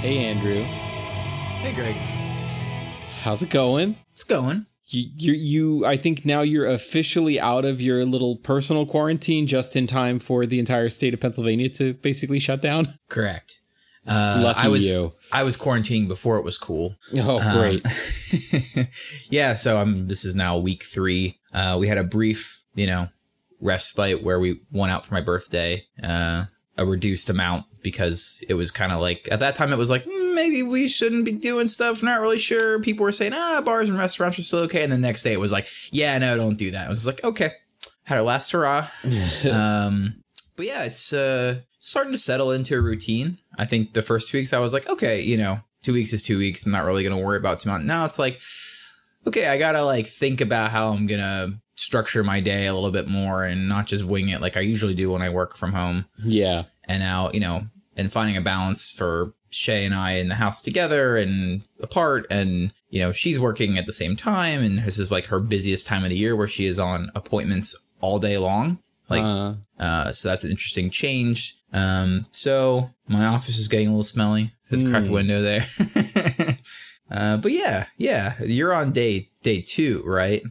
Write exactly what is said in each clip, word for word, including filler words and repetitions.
Hey, Andrew. Hey, Greg. How's it going? It's going. You, you, you, I think now you're officially out of your little personal quarantine just in time for the entire state of Pennsylvania to basically shut down. Correct. Uh, Lucky I was, you. I was quarantining before it was cool. Oh, great. Um, yeah. So I'm, this is now week three. Uh, we had a brief, you know, respite where we went out for my birthday, uh, a reduced amount because it was kind of like at that time it was like, mm, maybe we shouldn't be doing stuff. Not really sure. People were saying, ah, bars and restaurants are still okay. And the next day it was like, yeah, no, don't do that. I was like, okay. Had our last hurrah. um, but yeah, it's, uh, starting to settle into a routine. I think the first two weeks I was like, okay, you know, two weeks is two weeks. I'm not really going to worry about too much. Now it's like, okay, I got to like think about how I'm going to structure my day a little bit more and not just wing it like I usually do when I work from home. Yeah. And now, you know, and finding a balance for Shay and I in the house together and apart. And, you know, she's working at the same time. And this is like her busiest time of the year where she is on appointments all day long. Like, uh, uh, so that's an interesting change. Um, so my office is getting a little smelly. It's mm. cracked the window there. uh, but yeah, yeah, you're on day, day two, right?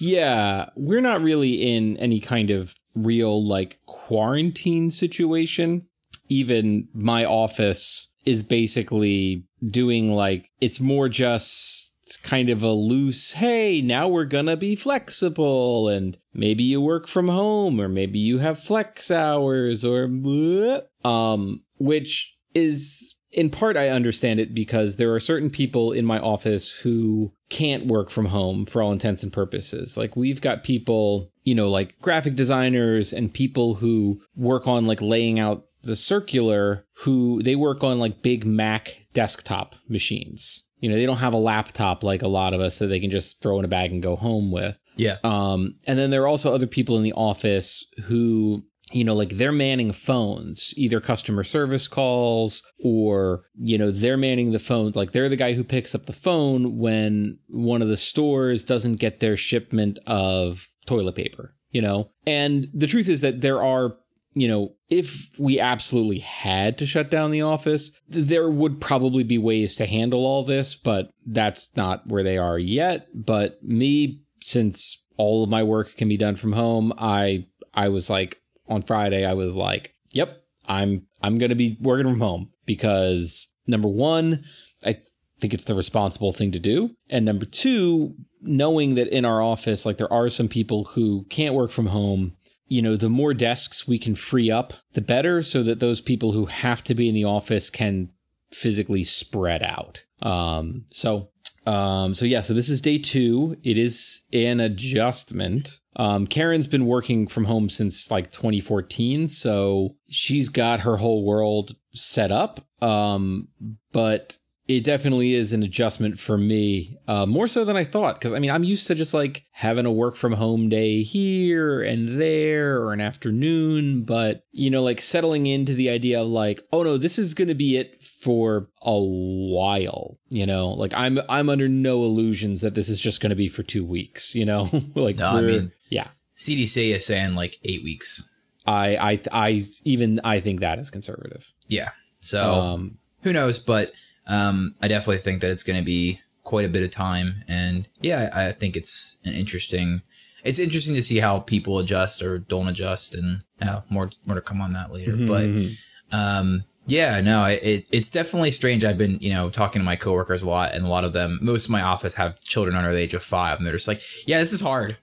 Yeah. We're not really in any kind of real like quarantine situation. Even my office is basically doing like, it's more just kind of a loose, hey, now we're gonna be flexible and maybe you work from home or maybe you have flex hours or bleh, um which is in part I understand it because there are certain people in my office who can't work from home for all intents and purposes. Like we've got people, you know, like graphic designers and people who work on like laying out the circular who they work on like big Mac desktop machines. You know, they don't have a laptop like a lot of us that they can just throw in a bag and go home with. Yeah. Um, and then there are also other people in the office who, you know, like they're manning phones, either customer service calls or, you know, they're manning the phone. Like they're the guy who picks up the phone when one of the stores doesn't get their shipment of toilet paper, you know. And the truth is that there are, you know, if we absolutely had to shut down the office, there would probably be ways to handle all this, but that's not where they are yet. But me, since all of my work can be done from home, I I was like on Friday, I was like, yep, I'm I'm going to be working from home because, number one, I think it's the responsible thing to do. And number two, knowing that in our office, like there are some people who can't work from home. You know, the more desks we can free up, the better, so that those people who have to be in the office can physically spread out. Um, so, um, so yeah, so this is day two. It is an adjustment. Um, Karen's been working from home since like twenty fourteen, so she's got her whole world set up. Um, but it definitely is an adjustment for me, uh, more so than I thought, because, I mean, I'm used to just like having a work from home day here and there or an afternoon. But, you know, like settling into the idea of like, oh, no, this is going to be it for a while. You know, like I'm I'm under no illusions that this is just going to be for two weeks, you know, like, no, I mean, yeah, C D C is saying like eight weeks. I I, I even I think that is conservative. Yeah. So um, who knows? But. Um, I definitely think that it's going to be quite a bit of time. And yeah, I think it's an interesting, it's interesting to see how people adjust or don't adjust, and uh, more, more to come on that later. Mm-hmm. But, um, yeah, no, it, it's definitely strange. I've been, you know, talking to my coworkers a lot, and a lot of them, most of my office have children under the age of five, and they're just like, yeah, this is hard.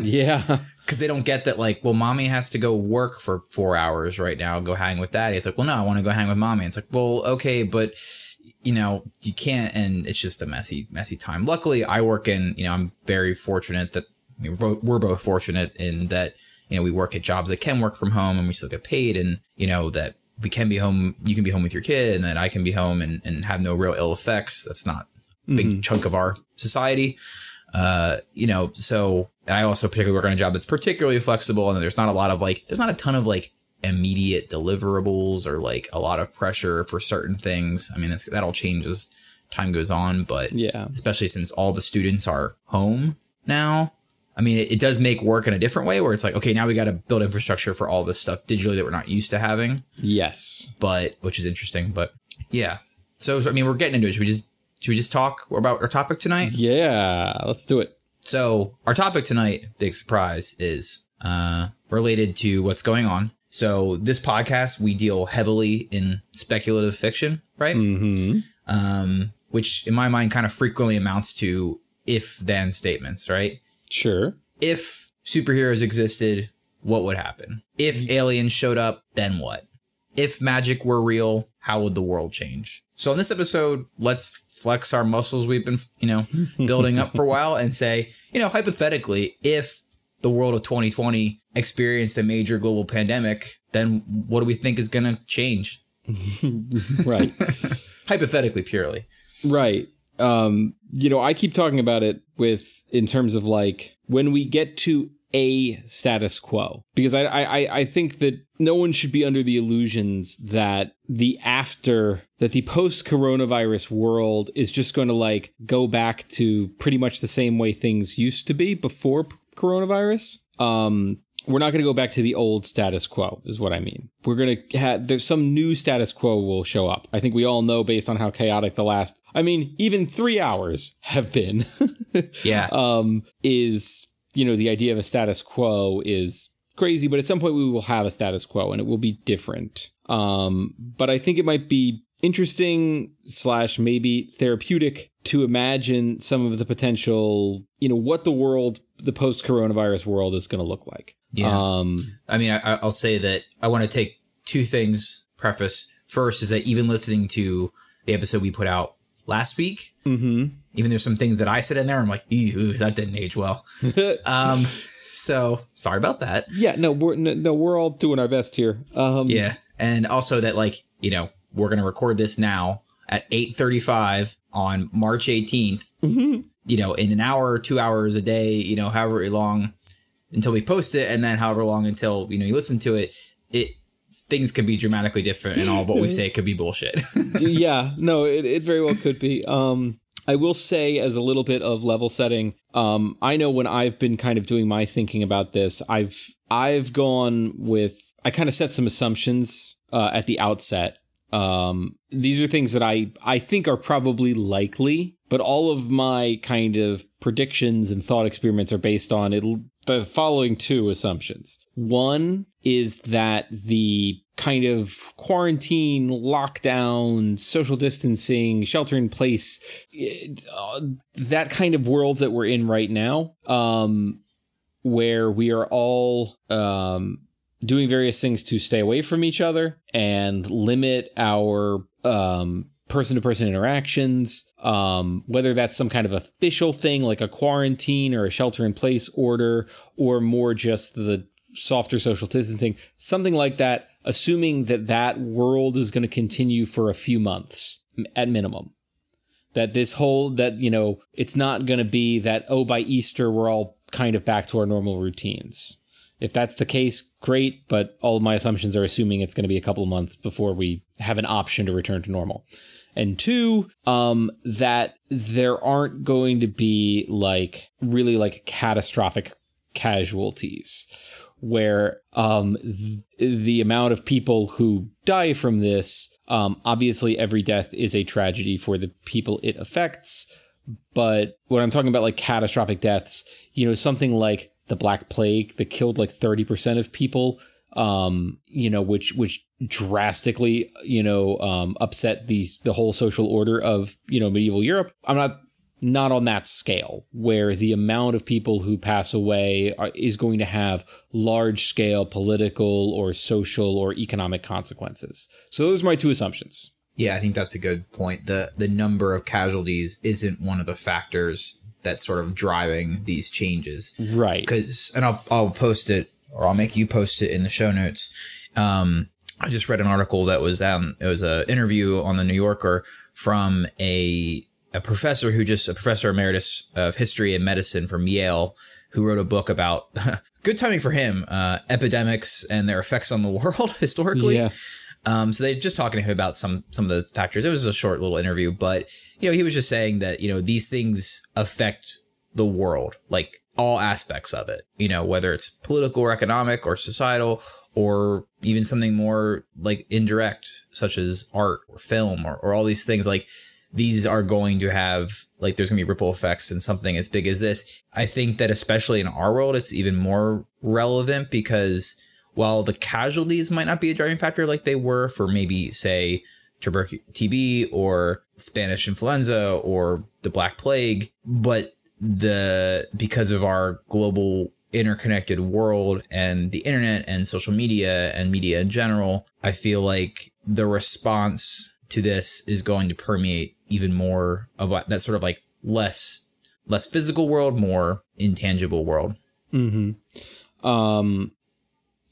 Yeah. Because they don't get that, like, well, mommy has to go work for four hours right now, go hang with daddy. It's like, well, no, I want to go hang with mommy. And it's like, well, okay, but you know, you can't, and it's just a messy, messy time. Luckily, I work in, you know, I'm very fortunate that I mean, we're both fortunate in that, you know, we work at jobs that can work from home and we still get paid, and, you know, that we can be home. You can be home with your kid, and that I can be home and, and have no real ill effects. That's not a big mm-hmm. chunk of our society. Uh, you know, so I also particularly work on a job that's particularly flexible, and there's not a lot of like, there's not a ton of like immediate deliverables or like a lot of pressure for certain things. I mean, that's, that all changes time goes on, but yeah, especially since all the students are home now. I mean, it, it does make work in a different way where it's like, okay, now we got to build infrastructure for all this stuff digitally that we're not used to having. Yes. But which is interesting, but yeah. So, I mean, we're getting into it. Should we just should we just talk about our topic tonight? Yeah, let's do it. So our topic tonight, big surprise, is uh, related to what's going on. So this podcast, we deal heavily in speculative fiction, right? Mm-hmm. Um, which in my mind kind of frequently amounts to if-then statements, right? Sure. If superheroes existed, what would happen? If aliens showed up, then what? If magic were real, how would the world change? So in this episode, let's flex our muscles we've been, you know, building up for a while and say, you know, hypothetically, if the world of twenty twenty experienced a major global pandemic, then what do we think is going to change? Right. Hypothetically, purely. Right. Um, you know, I keep talking about it with in terms of like when we get to a status quo, because I, I, I think that no one should be under the illusions that the after that the post coronavirus world is just going to like go back to pretty much the same way things used to be before coronavirus. Um, we're not going to go back to the old status quo is what I mean. We're going to have there's some new status quo will show up. I think we all know based on how chaotic the last I mean, even three hours have been. yeah, um, is, you know, the idea of a status quo is crazy. But at some point we will have a status quo and it will be different. Um, but I think it might be interesting slash maybe therapeutic to imagine some of the potential, you know, what the world, the post coronavirus world is going to look like. Yeah. Um, I mean, I, I'll say that I want to take two things preface. First is that even listening to the episode we put out last week, mm-hmm. even there's some things that I said in there, I'm like, ew, that didn't age well. um, so sorry about that. Yeah, no, we're, no, we're all doing our best here. Um, yeah. And also that like, you know, we're going to record this now at eight thirty-five on March eighteenth, mm-hmm. you know, in an hour, two hours a day, you know, however long until we post it. And then however long until, you know, you listen to it, it things could be dramatically different and all of what we say could be bullshit. yeah, no, it, it very well could be. Um, I will say as a little bit of level setting, um, I know when I've been kind of doing my thinking about this, I've I've gone with I kind of set some assumptions uh, at the outset. Um, these are things that I, I think are probably likely, but all of my kind of predictions and thought experiments are based on it, the following two assumptions. One is that the kind of quarantine, lockdown, social distancing, shelter in place, that kind of world that we're in right now, um, where we are all, um, doing various things to stay away from each other and limit our um, person-to-person interactions, um, whether that's some kind of official thing like a quarantine or a shelter-in-place order or more just the softer social distancing, something like that, assuming that that world is going to continue for a few months at minimum. That this whole, that, you know, it's not going to be that, oh, by Easter, we're all kind of back to our normal routines. If that's the case, great, but all of my assumptions are assuming it's going to be a couple of months before we have an option to return to normal. And two, um, that there aren't going to be like really like catastrophic casualties where um, th- the amount of people who die from this, um, obviously every death is a tragedy for the people it affects. But when I'm talking about like catastrophic deaths, you know, something like the Black Plague that killed like thirty percent of people, um, you know, which which drastically, you know, um, upset the the whole social order of, you know, medieval Europe. I'm not not on that scale where the amount of people who pass away are, is going to have large scale political or social or economic consequences. So those are my two assumptions. Yeah, I think that's a good point. The the number of casualties isn't one of the factors that's sort of driving these changes. Right. Because, and I'll, I'll post it or I'll make you post it in the show notes. Um, I just read an article that was, um, it was an interview on the New Yorker from a, a professor who just a professor emeritus of history and medicine from Yale, who wrote a book about good timing for him, uh, epidemics and their effects on the world historically. Yeah. Um, so they're just talking to him about some some of the factors. It was a short little interview, but, you know, he was just saying that, you know, these things affect the world, like all aspects of it, you know, whether it's political or economic or societal or even something more like indirect, such as art or film or, or all these things. Like, these are going to have, like, there's going to be ripple effects in something as big as this. I think that especially in our world, it's even more relevant because while the casualties might not be a driving factor like they were for maybe, say, T B or Spanish influenza or the Black Plague, but the because of our global interconnected world and the internet and social media and media in general, I feel like the response to this is going to permeate even more of that sort of like less less physical world, more intangible world. Mm-hmm. Um,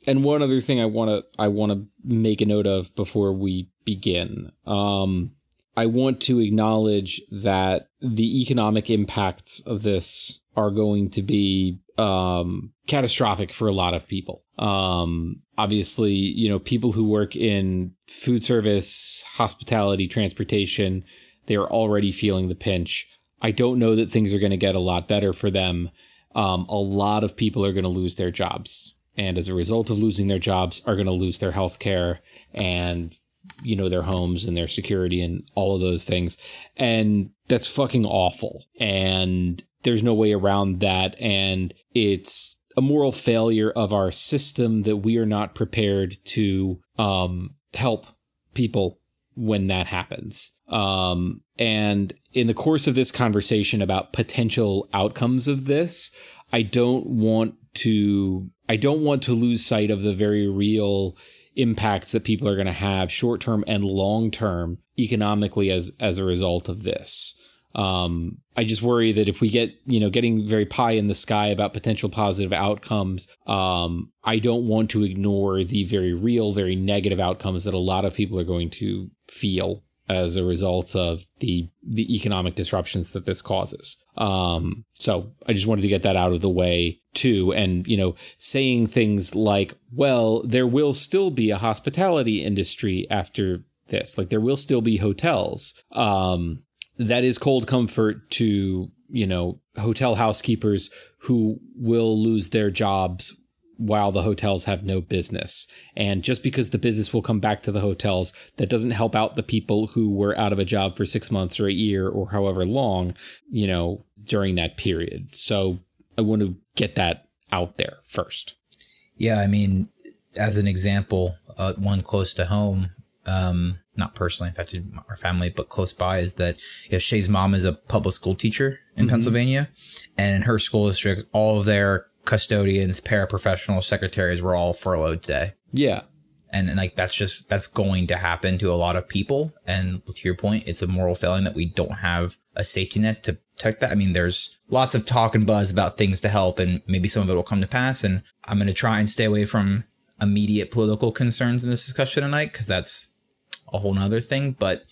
and one other thing I want to I want to make a note of before we begin. Um, I want to acknowledge that the economic impacts of this are going to be um, catastrophic for a lot of people. Um, obviously, you know, people who work in food service, hospitality, transportation, they are already feeling the pinch. I don't know that things are going to get a lot better for them. Um, a lot of people are going to lose their jobs. And as a result of losing their jobs, are going to lose their health care and, you know, their homes and their security and all of those things. And that's fucking awful. And there's no way around that. And it's a moral failure of our system that we are not prepared to um, help people when that happens. Um, and in the course of this conversation about potential outcomes of this, I don't want to I don't want to lose sight of the very real impacts that people are going to have short term and long term economically as as a result of this. Um, I just worry that if we get, you know, getting very pie in the sky about potential positive outcomes, um, I don't want to ignore the very real, very negative outcomes that a lot of people are going to feel as a result of the the economic disruptions that this causes. Um, so I just wanted to get that out of the way, too. And, you know, saying things like, well, there will still be a hospitality industry after this, like there will still be hotels. Um, that is cold comfort to, you know, hotel housekeepers who will lose their jobs while the hotels have no business. And just because the business will come back to the hotels, that doesn't help out the people who were out of a job for six months or a year or however long, you know, during that period. So I want to get that out there first. Yeah, I mean, as an example, uh, one close to home, um, not personally affected our family, but close by, is that, you know, Shay's mom is a public school teacher in mm-hmm. Pennsylvania, and in her school district, all of their custodians, paraprofessionals, secretaries were all furloughed today. Yeah. And, and like, that's just, that's going to happen to a lot of people. And to your point, it's a moral failing that we don't have a safety net to protect that. I mean, there's lots of talk and buzz about things to help, and maybe some of it will come to pass. And I'm going to try and stay away from immediate political concerns in this discussion tonight, because that's a whole nother thing, but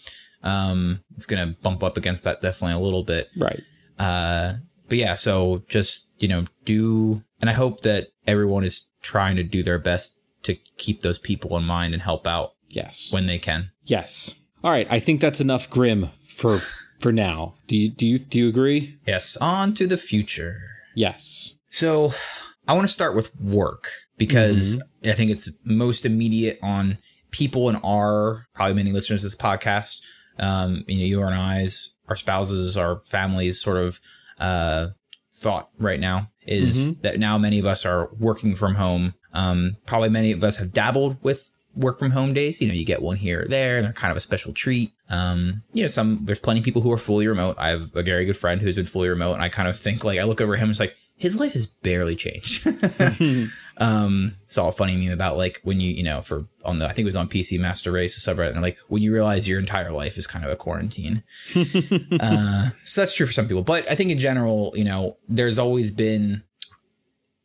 um, it's going to bump up against that definitely a little bit. Right. Uh, But yeah, so just, you know, do, and I hope that everyone is trying to do their best to keep those people in mind and help out. Yes. When they can. Yes. All right. I think that's enough grim for for now. Do you do you do you agree? Yes. On to the future. Yes. So I want to start with work, because mm-hmm. I think it's most immediate on people in our, probably many listeners to this podcast, um, you know, you and I's, our spouses, our families, sort of. Uh, thought right now is mm-hmm. that now many of us are working from home. Um, probably many of us have dabbled with work from home days. You know, you get one here or there, and they're kind of a special treat. Um, you know, some there's plenty of people who are fully remote. I have a very good friend who's been fully remote, and I kind of think, like, I look over him and it's like, his life has barely changed. um, saw a funny meme about, like, when you, you know, for on the, I think it was on P C Master Race, a subreddit, and like, when you realize your entire life is kind of a quarantine. uh, so that's true for some people. But I think in general, you know, there's always been,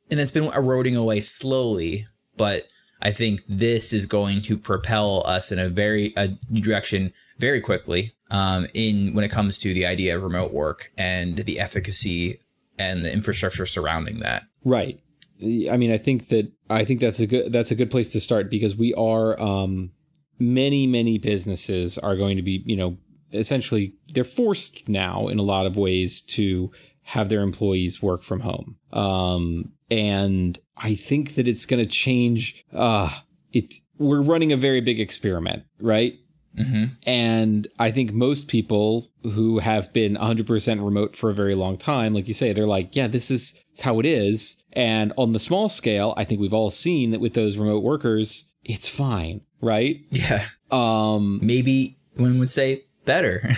and it's been eroding away slowly, but I think this is going to propel us in a very a direction very quickly um, in when it comes to the idea of remote work and the efficacy and the infrastructure surrounding that. Right. I mean, I think that I think that's a good that's a good place to start, because we are um, many, many businesses are going to be, you know, essentially they're forced now in a lot of ways to have their employees work from home. Um, and I think that it's going to change. Uh, it, we're running a very big experiment, right? Mm-hmm. And I think most people who have been one hundred percent remote for a very long time, like you say, they're like, yeah, this is how it is. And on the small scale, I think we've all seen that with those remote workers, it's fine, right? Yeah. Um, maybe one would say better.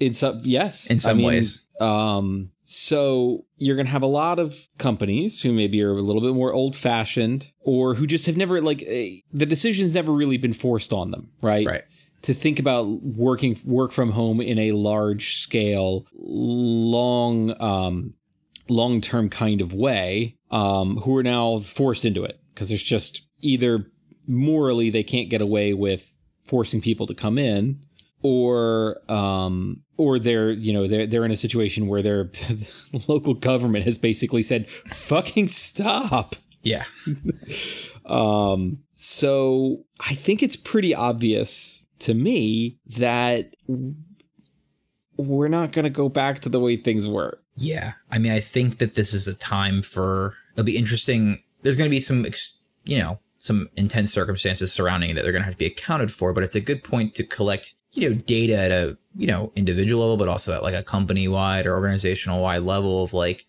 In some, yes. In some I mean, ways. Um, so you're going to have a lot of companies who maybe are a little bit more old fashioned or who just have never, like, the decision's never really been forced on them, right? Right. To think about working work from home in a large scale, long, um, long term kind of way, um, who are now forced into it because there's just either morally they can't get away with forcing people to come in, or um, or they're you know they're they're in a situation where their local government has basically said fucking stop. Yeah. um. So I think it's pretty obvious to me that we're not going to go back to the way things were. Yeah. I mean, I think that this is a time for, it'll be interesting. There's going to be some, you know, some intense circumstances surrounding it that they're going to have to be accounted for, but it's a good point to collect, you know, data at a, you know, individual level, but also at like a company wide or organizational wide level of like,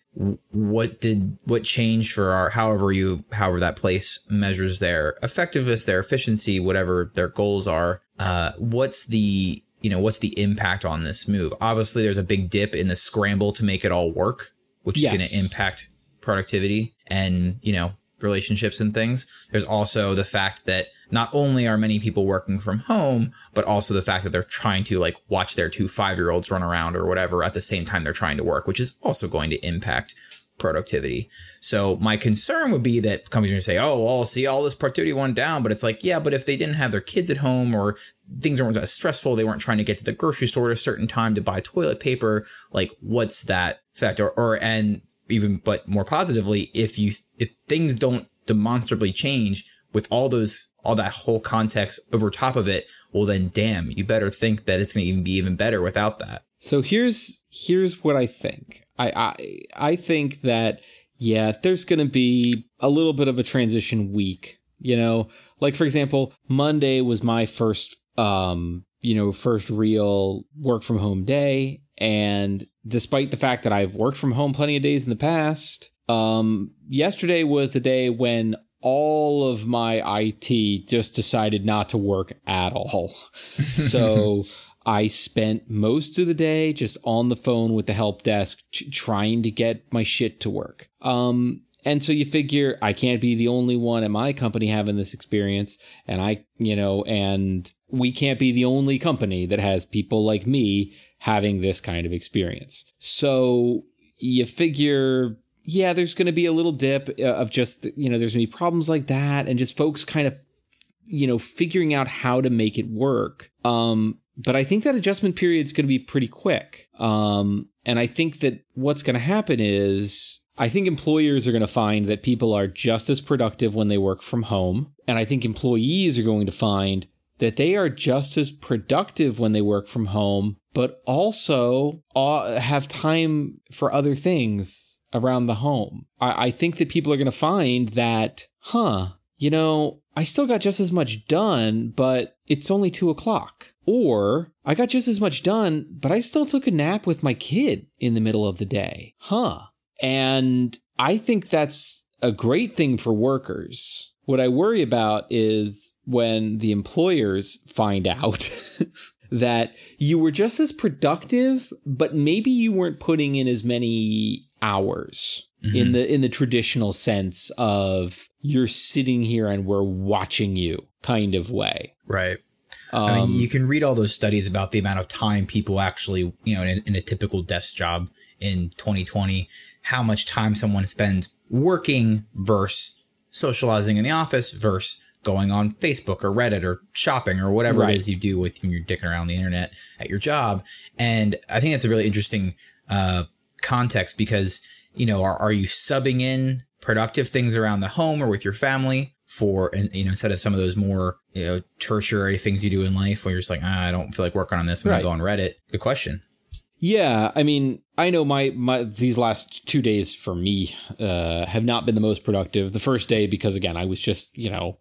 what did, what changed for our, however you, however that place measures their effectiveness, their efficiency, whatever their goals are. Uh, what's the, you know, what's the impact on this move? Obviously, there's a big dip in the scramble to make it all work, which yes. is going to impact productivity and, you know, relationships and things. There's also the fact that not only are many people working from home, but also the fact that they're trying to like watch their two five-year-olds run around or whatever at the same time they're trying to work, which is also going to impact productivity. So my concern would be that companies are going to say, oh, well, see, all this productivity went down. But it's like, yeah, but if they didn't have their kids at home or things weren't as stressful, they weren't trying to get to the grocery store at a certain time to buy toilet paper. Like, what's that effect? Or, or and even but more positively, if you if things don't demonstrably change with all those all that whole context over top of it, well, then, damn, you better think that it's going to even be even better without that. So here's here's what I think. I I, I think that, yeah, there's going to be a little bit of a transition week, you know, like, for example, Monday was my first, um, you know, first real work from home day. And despite the fact that I've worked from home plenty of days in the past, um, yesterday was the day when all of my I T just decided not to work at all. So I spent most of the day just on the phone with the help desk ch- trying to get my shit to work. Um, and so you figure I can't be the only one at my company having this experience. And I, you know, and we can't be the only company that has people like me having this kind of experience. So you figure, yeah, there's going to be a little dip of just, you know, there's going to be problems like that and just folks kind of, you know, figuring out how to make it work. Um, but I think that adjustment period is going to be pretty quick. Um, and I think that what's going to happen is I think employers are going to find that people are just as productive when they work from home. And I think employees are going to find that they are just as productive when they work from home, but also uh, have time for other things around the home. I, I think that people are going to find that, huh, you know, I still got just as much done, but it's only two o'clock. Or I got just as much done, but I still took a nap with my kid in the middle of the day. Huh. And I think that's a great thing for workers. What I worry about is when the employers find out that you were just as productive, but maybe you weren't putting in as many hours mm-hmm. in the in the traditional sense of you're sitting here and we're watching you kind of way. Right. Um, I mean, you can read all those studies about the amount of time people actually, you know, in, in a typical desk job in twenty twenty, how much time someone spends working versus socializing in the office versus going on Facebook or Reddit or shopping or whatever right. it is you do with when you're dicking around the internet at your job. And I think that's a really interesting uh context because, you know, are, are you subbing in productive things around the home or with your family for, you know, instead of some of those more, you know, tertiary things you do in life where you're just like, ah, I don't feel like working on this. I'm right. going to go on Reddit. Good question. Yeah, I mean, I know my, my these last two days for me uh, have not been the most productive. The first day, because, again, I was just, you know,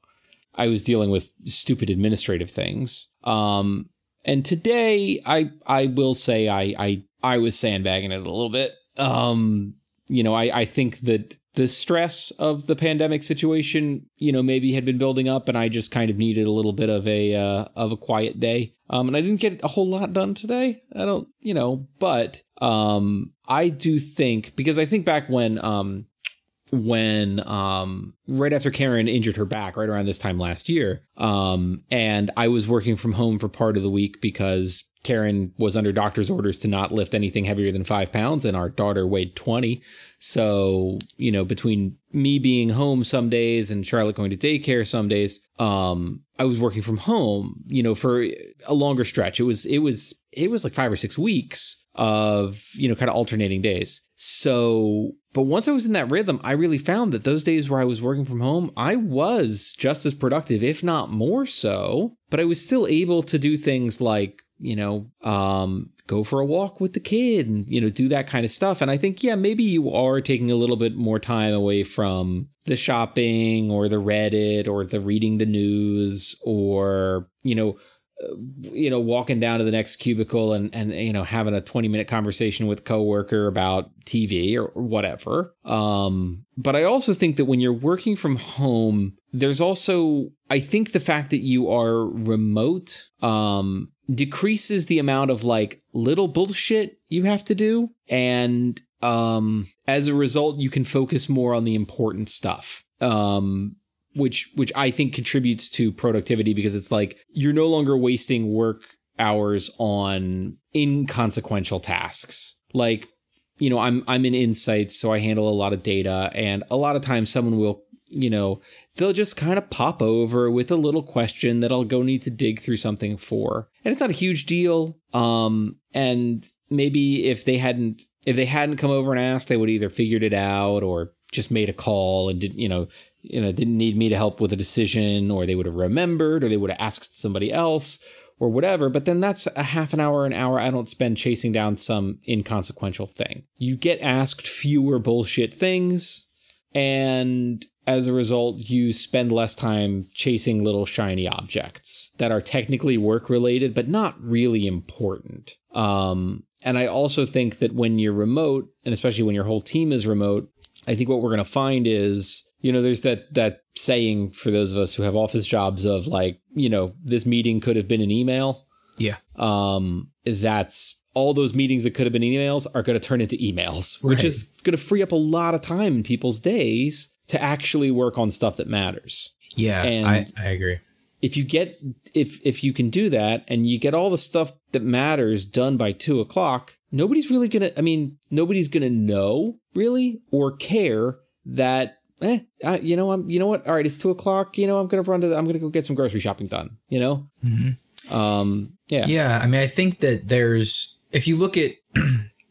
I was dealing with stupid administrative things. Um, and today, I I will say I I, I was sandbagging it a little bit. Um, you know, I, I think that the stress of the pandemic situation, you know, maybe had been building up, and I just kind of needed a little bit of a uh, of a quiet day. Um, and I didn't get a whole lot done today. I don't, you know, but um, I do think, because I think back when um, when um, right after Karen injured her back, right around this time last year, um, and I was working from home for part of the week because Karen was under doctor's orders to not lift anything heavier than five pounds, and our daughter weighed twenty. So, you know, between me being home some days and Charlotte going to daycare some days, um, I was working from home, you know, for a longer stretch. It was it was it was like five or six weeks of, you know, kind of alternating days. So, but once I was in that rhythm, I really found that those days where I was working from home, I was just as productive, if not more so. But I was still able to do things like, you know, um, go for a walk with the kid and, you know, do that kind of stuff. And I think, yeah, maybe you are taking a little bit more time away from the shopping or the Reddit or the reading the news or, you know, uh, you know, walking down to the next cubicle and, and, you know, having a twenty minute conversation with a coworker about T V or, or whatever. Um, but I also think that when you're working from home, there's also, I think, the fact that you are remote, um, decreases the amount of like little bullshit you have to do. And um, as a result, you can focus more on the important stuff, um, which which I think contributes to productivity, because it's like you're no longer wasting work hours on inconsequential tasks. Like, you know, I'm I'm in insights, so I handle a lot of data, and a lot of times someone will, you know, they'll just kind of pop over with a little question that I'll go need to dig through something for. And it's not a huge deal. Um, and maybe if they hadn't, if they hadn't come over and asked, they would either figured it out or just made a call and didn't, you know, you know, didn't need me to help with a decision, or they would have remembered, or they would have asked somebody else or whatever. But then that's a half an hour, an hour I don't spend chasing down some inconsequential thing. You get asked fewer bullshit things, and as a result, you spend less time chasing little shiny objects that are technically work related, but not really important. Um, and I also think that when you're remote, and especially when your whole team is remote, I think what we're going to find is, you know, there's that that saying for those of us who have office jobs of like, you know, this meeting could have been an email. Yeah. Um, that's all those meetings that could have been emails are going to turn into emails, right, which is going to free up a lot of time in people's days to actually work on stuff that matters. Yeah, and I, I agree. If you get if if you can do that and you get all the stuff that matters done by two o'clock, nobody's really going to I mean, nobody's going to know really or care that, eh, I, you know, I'm you know what? All right, it's two o'clock. You know, I'm going to run to the, I'm going to go get some grocery shopping done, you know? Mm-hmm. Um, yeah. Yeah. I mean, I think that there's if you look at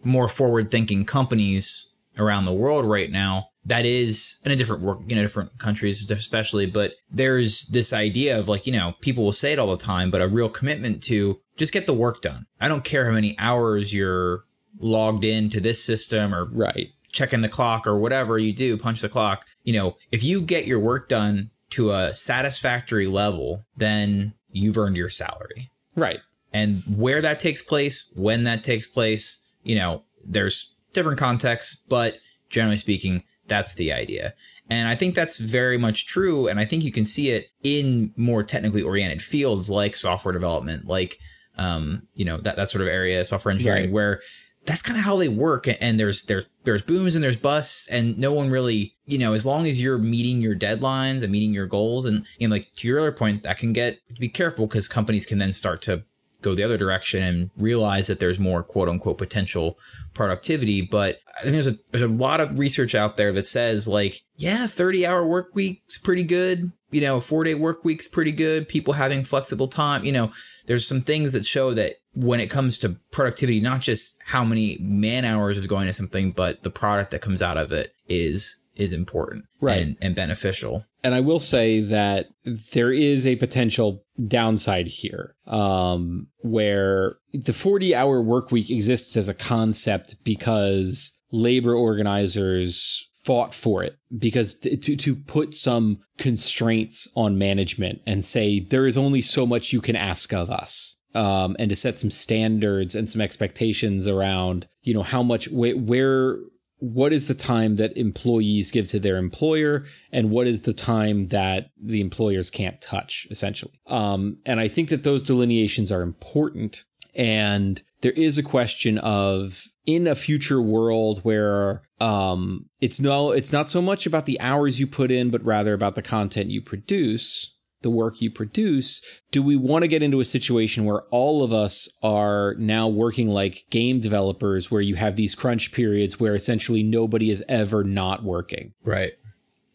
more forward thinking companies around the world right now, that is in a different work, you know, different countries especially. But there's this idea of like, you know, people will say it all the time, but a real commitment to just get the work done. I don't care how many hours you're logged into this system or right, checking the clock or whatever you do, punch the clock. You know, if you get your work done to a satisfactory level, then you've earned your salary. Right. And where that takes place, when that takes place, you know, there's different contexts, but generally speaking, that's the idea. And I think that's very much true. And I think you can see it in more technically oriented fields like software development, like, um, you know, that, that sort of area, software engineering, right, where that's kind of how they work. And there's there's there's booms and there's busts, and no one really, you know, as long as you're meeting your deadlines and meeting your goals. And, and like to your other point, that can get be careful because companies can then start to go the other direction and realize that there's more quote unquote potential productivity. But I think there's a there's a lot of research out there that says like, yeah, thirty hour work week's pretty good. You know, four day work week's pretty good. People having flexible time. You know, there's some things that show that when it comes to productivity, not just how many man hours is going to something, but the product that comes out of it is is important right. and, and beneficial. And I will say that there is a potential downside here um, where the forty-hour work week exists as a concept because labor organizers fought for it, because to, to put some constraints on management and say there is only so much you can ask of us. Um, and to set some standards and some expectations around, you know, how much, wh- where, what is the time that employees give to their employer and what is the time that the employers can't touch, essentially. Um, and I think that those delineations are important. And there is a question of, in a future world where um, it's no, it's not so much about the hours you put in, but rather about the content you produce, the work you produce, do we want to get into a situation where all of us are now working like game developers, where you have these crunch periods where essentially nobody is ever not working? Right.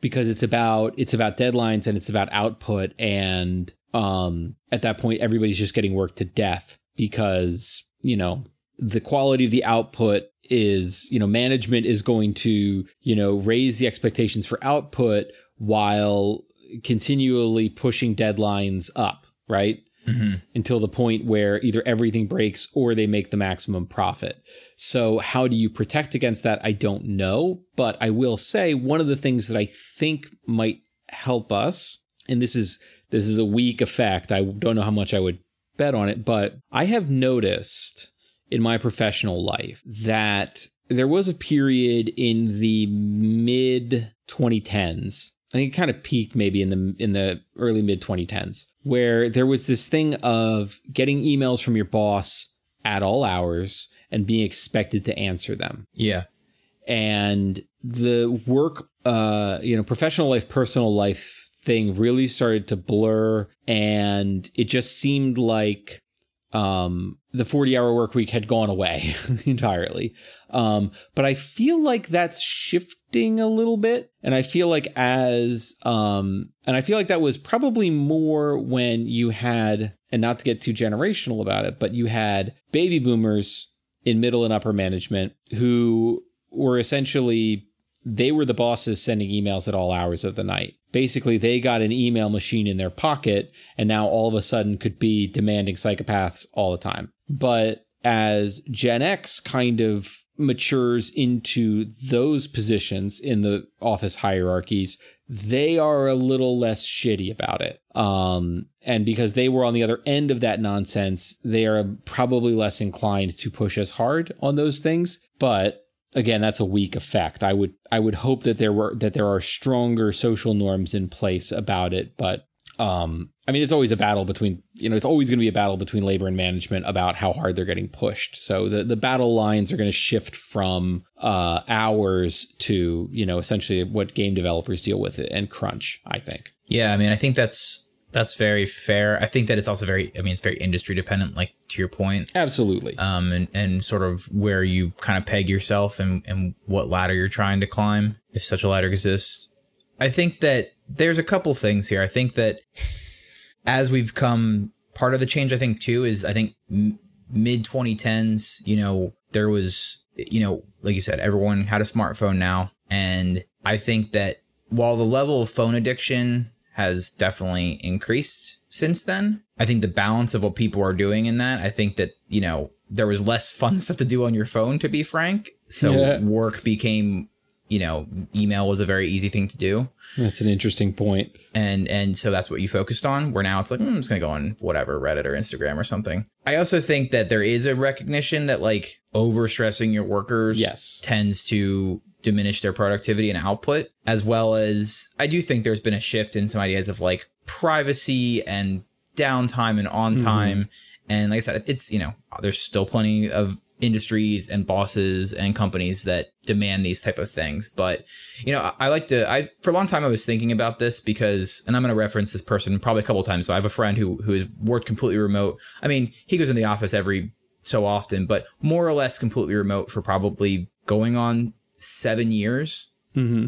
Because it's about it's about deadlines and it's about output. And um, at that point, everybody's just getting worked to death because, you know, the quality of the output is, you know, management is going to, you know, raise the expectations for output while continually pushing deadlines up, right? Mm-hmm. Until the point where either everything breaks or they make the maximum profit. So how do you protect against that? I don't know. But I will say one of the things that I think might help us, and this is this is a weak effect. I don't know how much I would bet on it, but I have noticed in my professional life that there was a period in the mid twenty tens, I think it kind of peaked maybe in the in the early mid twenty tens, where there was this thing of getting emails from your boss at all hours and being expected to answer them. Yeah. And the work, uh, you know, professional life, personal life thing really started to blur. And it just seemed like um, the forty hour work week had gone away entirely. Um, but I feel like that's shifted a little bit, and I feel like as um and I feel like that was probably more when you had, and not to get too generational about it, but you had baby boomers in middle and upper management who were essentially, they were the bosses sending emails at all hours of the night. Basically, they got an email machine in their pocket and now all of a sudden could be demanding psychopaths all the time. But as Gen X kind of matures into those positions in the office hierarchies, they are a little less shitty about it. Um, and because they were on the other end of that nonsense, they are probably less inclined to push as hard on those things. But again, that's a weak effect. I would I would hope that there were that there are stronger social norms in place about it. But um, I mean, it's always a battle between, you know, it's always going to be a battle between labor and management about how hard they're getting pushed. So the, the battle lines are going to shift from uh, hours to, you know, essentially what game developers deal with it and crunch, I think. Yeah, I mean, I think that's that's very fair. I think that it's also very, I mean, it's very industry dependent, like to your point. Absolutely. Um, and, and sort of where you kind of peg yourself and, and what ladder you're trying to climb, if such a ladder exists. I think that there's a couple things here. I think that as we've come, part of the change, I think, too, is I think mid twenty tens, you know, there was, you know, like you said, everyone had a smartphone now. And I think that while the level of phone addiction has definitely increased since then, I think the balance of what people are doing in that, I think that, you know, there was less fun stuff to do on your phone, to be frank. So yeah. Work became, you know, email was a very easy thing to do. That's an interesting point. And and so that's what you focused on, where now it's like, mm, I'm just going to go on whatever, Reddit or Instagram or something. I also think that there is a recognition that like overstressing your workers yes. tends to diminish their productivity and output, as well as I do think there's been a shift in some ideas of like privacy and downtime and on time. Mm-hmm. And like I said, it's, you know, there's still plenty of industries and bosses and companies that demand these type of things. But, you know, I, I like to, I, for a long time I was thinking about this because, and I'm going to reference this person probably a couple of times. So I have a friend who, who has worked completely remote. I mean, he goes in the office every so often, but more or less completely remote for probably going on seven years. Mm-hmm.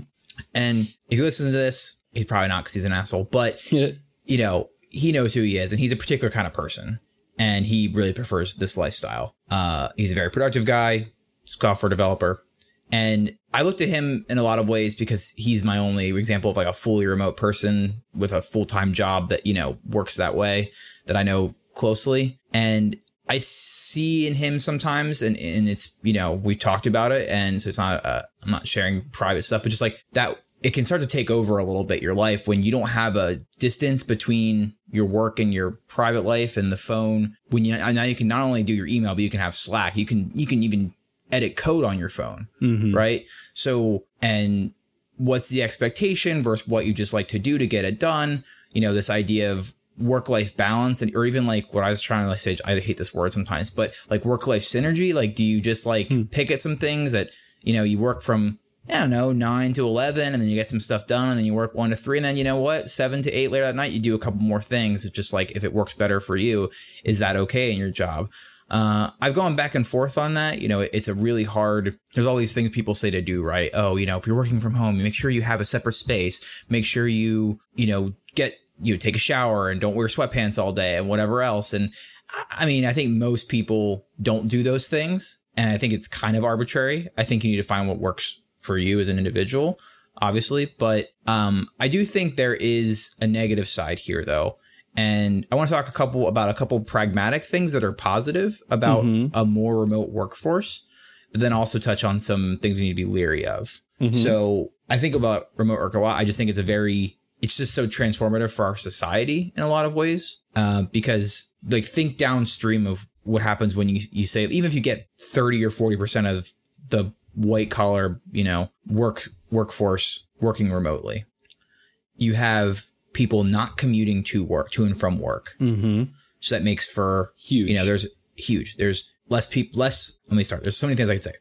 And if you listen to this, he's probably not, because he's an asshole, but yeah. you know, he knows who he is and he's a particular kind of person. And he really prefers this lifestyle. Uh, he's a very productive guy, software developer. And I look to him in a lot of ways because he's my only example of like a fully remote person with a full time job that, you know, works that way that I know closely. And I see in him sometimes and, and it's, you know, we talked about it. And so it's not uh, I'm not sharing private stuff, but just like that. It can start to take over a little bit your life when you don't have a distance between your work and your private life and the phone. When you now you can not only do your email, but you can have Slack. You can you can even edit code on your phone. Mm-hmm. Right. So and what's the expectation versus what you just like to do to get it done? You know, this idea of work life balance and or even like what I was trying to like say. I hate this word sometimes, but like work life synergy. Like, do you just like mm. pick at some things that, you know, you work from, I don't know, nine to eleven, and then you get some stuff done, and then you work one to three, and then, you know what, seven to eight later that night, you do a couple more things. It's just like, if it works better for you, is that okay in your job? Uh, I've gone back and forth on that. You know, it, it's a really hard, there's all these things people say to do, right? Oh, you know, if you're working from home, make sure you have a separate space. Make sure you, you know, get, you know, take a shower and don't wear sweatpants all day and whatever else. And I, I mean, I think most people don't do those things, and I think it's kind of arbitrary. I think you need to find what works for you as an individual, obviously. But um, I do think there is a negative side here, though. And I want to talk a couple about a couple pragmatic things that are positive about mm-hmm. a more remote workforce, but then also touch on some things we need to be leery of. Mm-hmm. So I think about remote work a lot. I just think it's a very it's just so transformative for our society in a lot of ways, uh, because like think downstream of what happens when you, you say even if you get thirty or forty percent of the white collar, you know, work workforce working remotely. You have people not commuting to work, to and from work. Mm-hmm. So that makes for huge, you know, there's huge, there's less people, less. Let me start. There's so many things I could say.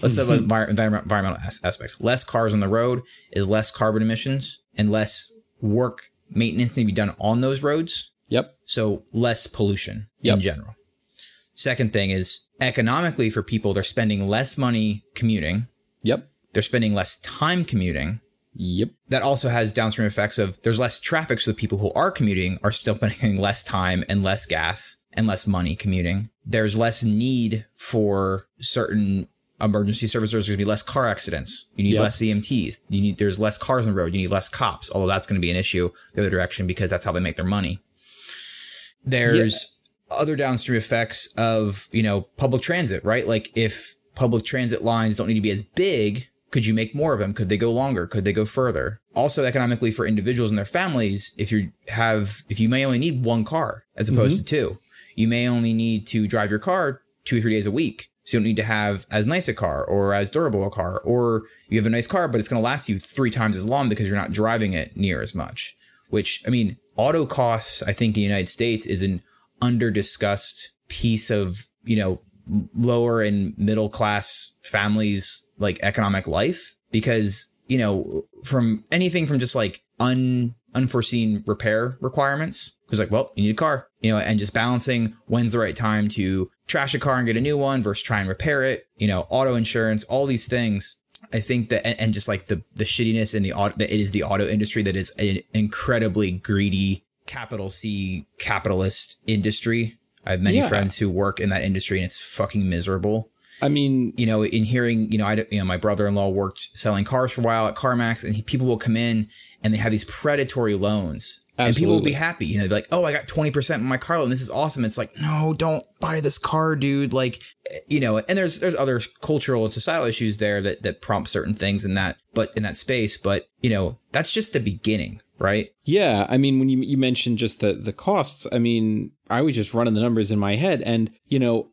Let's talk about environment, environmental as- aspects. Less cars on the road is less carbon emissions and less work maintenance need to be done on those roads. Yep. So less pollution yep. in general. Second thing is economically for people, they're spending less money commuting. Yep. They're spending less time commuting. Yep. That also has downstream effects of there's less traffic. So the people who are commuting are still spending less time and less gas and less money commuting. There's less need for certain emergency services. There's going to be less car accidents. You need yep. less E M Ts. You need there's less cars on the road. You need less cops, although that's going to be an issue the other direction because that's how they make their money. There's... Yeah. Other downstream effects of, you know, public transit, right? Like if public transit lines don't need to be as big, could you make more of them? Could they go longer? Could they go further? Also economically for individuals and their families, if you have, if you may only need one car as opposed mm-hmm. to two, you may only need to drive your car two or three days a week. So you don't need to have as nice a car or as durable a car, or you have a nice car, but it's going to last you three times as long because you're not driving it near as much, which I mean, auto costs, I think in the United States is an under-discussed piece of, you know, lower and middle class families like economic life because, you know, from anything from just like un unforeseen repair requirements, because like, well, you need a car, you know, and just balancing when's the right time to trash a car and get a new one versus try and repair it, you know, auto insurance, all these things. I think that and, and just like the the shittiness in the auto that it is the auto industry that is an incredibly greedy capital C capitalist industry. I have many yeah. friends who work in that industry and it's fucking miserable. I mean, you know, in hearing, you know, I, you know, my brother-in-law worked selling cars for a while at CarMax and he, people will come in and they have these predatory loans absolutely. And people will be happy. You know, they'll be like, oh, I got twenty percent in my car loan. This is awesome. It's like, no, don't buy this car, dude. Like, you know, and there's, there's other cultural and societal issues there that, that prompt certain things in that, but in that space, but you know, that's just the beginning. Right. Yeah. I mean, when you, you mentioned just the, the costs, I mean, I was just running the numbers in my head and, you know,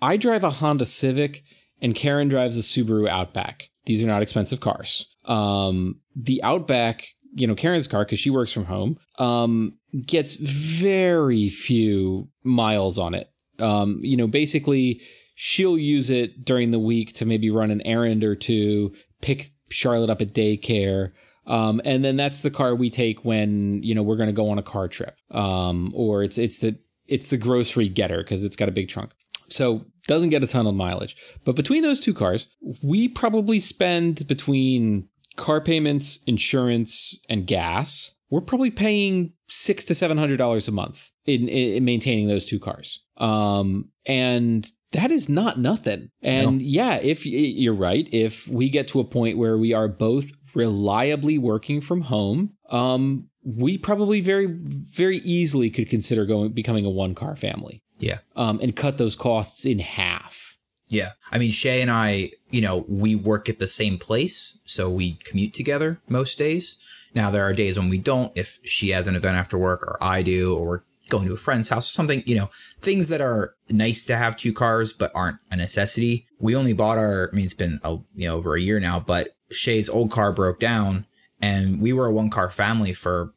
I drive a Honda Civic and Karen drives a Subaru Outback. These are not expensive cars. Um, the Outback, you know, Karen's car, because she works from home, um, gets very few miles on it. Um, you know, basically, she'll use it during the week to maybe run an errand or two, pick Charlotte up at daycare. Um, and then that's the car we take when, you know, we're going to go on a car trip um, or it's it's the it's the grocery getter because it's got a big trunk. So doesn't get a ton of mileage. But between those two cars, we probably spend between car payments, insurance and gas. We're probably paying six to seven hundred dollars a month in, in maintaining those two cars. Um, and that is not nothing. And no. yeah, if you're right, if we get to a point where we are both reliably working from home, um, we probably very, very easily could consider going becoming a one car family. Yeah. Um, and cut those costs in half. Yeah. I mean, Shay and I, you know, we work at the same place, so we commute together most days. Now, there are days when we don't, if she has an event after work or I do, or we're going to a friend's house or something, you know, things that are nice to have two cars, but aren't a necessity. We only bought our, I mean, it's been, a, you know, over a year now, but Shay's old car broke down and we were a one car family for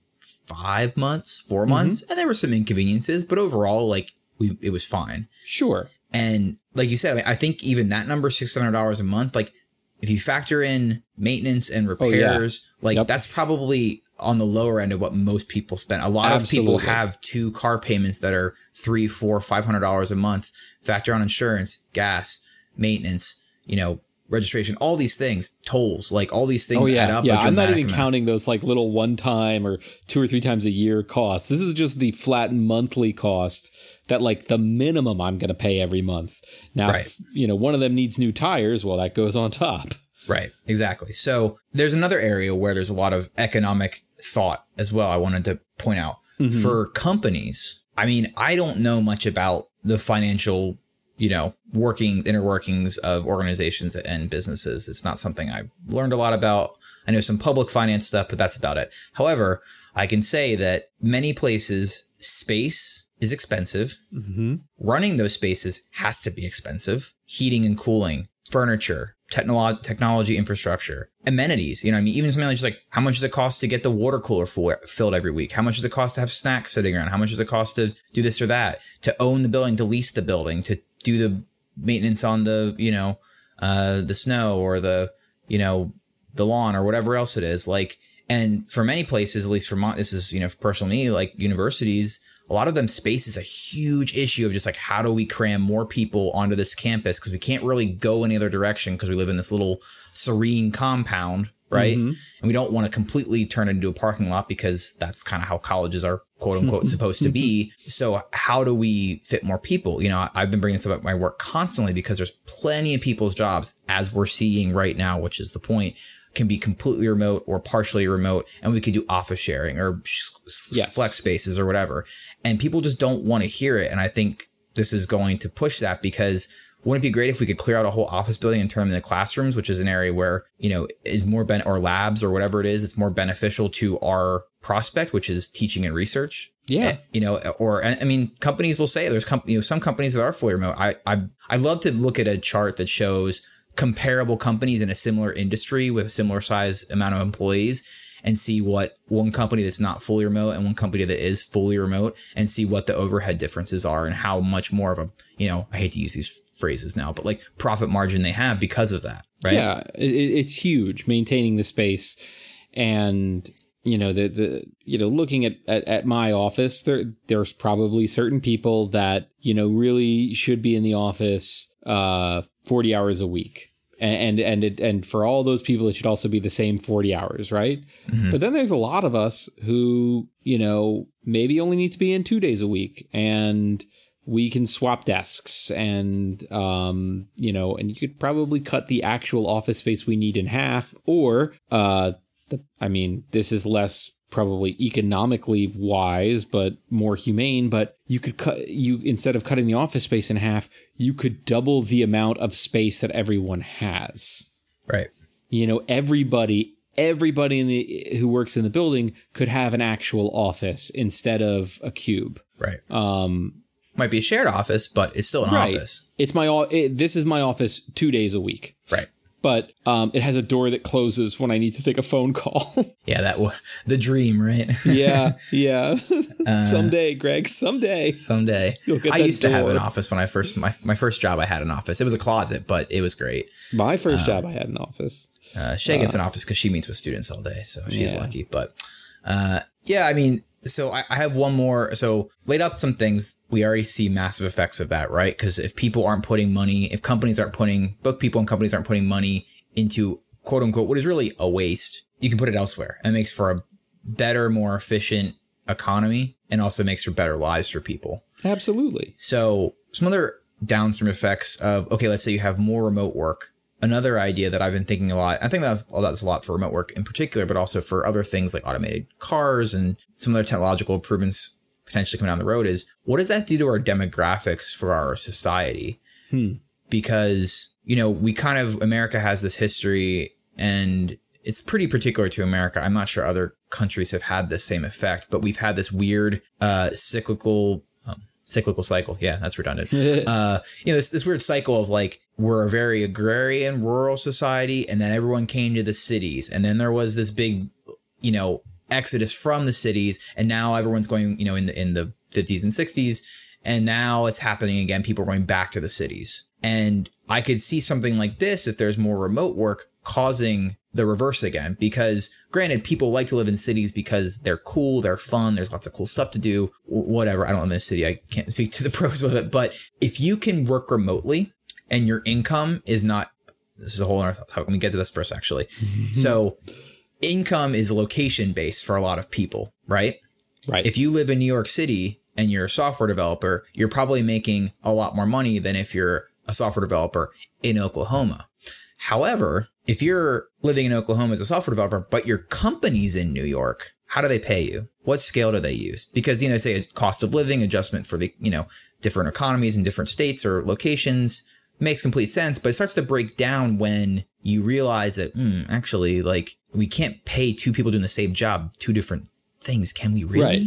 five months, four months. Mm-hmm. And there were some inconveniences, but overall, like we, it was fine. Sure. And like you said, I think even that number, six hundred dollars a month, like if you factor in maintenance and repairs, oh, yeah. like yep. that's probably on the lower end of what most people spend. A lot Absolutely. Of people have two car payments that are three, four, five hundred dollars a month. Factor on insurance, gas, maintenance, you know, registration, all these things, tolls, like all these things oh, yeah. add up. Yeah, I'm not even amount. counting those like little one time or two or three times a year costs. This is just the flat monthly cost that like the minimum I'm going to pay every month. Now, right. if, you know, one of them needs new tires. Well, that goes on top. Right. Exactly. So there's another area where there's a lot of economic thought as well. I wanted to point out mm-hmm. for companies. I mean, I don't know much about the financial, you know, working inner workings of organizations and businesses. It's not something I learned a lot about. I know some public finance stuff, but that's about it. However, I can say that many places space is expensive. Mm-hmm. Running those spaces has to be expensive. Heating and cooling, furniture, technolo- technology infrastructure, amenities. You know, I mean, even something like just like how much does it cost to get the water cooler for, filled every week? How much does it cost to have snacks sitting around? How much does it cost to do this or that? To own the building, to lease the building, to do the maintenance on the, you know, uh, the snow or the, you know, the lawn or whatever else it is. Like, and for many places, at least for my, this is, you know, personal me, like universities. A lot of them space is a huge issue of just like, how do we cram more people onto this campus? Because we can't really go any other direction because we live in this little serene compound, right? Mm-hmm. And we don't want to completely turn it into a parking lot because that's kind of how colleges are, quote unquote, supposed to be. So how do we fit more people? You know, I've been bringing this up at my work constantly because there's plenty of people's jobs, as we're seeing right now, which is the point, can be completely remote or partially remote, and we could do office sharing or yes. flex spaces or whatever. And people just don't want to hear it. And I think this is going to push that because wouldn't it be great if we could clear out a whole office building and turn them into classrooms, which is an area where, you know, is more ben- or labs or whatever it is. It's more beneficial to our prospect, which is teaching and research. Yeah. You know, or I mean, companies will say there's com- you know, some companies that are fully remote. I, I, I love to look at a chart that shows comparable companies in a similar industry with a similar size amount of employees and see what one company that's not fully remote and one company that is fully remote and see what the overhead differences are and how much more of a, you know, I hate to use these phrases now, but like profit margin they have because of that. Right. Yeah. It's huge maintaining the space and, you know, the, the, you know, looking at, at, at my office, there, there's probably certain people that, you know, really should be in the office uh forty hours a week. And and and, it, and for all those people, it should also be the same forty hours, right? Mm-hmm. But then there's a lot of us who, you know, maybe only need to be in two days a week and we can swap desks and, um, you know, and you could probably cut the actual office space we need in half or, uh, the, I mean, this is less probably economically wise, but more humane. But you could cut you instead of cutting the office space in half, you could double the amount of space that everyone has. Right. You know, everybody, everybody in the who works in the building could have an actual office instead of a cube. Right. Um, might be a shared office, but it's still an right. office. It's my it, this is my office two days a week. Right. But um, it has a door that closes when I need to take a phone call. yeah, that was the dream, right? yeah, yeah. Uh, someday, Greg, someday. Someday. I used door. to have an office when I first, my, my first job I had an office. It was a closet, but it was great. My first uh, job I had an office. Uh, Shay gets uh, an office because she meets with students all day, so she's yeah. lucky. But uh, yeah, I mean, so I, I have one more. So laid out some things. We already see massive effects of that, right? Because if people aren't putting money, if companies aren't putting, both people and companies aren't putting money into quote unquote, what is really a waste, you can put it elsewhere. And it makes for a better, more efficient economy and also makes for better lives for people. Absolutely. So some other downstream effects of, okay, let's say you have more remote work. Another idea that I've been thinking a lot, I think that's, well, that's a lot for remote work in particular, but also for other things like automated cars and some other technological improvements potentially coming down the road, is what does that do to our demographics for our society? Hmm. Because, you know, we kind of, America has this history, and it's pretty particular to America. I'm not sure other countries have had the same effect, but we've had this weird uh, cyclical um, cyclical cycle. Yeah, that's redundant. uh, you know, this, this weird cycle of like, we're a very agrarian, rural society, and then everyone came to the cities. And then there was this big, you know, exodus from the cities. And now everyone's going, you know, in the, in the fifties and sixties. And now it's happening again. People are going back to the cities. And I could see something like this, if there's more remote work, causing the reverse again, because granted, people like to live in cities because they're cool, they're fun, there's lots of cool stuff to do, whatever. I don't live in a city. I can't speak to the pros of it. But if you can work remotely and your income is not, this is a whole other, let me get to this first, actually. So income is location based for a lot of people, right? Right. If you live in New York City and you're a software developer, you're probably making a lot more money than if you're a software developer in Oklahoma. However, if you're living in Oklahoma as a software developer, but your company's in New York, how do they pay you? What scale do they use? Because, you know, they say a cost of living adjustment for the, you know, different economies in different states or locations makes complete sense. But it starts to break down when you realize that, mm, actually, like, we can't pay two people doing the same job, two different things. Can we really? Right.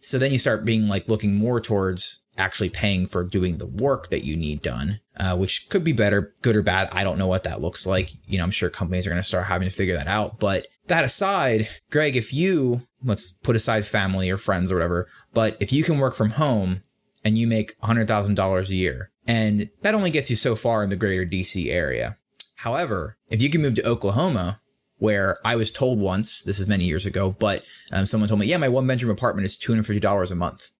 So then you start being like looking more towards actually paying for doing the work that you need done, uh, which could be better, good or bad. I don't know what that looks like. You know, I'm sure companies are going to start having to figure that out. But that aside, Greg, if you, let's put aside family or friends or whatever, but if you can work from home and you make one hundred thousand dollars a year, and that only gets you so far in the greater D C area. However, if you can move to Oklahoma, where I was told once, this is many years ago, but um, someone told me, yeah, my one bedroom apartment is two hundred fifty dollars a month.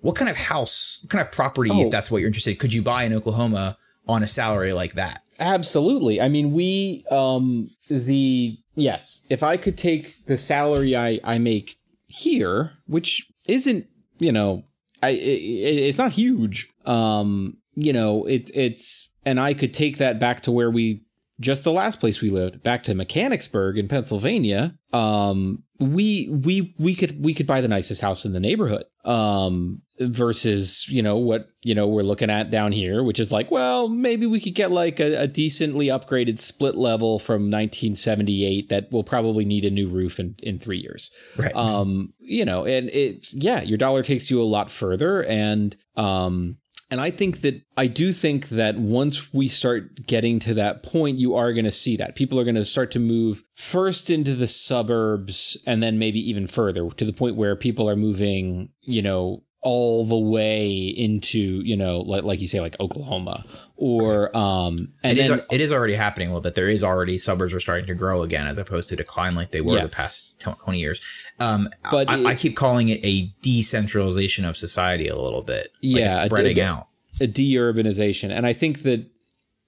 What kind of house, what kind of property, oh. if that's what you're interested in, could you buy in Oklahoma on a salary like that? Absolutely. I mean, we, um, the, yes, if I could take the salary I, I make here, which isn't, you know, I it, it's not huge, um, you know, it, it's, and I could take that back to where we, just the last place we lived, back to Mechanicsburg in Pennsylvania, um, we we we could we could buy the nicest house in the neighborhood, um, versus, you know, what, you know, we're looking at down here, which is like, well, maybe we could get like a, a decently upgraded split level from nineteen seventy-eight that will probably need a new roof in, in three years. Right. Um, you know, and it's, yeah, your dollar takes you a lot further. And um And I think that I do think that once we start getting to that point, you are going to see that people are going to start to move first into the suburbs, and then maybe even further to the point where people are moving, you know, all the way into, you know, like, like you say, like Oklahoma or um. And it, then, is, it is already happening a little bit. There is already, suburbs are starting to grow again, as opposed to decline like they were yes. the past twenty years. Um, but I, it, I keep calling it a decentralization of society a little bit. Yeah. Like it's spreading a de- out. A deurbanization. And I think that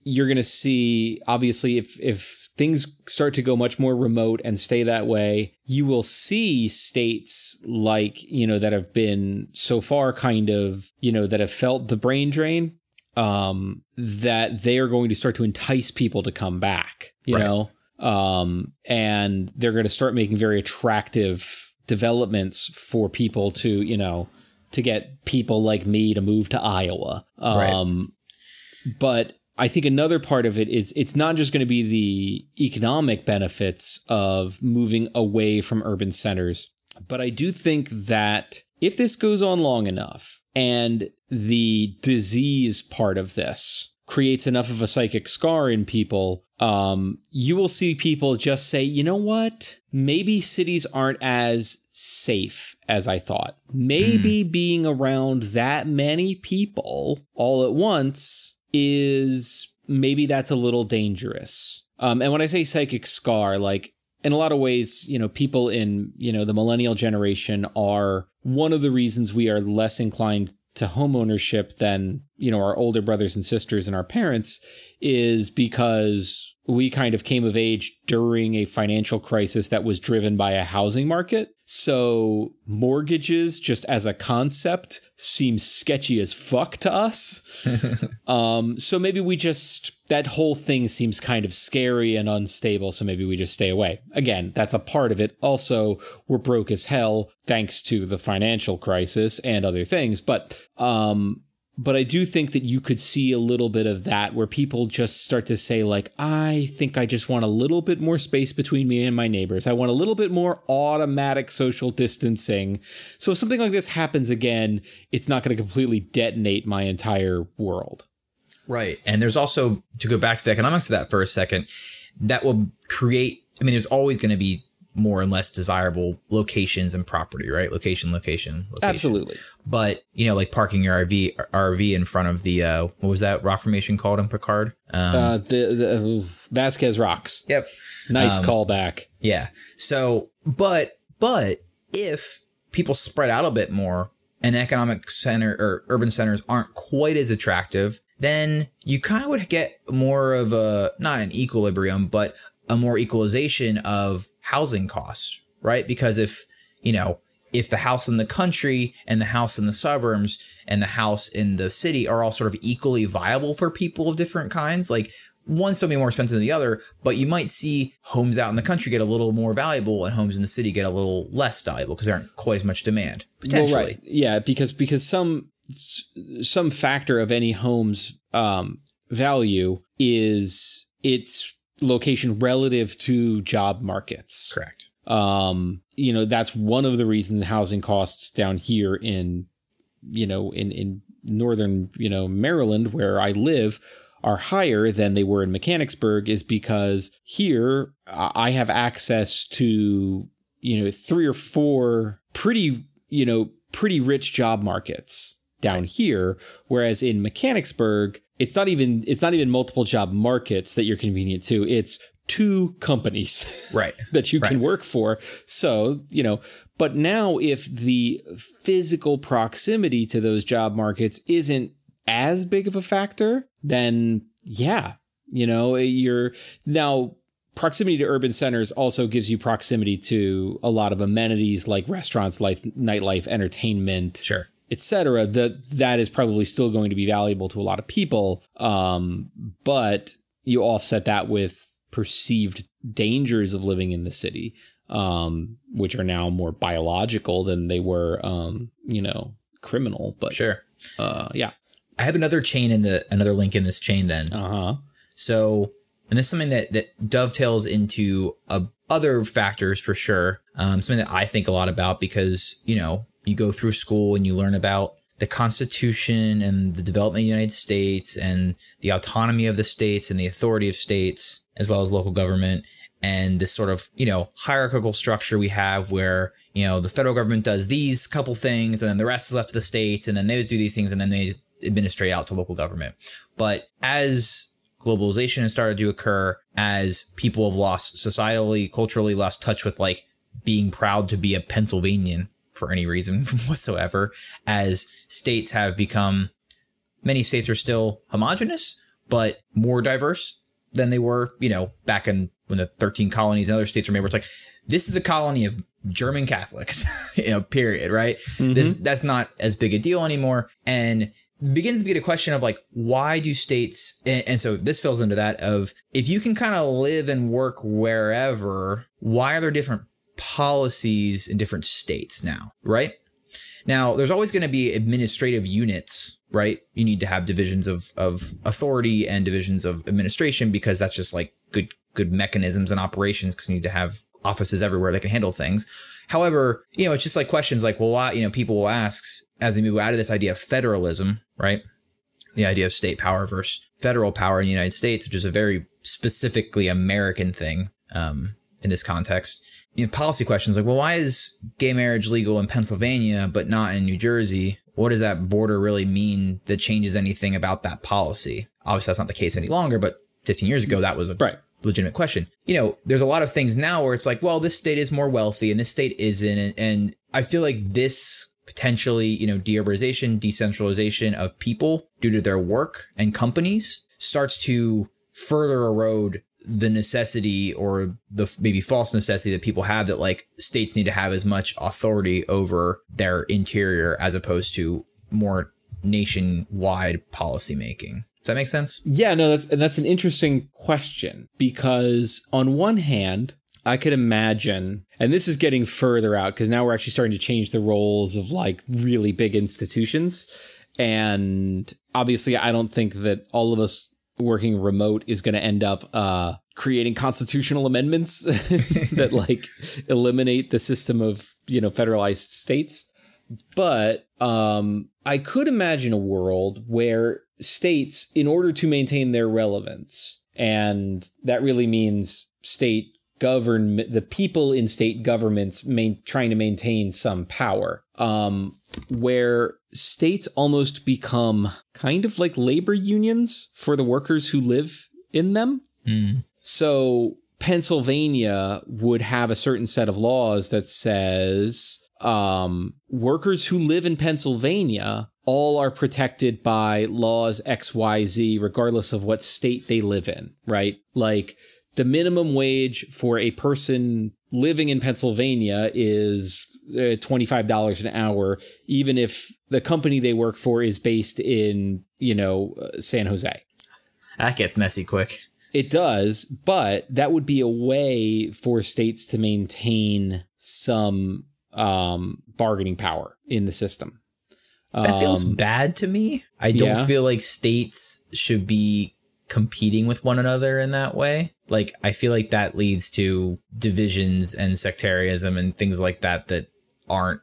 you're going to see, obviously, if if things start to go much more remote and stay that way, you will see states like, you know, that have been so far kind of, you know, that have felt the brain drain, um, that they are going to start to entice people to come back, you right. know, um, and they're going to start making very attractive developments for people to, you know, to get people like me to move to Iowa. Um, right. But I think another part of it is it's not just going to be the economic benefits of moving away from urban centers, but I do think that if this goes on long enough and the disease part of this creates enough of a psychic scar in people, um, you will see people just say, you know what? Maybe cities aren't as safe as I thought. Maybe mm. being around that many people all at once is maybe that's a little dangerous. Um, and when I say psychic scar, like in a lot of ways, you know, people in, you know, the millennial generation are one of the reasons we are less inclined to home ownership than, you know, our older brothers and sisters and our parents, is because we kind of came of age during a financial crisis that was driven by a housing market. So mortgages, just as a concept, seem sketchy as fuck to us. um, so maybe we just, that whole thing seems kind of scary and unstable. So maybe we just stay away. Again, that's a part of it. Also, we're broke as hell, thanks to the financial crisis and other things. But um But I do think that you could see a little bit of that where people just start to say, like, I think I just want a little bit more space between me and my neighbors. I want a little bit more automatic social distancing. So if something like this happens again, it's not going to completely detonate my entire world. Right. And there's also, to go back to the economics of that for a second, that will create, I mean, there's always going to be more and less desirable locations and property, right? Location, location, location. Absolutely. But, you know, like parking your R V R V in front of the, uh, what was that rock formation called in Picard? Um, uh, the, the Vasquez Rocks. Yep. Nice um, callback. Yeah. So, but, but if people spread out a bit more and economic center or urban centers aren't quite as attractive, then you kind of would get more of a, not an equilibrium, but a more equalization of housing costs, right? Because if, you know, if the house in the country and the house in the suburbs and the house in the city are all sort of equally viable for people of different kinds, like one's something more expensive than the other, but you might see homes out in the country get a little more valuable and homes in the city get a little less valuable because there aren't quite as much demand, potentially. Well, right. Yeah, because because some some factor of any home's um, value is its location relative to job markets. Correct. Um, you know, that's one of the reasons housing costs down here in, you know, in, in northern, you know, Maryland, where I live, are higher than they were in Mechanicsburg, is because here I have access to, you know, three or four pretty, you know, pretty rich job markets down here, whereas in Mechanicsburg, It's not even it's not even multiple job markets that you're convenient to. It's two companies, right, that you right. can work for. So, you know, but now if the physical proximity to those job markets isn't as big of a factor, then, yeah, you know, you're now proximity to urban centers also gives you proximity to a lot of amenities like restaurants, life, nightlife, entertainment. Sure. Etc. That that is probably still going to be valuable to a lot of people, um, but you offset that with perceived dangers of living in the city, um, which are now more biological than they were, um, you know, criminal. But sure, uh, yeah. I have another chain in the another link in this chain. Then, uh huh. So, and this is something that that dovetails into uh, other factors for sure. Um, something that I think a lot about because, you know, you go through school and you learn about the Constitution and the development of the United States and the autonomy of the states and the authority of states, as well as local government, and this sort of, you know, hierarchical structure we have where, you know, the federal government does these couple things and then the rest is left to the states and then they do these things and then they administrate out to local government. But as globalization has started to occur, as people have lost societally, culturally lost touch with like being proud to be a Pennsylvanian, for any reason whatsoever, as states have become, many states are still homogenous, but more diverse than they were, you know, back in when the thirteen colonies and other states were made, where it's like, this is a colony of German Catholics, you know, period, right? Mm-hmm. This that's not as big a deal anymore. And begins to get a question of like, why do states, and, and so this fills into that of, if you can kind of live and work wherever, why are there different policies in different states now, right? Now, there's always going to be administrative units, right? You need to have divisions of, of authority and divisions of administration because that's just like good, good mechanisms and operations because you need to have offices everywhere that can handle things. However, you know, it's just like questions like, well, why, you know, people will ask as they move out of this idea of federalism, right? The idea of state power versus federal power in the United States, which is a very specifically American thing um, in this context. You know, policy questions like, well, why is gay marriage legal in Pennsylvania but not in New Jersey? What does that border really mean that changes anything about that policy? Obviously, that's not the case any longer, but fifteen years ago, that was a right. legitimate question. You know, there's a lot of things now where it's like, well, this state is more wealthy and this state isn't. And I feel like this potentially, you know, de-urbanization, decentralization of people due to their work and companies starts to further erode the necessity or the maybe false necessity that people have that like states need to have as much authority over their interior as opposed to more nationwide policymaking. Does that make sense? Yeah, no, that's, and that's an interesting question, because on one hand, I could imagine, and this is getting further out because now we're actually starting to change the roles of like really big institutions. And obviously, I don't think that all of us working remote is going to end up uh, creating constitutional amendments that like eliminate the system of, you know, federalized states. But um, I could imagine a world where states, in order to maintain their relevance, and that really means state government, the people in state governments main, trying to maintain some power, um, where states almost become kind of like labor unions for the workers who live in them. Mm. So Pennsylvania would have a certain set of laws that says um, workers who live in Pennsylvania all are protected by laws X Y Z, regardless of what state they live in, right? Like the minimum wage for a person living in Pennsylvania is twenty-five dollars an hour, even if the company they work for is based in, you know, San Jose. That gets messy quick. It does, but that would be a way for states to maintain some um, bargaining power in the system. That feels um, bad to me. I don't yeah. feel like states should be competing with one another in that way. Like, I feel like that leads to divisions and sectarianism and things like that that aren't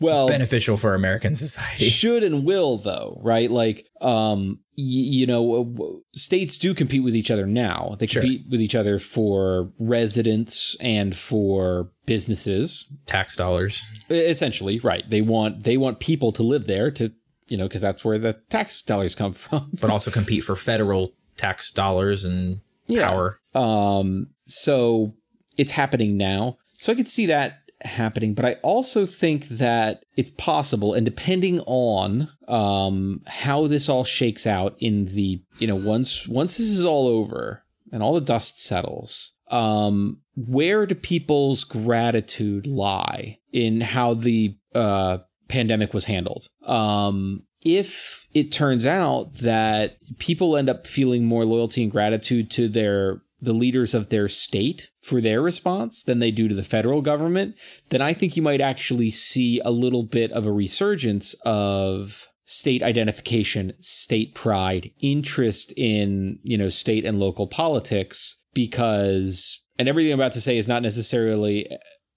well beneficial for American society. Should and will, though, right? Like, um, y- you know, states do compete with each other now. They compete sure. with each other for residents and for businesses, tax dollars, essentially, right? They want they want people to live there to, you know, because that's where the tax dollars come from. But also compete for federal tax dollars and yeah. power. Um, so it's happening now. So I could see that happening, but I also think that it's possible, and depending on um, how this all shakes out in the, you know, once once this is all over and all the dust settles, um, where do people's gratitude lie in how the uh, pandemic was handled? Um, if it turns out that people end up feeling more loyalty and gratitude to their the leaders of their state for their response than they do to the federal government, then I think you might actually see a little bit of a resurgence of state identification, state pride, interest in, you know, state and local politics, because, and everything I'm about to say is not necessarily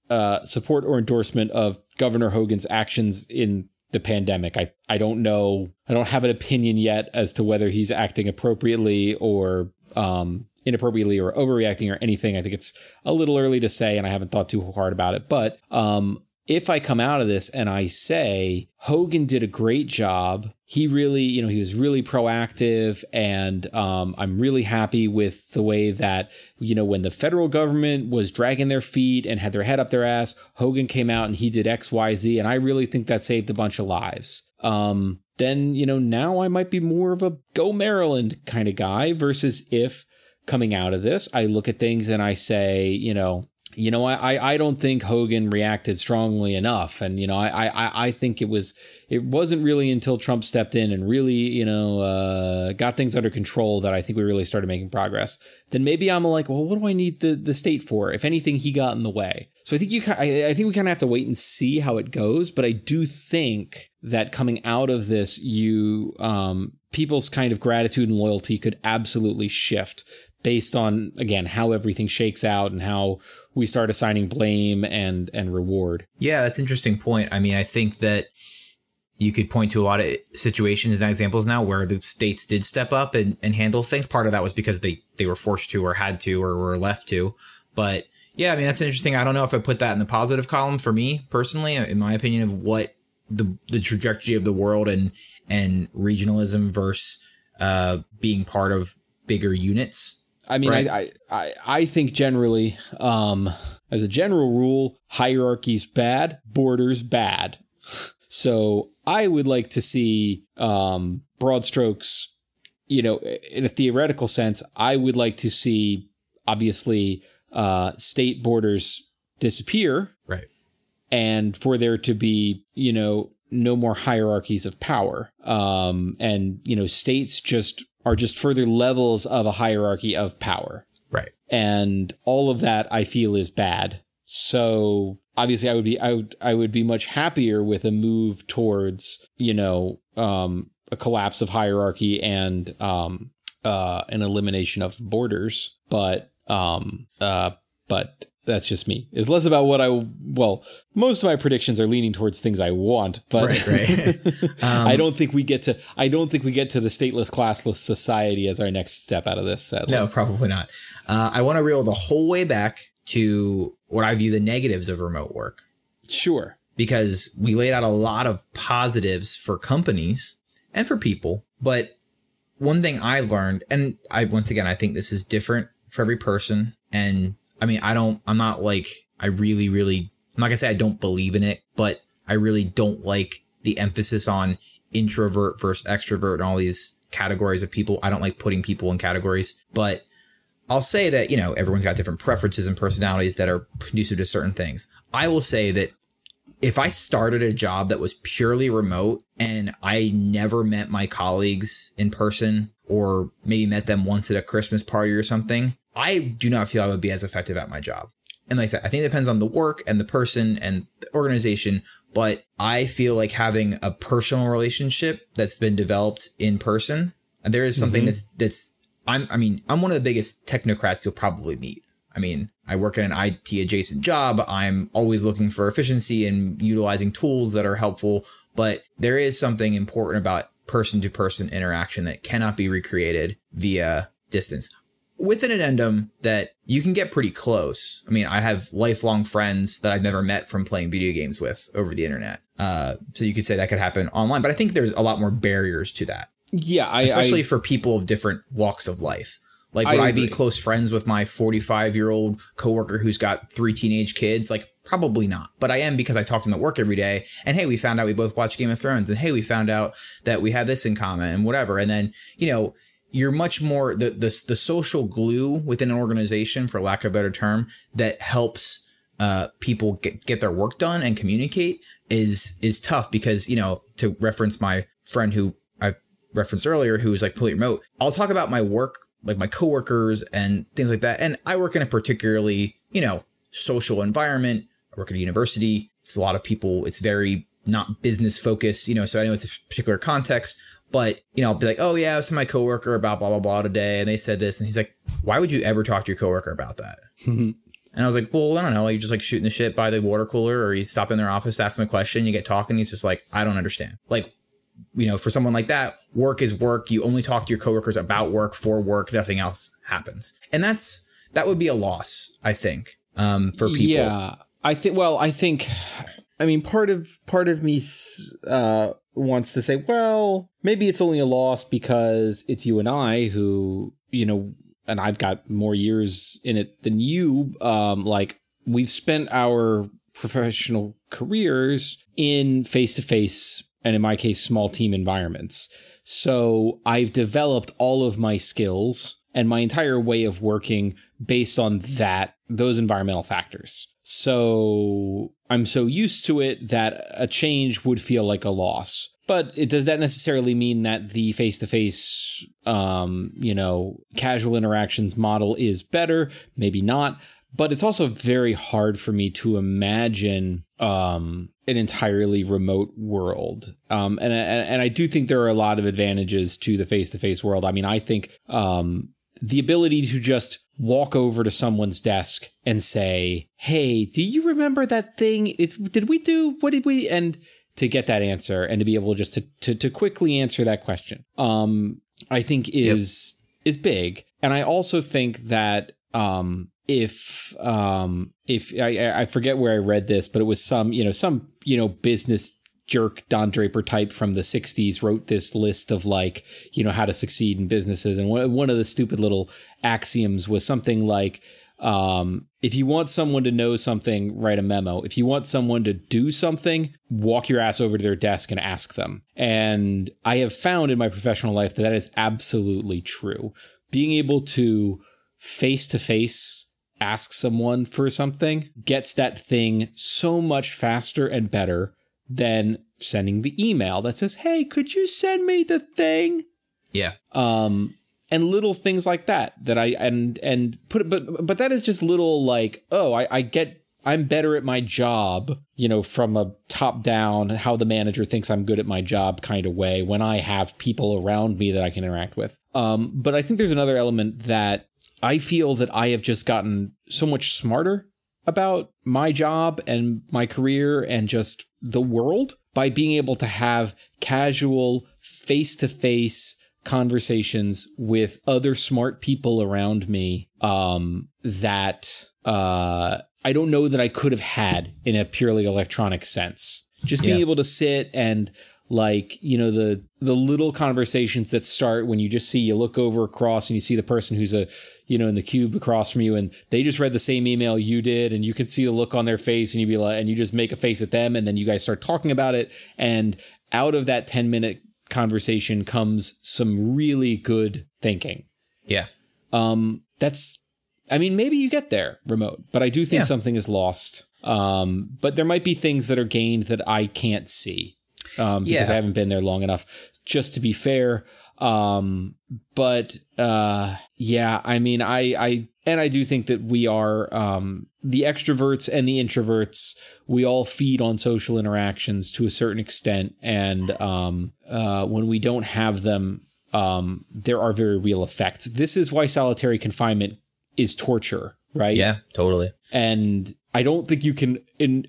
uh, support or endorsement of Governor Hogan's actions in the pandemic. I, I don't know. I don't have an opinion yet as to whether he's acting appropriately or, um, inappropriately or overreacting or anything. I think it's a little early to say, and I haven't thought too hard about it. But um, if I come out of this and I say Hogan did a great job, he really, you know, he was really proactive, and um, I'm really happy with the way that, you know, when the federal government was dragging their feet and had their head up their ass, Hogan came out and he did X, Y, Z, and I really think that saved a bunch of lives. Um, then, you know, now I might be more of a go Maryland kind of guy versus if coming out of this, I look at things and I say, you know, you know, I I don't think Hogan reacted strongly enough. And, you know, I I I think it was it wasn't really until Trump stepped in and really, you know, uh, got things under control that I think we really started making progress. Then maybe I'm like, well, what do I need the, the state for? If anything, he got in the way. So I think you I, I think we kind of have to wait and see how it goes. But I do think that coming out of this, you um, people's kind of gratitude and loyalty could absolutely shift based on, again, how everything shakes out and how we start assigning blame and and reward. Yeah, that's an interesting point. I mean, I think that you could point to a lot of situations and examples now where the states did step up and, and handle things. Part of that was because they, they were forced to or had to or were left to. But yeah, I mean, that's interesting. I don't know if I put that in the positive column for me personally, in my opinion, of what the the trajectory of the world and and regionalism versus uh, being part of bigger units. I mean, right. I, I I think generally, um, as a general rule, hierarchy's bad, borders bad. So I would like to see um, broad strokes, you know, in a theoretical sense, I would like to see obviously uh, state borders disappear. Right. And for there to be, you know, no more hierarchies of power. Um, and, you know, states just are just further levels of a hierarchy of power. Right. And all of that, I feel, is bad. So obviously I would be I would, I would be much happier with a move towards, you know, um, a collapse of hierarchy and um, uh, an elimination of borders. But um, uh, but that's just me. It's less about what I well, most of my predictions are leaning towards things I want, but right, right. Um, I don't think we get to I don't think we get to the stateless, classless society as our next step out of this. Sadly. No, probably not. Uh, I want to reel the whole way back to what I view the negatives of remote work. Sure. Because we laid out a lot of positives for companies and for people. But one thing I learned, and I once again, I think this is different for every person, and I mean, I don't, I'm not like, I really, really, I'm not gonna say I don't believe in it, but I really don't like the emphasis on introvert versus extrovert and all these categories of people. I don't like putting people in categories, but I'll say that, you know, everyone's got different preferences and personalities that are conducive to certain things. I will say that if I started a job that was purely remote and I never met my colleagues in person, or maybe met them once at a Christmas party or something, I do not feel I would be as effective at my job. And like I said, I think it depends on the work and the person and the organization. But I feel like having a personal relationship that's been developed in person, and there is something mm-hmm. that's that's I'm I mean, I'm one of the biggest technocrats you'll probably meet. I mean, I work in an I T adjacent job. I'm always looking for efficiency and utilizing tools that are helpful. But there is something important about person to person interaction that cannot be recreated via distance. With an addendum that you can get pretty close. I mean, I have lifelong friends that I've never met from playing video games with over the internet. Uh, so you could say that could happen online, but I think there's a lot more barriers to that. Yeah. I, Especially I, for people of different walks of life. Like, would I, I be close friends with my forty-five year old coworker who's got three teenage kids? Like, probably not. But I am, because I talk to them at work every day. And hey, we found out we both watch Game of Thrones, and hey, we found out that we have this in common and whatever. And then, you know, you're much more the, the the social glue within an organization, for lack of a better term, that helps uh, people get, get their work done and communicate is is tough because, you know, to reference my friend who I referenced earlier, who is like completely remote. I'll talk about my work, like my coworkers and things like that. And I work in a particularly, you know, social environment. I work at a university. It's a lot of people. It's very not business focused, you know, so I know it's a particular context. But, you know, I'll be like, oh, yeah, I was to my coworker about blah, blah, blah today. And they said this. And he's like, why would you ever talk to your coworker about that? Mm-hmm. And I was like, well, I don't know. You're just like shooting the shit by the water cooler, or you stop in their office, ask them a question. You get talking. He's just like, I don't understand. Like, you know, for someone like that, work is work. You only talk to your coworkers about work for work. Nothing else happens. And that's that would be a loss, I think, um, for people. Yeah, I think. Well, I think I mean, part of part of me uh, wants to say, well, maybe it's only a loss because it's you and I who, you know, and I've got more years in it than you. Um, like, we've spent our professional careers in face to face and, in my case, small team environments. So I've developed all of my skills and my entire way of working based on that, those environmental factors. So I'm so used to it that a change would feel like a loss. But it, does that necessarily mean that the face-to-face, um, you know, casual interactions model is better? Maybe not. But it's also very hard for me to imagine um, an entirely remote world. Um, and, and I do think there are a lot of advantages to the face-to-face world. I mean, I think um, the ability to just walk over to someone's desk and say, hey, do you remember that thing? It's, did we do? What did we? And to get that answer and to be able just to to, to quickly answer that question, um, I think is yep. is big. And I also think that um, if um, if I, I forget where I read this, but it was some, you know, some, you know, business jerk Don Draper type from the sixties wrote this list of, like, you know, how to succeed in businesses. And one of the stupid little axioms was something like, um, if you want someone to know something, write a memo. If you want someone to do something, walk your ass over to their desk and ask them. And I have found in my professional life that that is absolutely true. Being able to face-to-face, ask someone for something, gets that thing so much faster and better than sending the email that says, hey, could you send me the thing? Yeah. Um, and little things like that, that I and and put but but that is just little like, oh, I, I get I'm better at my job, you know, from a top down, how the manager thinks I'm good at my job kind of way when I have people around me that I can interact with. Um, but I think there's another element that I feel that I have just gotten so much smarter about my job and my career and just the world by being able to have casual face-to-face conversations with other smart people around me um, that uh, I don't know that I could have had in a purely electronic sense. Just being yeah. able to sit and like, you know, the the little conversations that start when you just see you look over across and you see the person who's a, you know, in the cube across from you and they just read the same email you did and you can see the look on their face and you be like, and you just make a face at them and then you guys start talking about it. And out of that ten minute conversation comes some really good thinking. Yeah. Um, that's, I mean, maybe you get there remote, but I do think yeah. something is lost. Um, but there might be things that are gained that I can't see um, because yeah. I haven't been there long enough, just to be fair. Um, but uh, yeah, I mean, I, I and I do think that we are um, the extroverts and the introverts. We all feed on social interactions to a certain extent. And um, uh, when we don't have them, um, there are very real effects. This is why solitary confinement is torture, right? Yeah, totally. And I don't think you can in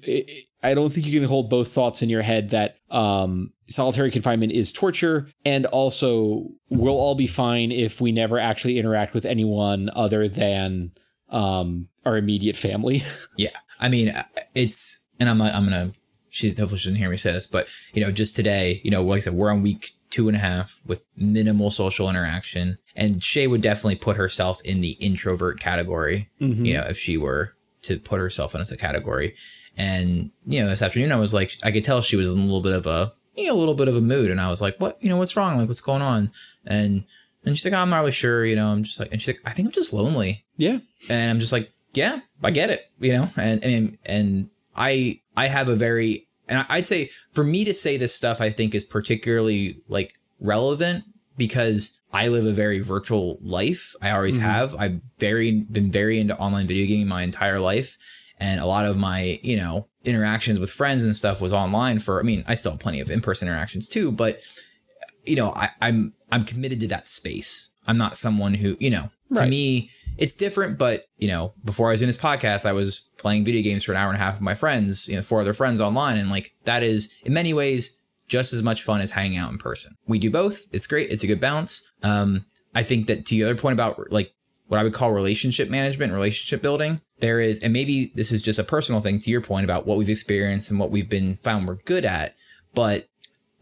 I don't think you can hold both thoughts in your head that um, solitary confinement is torture and also we'll all be fine if we never actually interact with anyone other than um, our immediate family. Yeah. I mean, it's and I'm I'm going to she's hopefully she doesn't hear me say this, but, you know, just today, you know, like I said, we're on week two and a half with minimal social interaction. And Shay would definitely put herself in the introvert category, mm-hmm. you know, if she were to put herself in as a category. And, you know, this afternoon I was like, I could tell she was in a little bit of a, you know, a little bit of a mood. And I was like, what, you know, what's wrong? Like, what's going on? And and she's like, oh, I'm not really sure. You know, I'm just like, and she's like, I think I'm just lonely. Yeah. And I'm just like, yeah, I get it. You know, and and, and I I have a very, and I'd say for me to say this stuff, I think is particularly like relevant because I live a very virtual life. I always mm-hmm. have. I've very been very into online video gaming my entire life. And a lot of my, you know, interactions with friends and stuff was online for, I mean, I still have plenty of in-person interactions too, but, you know, I, I'm, I'm committed to that space. I'm not someone who, you know, right. to me, it's different, but, you know, before I was doing this podcast, I was playing video games for an hour and a half with my friends, you know, four other friends online. And like, that is in many ways just as much fun as hanging out in person. We do both. It's great. It's a good balance. Um, I think that to your other point about like what I would call relationship management, relationship building, there is, and maybe this is just a personal thing to your point about what we've experienced and what we've been found we're good at. But,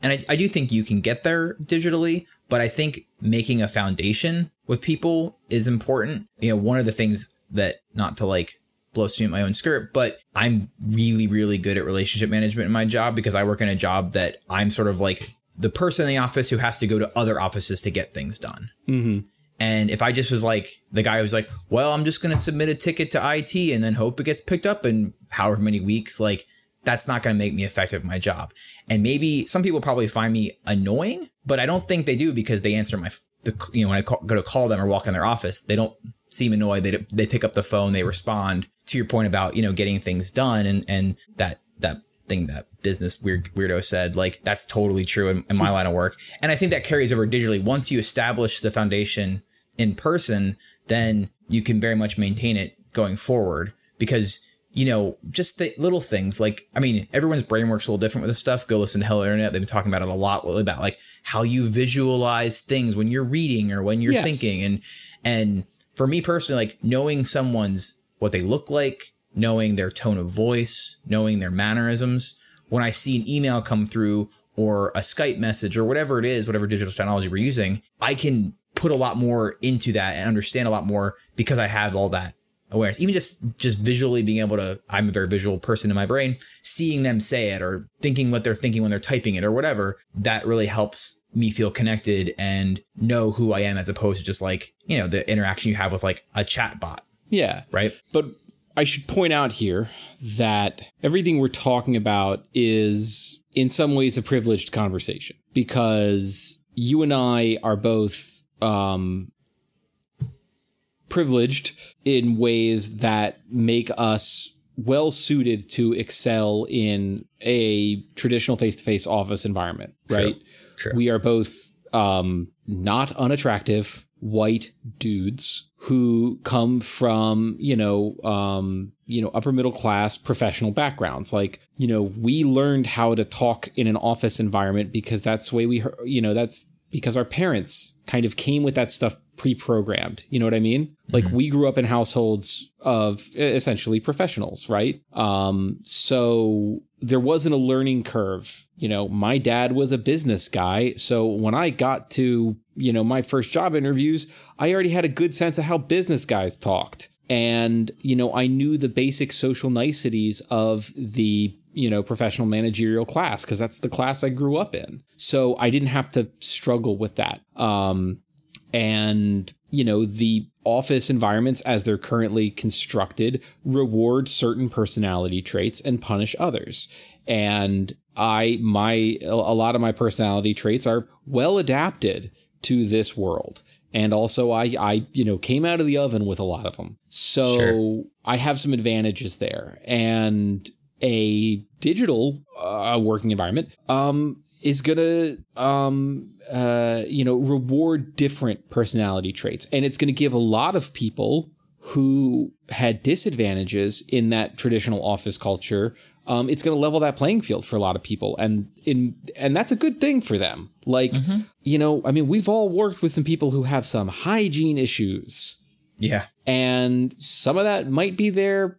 and I, I do think you can get there digitally, but I think making a foundation with people is important. You know, one of the things that, not to like blow steam at my own skirt, but I'm really, really good at relationship management in my job because I work in a job that I'm sort of like the person in the office who has to go to other offices to get things done. Mm-hmm. And if I just was like the guy who's like, well, I'm just going to submit a ticket to I T and then hope it gets picked up in however many weeks, like that's not going to make me effective at my job. And maybe some people probably find me annoying, but I don't think they do because they answer my, the, you know, when I call, go to call them or walk in their office, they don't seem annoyed. They they pick up the phone, they respond to your point about, you know, getting things done and and that that thing that business weird weirdo said, like that's totally true in, in my line of work. And I think that carries over digitally. Once you establish the foundation in person, then you can very much maintain it going forward because, you know, just the little things like, I mean, everyone's brain works a little different with this stuff. Go listen to Hello Internet. They've been talking about it a lot about like how you visualize things when you're reading or when you're yes. thinking. And and for me personally, like knowing someone's what they look like, knowing their tone of voice, knowing their mannerisms. When I see an email come through or a Skype message or whatever it is, whatever digital technology we're using, I can put a lot more into that and understand a lot more because I have all that awareness. Even just just visually being able to, I'm a very visual person in my brain, seeing them say it or thinking what they're thinking when they're typing it or whatever, that really helps me feel connected and know who I am, as opposed to just like, you know, the interaction you have with like a chat bot. Yeah. Right. But I should point out here that everything we're talking about is in some ways a privileged conversation, because you and I are both um, privileged in ways that make us well suited to excel in a traditional face-to-face office environment, right? Sure. Sure. We are both um, not unattractive white dudes who come from, you know, um, you know, upper middle class professional backgrounds. Like, you know, we learned how to talk in an office environment because that's the way we, you know, that's because our parents kind of came with that stuff pre-programmed. You know what I mean? Like, we grew up in households of essentially professionals, right? Um, so there wasn't a learning curve. You know, my dad was a business guy. So when I got to, you know, my first job interviews, I already had a good sense of how business guys talked. And, you know, I knew the basic social niceties of the, you know, professional managerial class, because that's the class I grew up in. So I didn't have to struggle with that. Um, and, you know, the office environments as they're currently constructed reward certain personality traits and punish others. And I my a lot of my personality traits are well adapted to this world. And also I, I you know, came out of the oven with a lot of them. So sure. I have some advantages there. And a digital uh, working environment um, is gonna um, uh, you know, reward different personality traits, and it's gonna give a lot of people who had disadvantages in that traditional office culture. Um, it's gonna level that playing field for a lot of people, and in and that's a good thing for them. Like, mm-hmm. you know, I mean, we've all worked with some people who have some hygiene issues. Yeah. And some of that might be there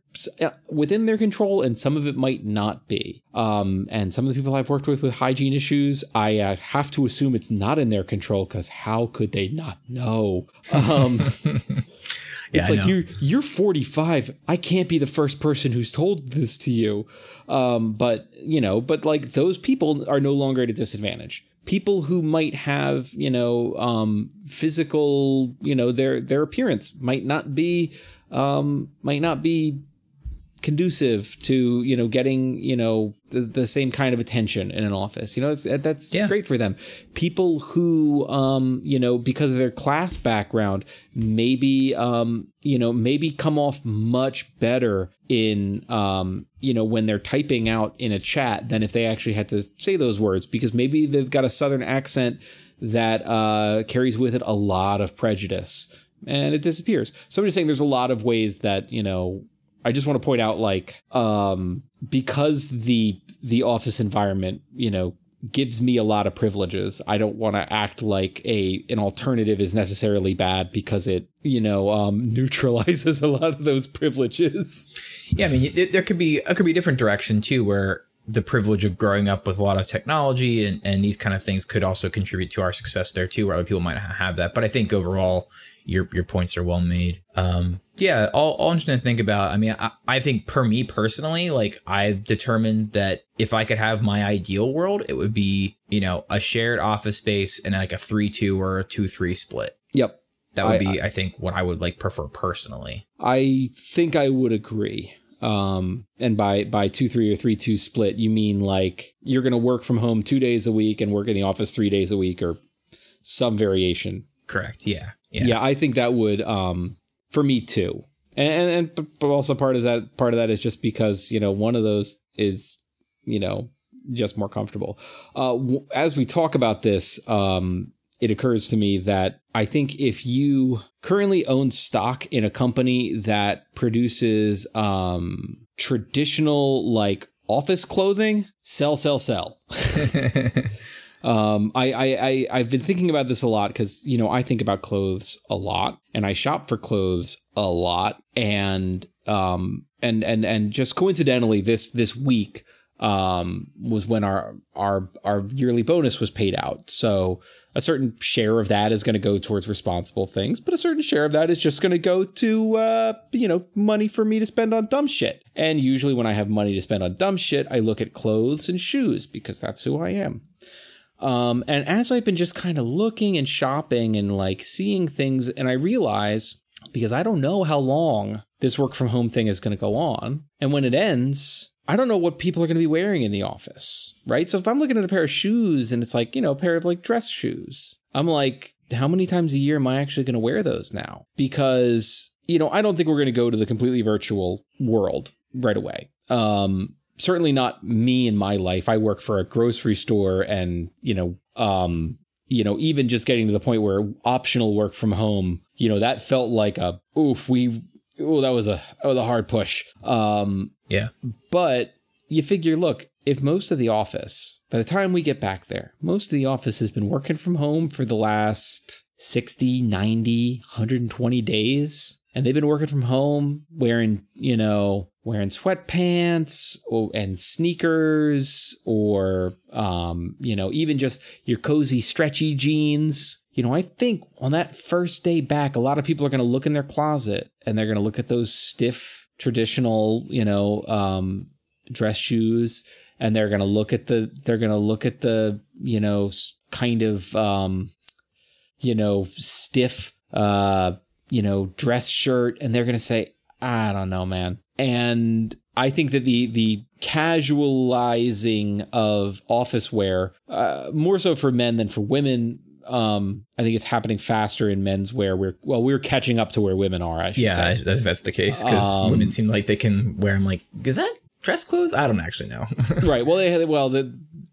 within their control, and some of it might not be. Um, and some of the people I've worked with with hygiene issues, I uh, have to assume it's not in their control, because how could they not know? Um, yeah, it's I like know. you're you're forty-five. I can't be the first person who's told this to you. Um, but, you know, but like those people are no longer at a disadvantage. People who might have, you know, um, physical, you know, their their appearance might not be um, might not be conducive to, you know, getting, you know, the, the same kind of attention in an office. You know, that's, that's yeah. great for them. People who, um, you know, because of their class background, maybe, um, you know, maybe come off much better in, um, you know, when they're typing out in a chat than if they actually had to say those words, because maybe they've got a Southern accent that uh, carries with it a lot of prejudice, and it disappears. So I'm just saying there's a lot of ways that, you know, I just want to point out, like, um, because the the office environment, you know, gives me a lot of privileges. I don't want to act like a an alternative is necessarily bad, because it, you know, um, neutralizes a lot of those privileges. Yeah, I mean, it, there could be it could be a different direction, too, where the privilege of growing up with a lot of technology and, and these kind of things could also contribute to our success there, too, where other people might not have that. But I think overall, your your points are well made. Um, yeah, all, all I'm trying to think about, I mean, I, I think per me personally, like, I've determined that if I could have my ideal world, it would be, you know, a shared office space and like a three two or a two three split. Yep. That would I, be, I, I think, what I would like prefer personally. I think I would agree. Um, and by, by two, three or three, two split, you mean like you're going to work from home two days a week and work in the office three days a week, or some variation. Correct. Yeah. Yeah. yeah I think that would, um, for me too. And, and, and but also part of that, part of that is just because, you know, one of those is, you know, just more comfortable. Uh, w- as we talk about this, um, it occurs to me that I think if you currently own stock in a company that produces um, traditional like office clothing, sell, sell, sell. um, I, I, I, I've been thinking about this a lot because, you know, I think about clothes a lot, and I shop for clothes a lot. And um, and and and just coincidentally, this this week um, was when our our our yearly bonus was paid out. So a certain share of that is going to go towards responsible things, but a certain share of that is just going to go to, uh, you know, money for me to spend on dumb shit. And usually when I have money to spend on dumb shit, I look at clothes and shoes, because that's who I am. Um, and as I've been just kind of looking and shopping and like seeing things, and I realize, because I don't know how long this work from home thing is going to go on. And when it ends, I don't know what people are going to be wearing in the office, right? So if I'm looking at a pair of shoes and it's like, you know, a pair of like dress shoes, I'm like, how many times a year am I actually going to wear those now? Because, you know, I don't think we're going to go to the completely virtual world right away. Um, certainly not me in my life. I work for a grocery store and, you know, um, you know, even just getting to the point where optional work from home, you know, that felt like a oof. We oh, that was a oh, the hard push. Um, yeah. But you figure, look, if most of the office, by the time we get back there, most of the office has been working from home for the last sixty, ninety, one hundred twenty days. And they've been working from home wearing, you know, wearing sweatpants or, and sneakers or, um, you know, even just your cozy, stretchy jeans. You know, I think on that first day back, a lot of people are going to look in their closet and they're going to look at those stiff, traditional, you know, um, dress shoes. And they're going to look at the they're going to look at the, you know, kind of, um, you know, stiff, uh, you know, dress shirt. And they're going to say, I don't know, man. And I think that the the casualizing of office wear, uh, more so for men than for women. Um, I think it's happening faster in men's wear. We're well, we're catching up to where women are. I should yeah, say. I, that's the case because um, women seem like they can wear them like, is that dress clothes? I don't actually know. Right. Well, they well they,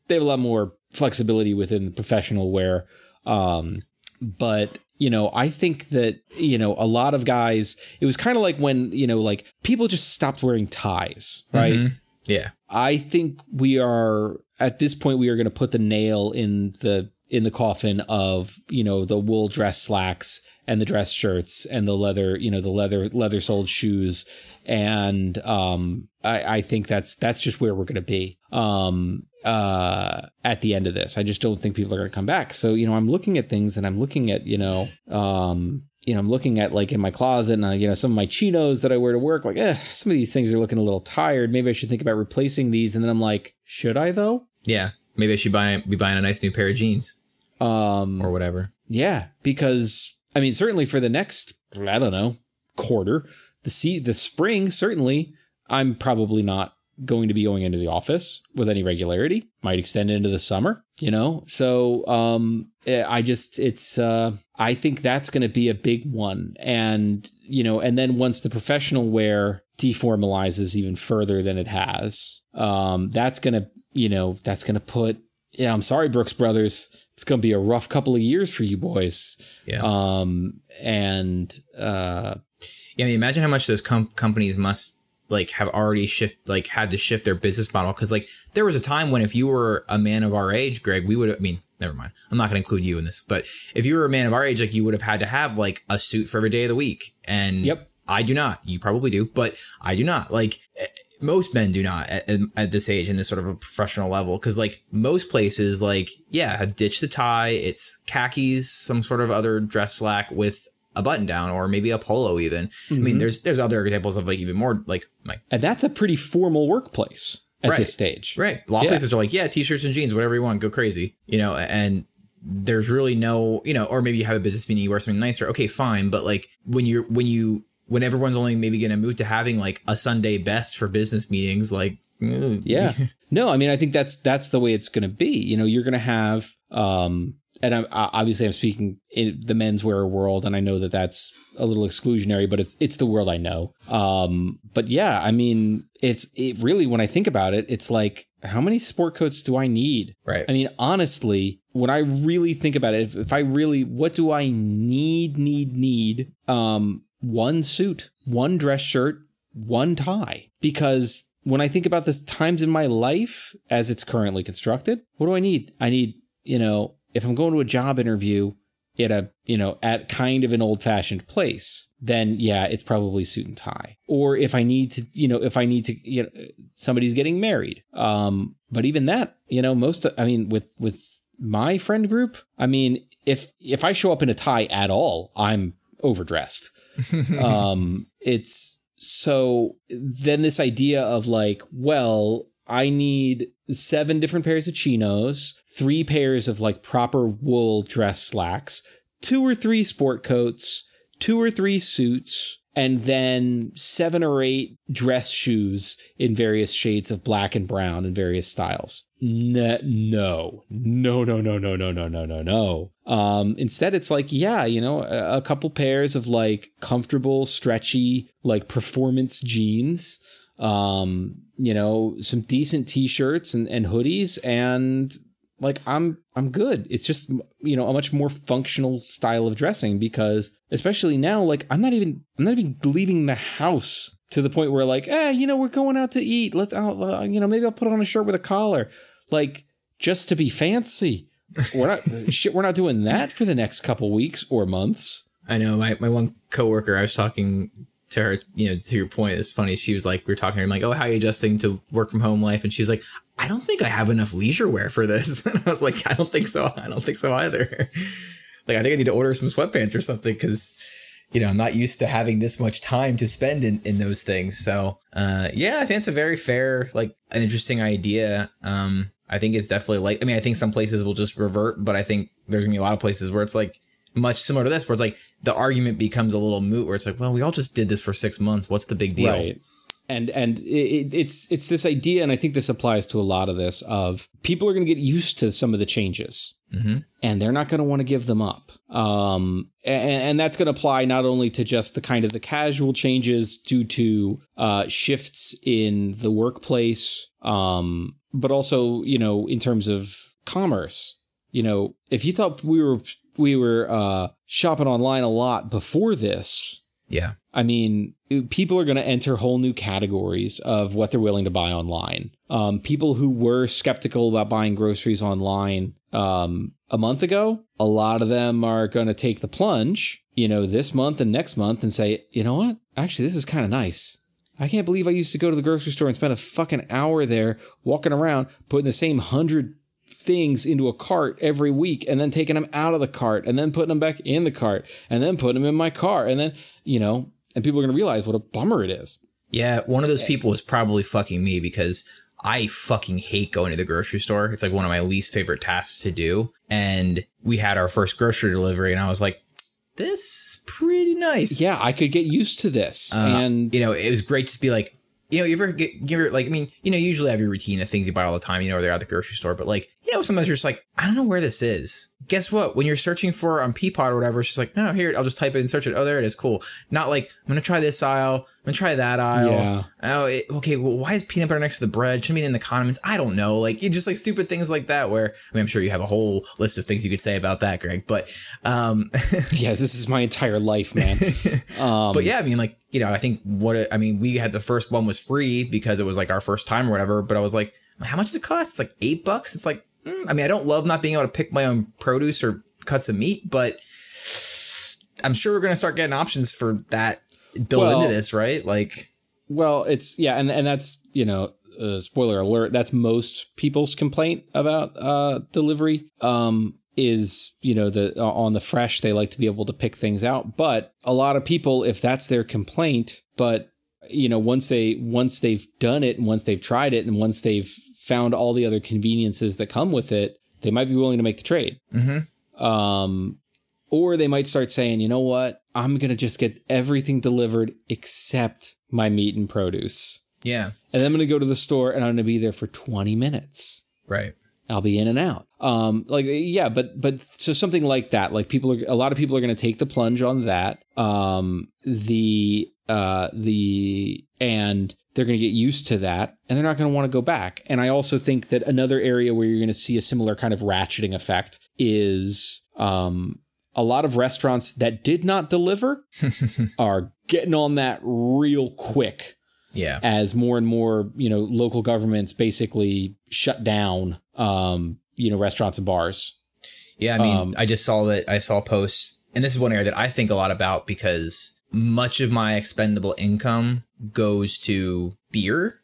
they have a lot more flexibility within professional wear. Um, but, you know, I think that, you know, a lot of guys, it was kind of like when, you know, like people just stopped wearing ties. Right. Mm-hmm. Yeah. I think we are at this point, we are going to put the nail in the in the coffin of, you know, the wool dress slacks and the dress shirts and the leather, you know, the leather leather soled shoes. And um, I, I think that's that's just where we're going to be um, uh, at the end of this. I just don't think people are going to come back. So, you know, I'm looking at things and I'm looking at, you know, um, you know, I'm looking at like in my closet and, uh, you know, some of my chinos that I wear to work, like, eh, some of these things are looking a little tired. Maybe I should think about replacing these. And then I'm like, should I, though? Yeah. Maybe I should buy be buying a nice new pair of jeans. Um, or whatever. Yeah, because I mean, certainly for the next, I don't know, quarter, the sea, the spring, certainly I'm probably not going to be going into the office with any regularity. Might extend into the summer, you know? So um, I just, it's, uh, I think that's going to be a big one. And, you know, and then once the professional wear deformalizes even further than it has, um, that's going to, you know, that's going to put, yeah, I'm sorry, Brooks Brothers, it's going to be a rough couple of years for you boys. Yeah. Um, and, uh, yeah, I mean, imagine how much those com- companies must like have already shift, like had to shift their business model. Cause like there was a time when if you were a man of our age, Greg, we would, I mean, never mind. I'm not going to include you in this, but if you were a man of our age, like you would have had to have like a suit for every day of the week. And yep. I do not. You probably do, but I do not. Like most men do not at, at this age in this sort of a professional level, because like most places, like, yeah, have ditched the tie. It's khakis, some sort of other dress slack with a button down or maybe a polo even. Mm-hmm. I mean, there's there's other examples of like even more like like. And that's a pretty formal workplace at right. this stage. Right. A lot of yeah. places are like, yeah, T-shirts and jeans, whatever you want. Go crazy. You know, and. There's really no, you know, or maybe you have a business meeting, you wear something nicer. OK, fine. But like when you're when you. When everyone's only maybe going to move to having like a Sunday best for business meetings, like, mm. yeah, no, I mean, I think that's that's the way it's going to be. You know, you're going to have um, and I'm, obviously I'm speaking in the menswear world. And I know that that's a little exclusionary, but it's it's the world I know. Um, but yeah, I mean, it's it really when I think about it, it's like, how many sport coats do I need? Right. I mean, honestly, when I really think about it, if, if I really what do I need, need, need? Um. One suit, one dress shirt, one tie. Because when I think about the times in my life as it's currently constructed, what do I need? I need, you know, if I'm going to a job interview at a, you know, at kind of an old fashioned place, then yeah, it's probably suit and tie. Or if I need to, you know, if I need to, you know, somebody's getting married. Um, but even that, you know, most, I mean, with, with my friend group, I mean, if, if I show up in a tie at all, I'm overdressed. um, it's so then this idea of like, well, I need seven different pairs of chinos, three pairs of like proper wool dress slacks, two or three sport coats, two or three suits, and then seven or eight dress shoes in various shades of black and brown in various styles. No, no, no, no, no, no, no, no, no, no. Um, instead, it's like, yeah, you know, a, a couple pairs of like comfortable, stretchy, like performance jeans, um, you know, some decent T-shirts and, and hoodies, and like I'm I'm good. It's just, you know, a much more functional style of dressing, because especially now, like I'm not even I'm not even leaving the house to the point where like, eh, you know, we're going out to eat. Let's, uh, you know, maybe I'll put on a shirt with a collar, like just to be fancy. We're not shit. We're not doing that for the next couple weeks or months. I know my my one coworker, I was talking to her, you know, to your point, it's funny. She was like, we we're talking to her, I'm like, oh, how are you adjusting to work from home life? And she's like, I don't think I have enough leisure wear for this. And I was like, I don't think so. I don't think so either. Like, I think I need to order some sweatpants or something, because, you know, I'm not used to having this much time to spend in, in those things. So, uh, yeah, I think it's a very fair, like an interesting idea. Um, I think it's definitely like, I mean, I think some places will just revert, but I think there's gonna be a lot of places where it's like, much similar to this, where it's like the argument becomes a little moot, where it's like, well, we all just did this for six months. What's the big deal? Right. And and it, it's it's this idea, and I think this applies to a lot of this, of people are going to get used to some of the changes, mm-hmm. and they're not going to want to give them up. Um, and, and that's going to apply not only to just the kind of the casual changes due to uh, shifts in the workplace, um, but also, you know, in terms of commerce. You know, if you thought we were we were uh, shopping online a lot before this. Yeah. I mean, people are going to enter whole new categories of what they're willing to buy online. Um, people who were skeptical about buying groceries online um, a month ago, a lot of them are going to take the plunge, you know, this month and next month and say, you know what? Actually, this is kind of nice. I can't believe I used to go to the grocery store and spend a fucking hour there walking around, putting the same hundred things into a cart every week, and then taking them out of the cart, and then putting them back in the cart, and then putting them in my car, and then, you know, and people are going to realize what a bummer it is. Yeah, one of those people is probably fucking me, because I fucking hate going to the grocery store. It's like one of my least favorite tasks to do. And we had our first grocery delivery, and I was like, this is pretty nice. Yeah, I could get used to this. Uh, and, you know, it was great to be like, you know, you ever get, give her, like, I mean, you know, you usually have your routine of things you buy all the time, you know, or they're at the grocery store, but like, you know, sometimes you're just like, I don't know where this is. Guess what? When you're searching for on Peapod or whatever, it's just like, no, here, I'll just type it and search it. Oh, there it is. Cool. Not like, I'm going to try this aisle. I'm going to try that aisle. Yeah. Oh, it, okay. Well, why is peanut butter next to the bread? Should I mean in the condiments? I don't know. Like, you just like stupid things like that where, I mean, I'm sure you have a whole list of things you could say about that, Greg, but, um, yeah, this is my entire life, man. Um, but yeah, I mean, like, you know, I think what, it, I mean, we had the first one was free because it was like our first time or whatever, but I was like, how much does it cost? It's like eight bucks. It's like, I mean, I don't love not being able to pick my own produce or cuts of meat, but I'm sure we're going to start getting options for that built well, into this, right? Like, well, it's yeah. And, and that's, you know, uh, spoiler alert. That's most people's complaint about uh, delivery um, is, you know, the uh, on the fresh, they like to be able to pick things out. But a lot of people, if that's their complaint, but, you know, once they once they've done it and once they've tried it and once they've found all the other conveniences that come with it, they might be willing to make the trade. Mm-hmm. Um, or they might start saying, you know what, I'm going to just get everything delivered except my meat and produce. Yeah. And I'm going to go to the store and I'm going to be there for twenty minutes. Right. I'll be in and out. Um, like, yeah, but but so something like that, like people are a lot of people are going to take the plunge on that. Um, the uh, the and they're going to get used to that, and they're not going to want to go back. And I also think that another area where you're going to see a similar kind of ratcheting effect is um, a lot of restaurants that did not deliver are getting on that real quick. Yeah. As more and more, you know, local governments basically shut down, um, you know, restaurants and bars. Yeah. I mean, um, I just saw that I saw posts, and this is one area that I think a lot about, because much of my expendable income goes to beer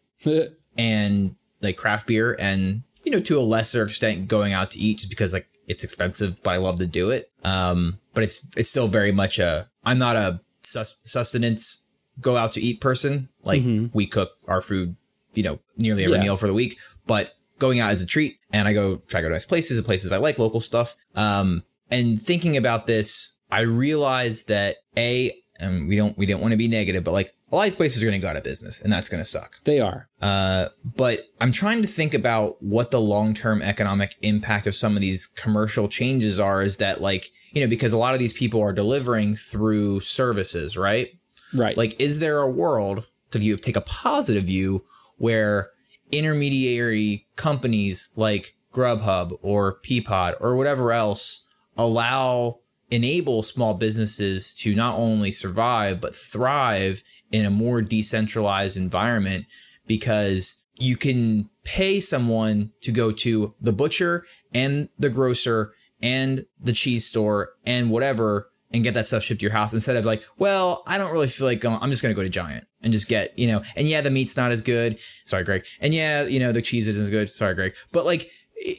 and like craft beer and, you know, to a lesser extent going out to eat, just because like it's expensive, but I love to do it. Um, but it's it's still very much a I'm not a sus- sustenance go out to eat person. Like mm-hmm. we cook our food you know, nearly every yeah. meal for the week, but going out is a treat. And I go try to go to nice places and places I like, local stuff. Um, and thinking about this, I realized that a, and we don't, we don't want to be negative, but like a lot of these places are going to go out of business and that's going to suck. They are. Uh, but I'm trying to think about what the long-term economic impact of some of these commercial changes are, is that like, you know, because a lot of these people are delivering through services, right? Right. Like, is there a world to view, take a positive view where intermediary companies like Grubhub or Peapod or whatever else allow, enable small businesses to not only survive, but thrive in a more decentralized environment? Because you can pay someone to go to the butcher and the grocer and the cheese store and whatever and get that stuff shipped to your house, instead of like, well, I don't really feel like going, I'm just going to go to Giant and just get, you know, and yeah, the meat's not as good. Sorry, Greg. And yeah, you know, the cheese isn't as good. Sorry, Greg. But like,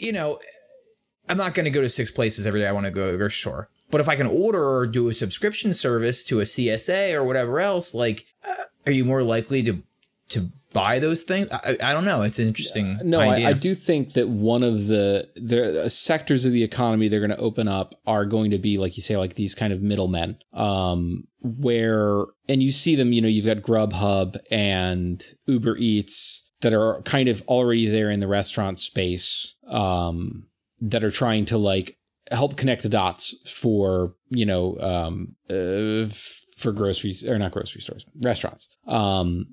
you know, I'm not going to go to six places every day. I want to go to the grocery store. But if I can order or do a subscription service to a C S A or whatever else, like, uh, are you more likely to to buy those things? I, I don't know. It's an interesting uh, no, idea. No, I, I do think that one of the, the sectors of the economy they're going to open up are going to be, like you say, like these kind of middlemen, um, where, and you see them, you know, you've got Grubhub and Uber Eats that are kind of already there in the restaurant space, um, that are trying to like help connect the dots for, you know, um, uh, for groceries or not grocery stores, restaurants. Um,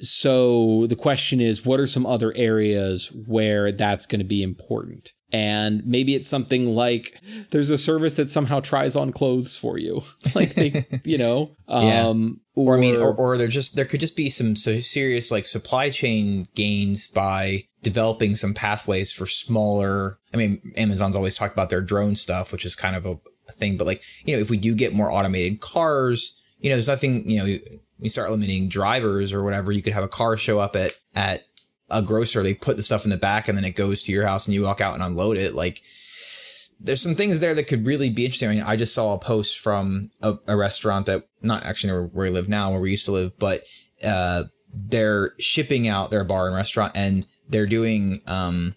so the question is, what are some other areas where that's going to be important? And maybe it's something like there's a service that somehow tries on clothes for you, like, they, you know, um, yeah. or, or I mean, or, or there just there could just be some so serious like supply chain gains by developing some pathways for smaller. I mean, Amazon's always talked about their drone stuff, which is kind of a, a thing. But like, you know, if we do get more automated cars, you know, there's nothing, you know, we start limiting drivers or whatever. You could have a car show up at at a grocer. They put the stuff in the back and then it goes to your house and you walk out and unload it. Like, there's some things there that could really be interesting. I mean, I just saw a post from a, a restaurant that not actually where we live now, where we used to live, but uh, they're shipping out their bar and restaurant and they're doing um,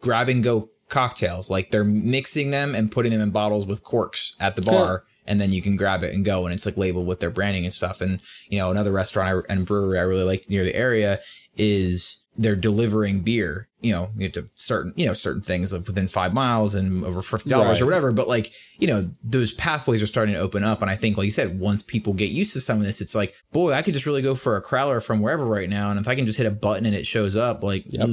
grab and go cocktails. Like, they're mixing them and putting them in bottles with corks at the bar. And then you can grab it and go, and it's like labeled with their branding and stuff. And, you know, another restaurant I, and brewery I really like near the area is they're delivering beer, you know, you have to certain, you know, certain things like within five miles and over fifty dollars right. or whatever. But like, you know, those pathways are starting to open up. And I think, like you said, once people get used to some of this, it's like, boy, I could just really go for a crowler from wherever right now. And if I can just hit a button and it shows up, like, yep.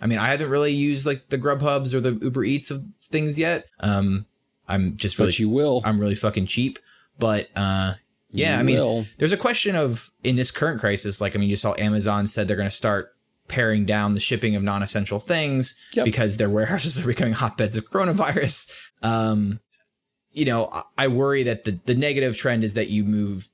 I mean, I haven't really used like the Grubhubs or the Uber Eats of things yet. Um, I'm just really, but you will. I'm really fucking cheap. But uh, yeah, you I mean, will. There's a question of in this current crisis, like, I mean, you saw Amazon said they're going to start paring down the shipping of non-essential things yep. because their warehouses are becoming hotbeds of coronavirus. Um, you know, I worry that the, the negative trend is that you move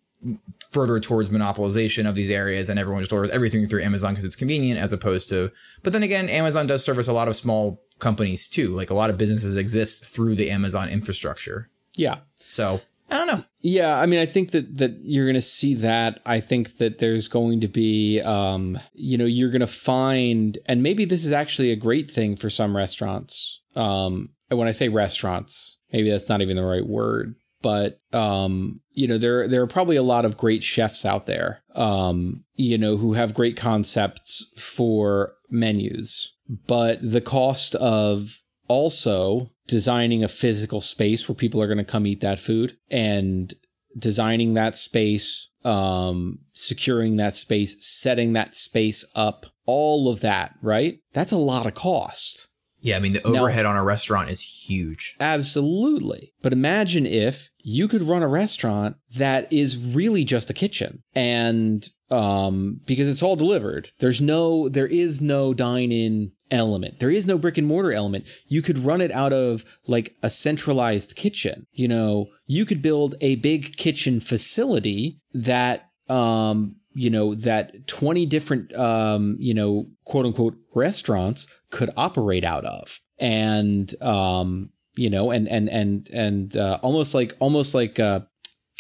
further towards monopolization of these areas and everyone just orders everything through Amazon because it's convenient, as opposed to. But then again, Amazon does service a lot of small companies too. Like, a lot of businesses exist through the Amazon infrastructure. Yeah. So I don't know. Yeah. I mean, I think that, that you're going to see that. I think that there's going to be, um, you know, you're going to find, and maybe this is actually a great thing for some restaurants. Um, and when I say restaurants, maybe that's not even the right word, but, um, you know, there, there are probably a lot of great chefs out there, um, you know, who have great concepts for menus, but the cost of also designing a physical space where people are going to come eat that food and designing that space, um, securing that space, setting that space up, all of that, right? That's a lot of cost. Yeah, I mean, the overhead now, on a restaurant is huge. Absolutely. But imagine if you could run a restaurant that is really just a kitchen and um, because it's all delivered. There's no there is no dine-in element. There is no brick and mortar element. You could run it out of like a centralized kitchen. You know, you could build a big kitchen facility that, um, you know, that twenty different, um, you know, quote unquote restaurants could operate out of. And, um, you know, and and and and uh, almost like almost like, uh,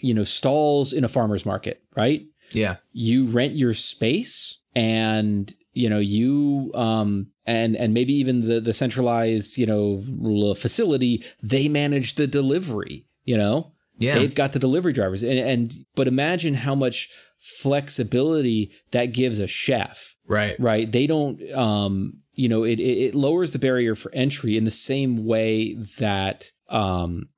you know, stalls in a farmer's market. Right. Yeah. You rent your space and you know, you um, and and maybe even the, the centralized, you know, facility, they manage the delivery, you know. Yeah, they've got the delivery drivers. And, and but imagine how much flexibility that gives a chef. Right. Right. They don't, um, you know, it, it lowers the barrier for entry in the same way that um,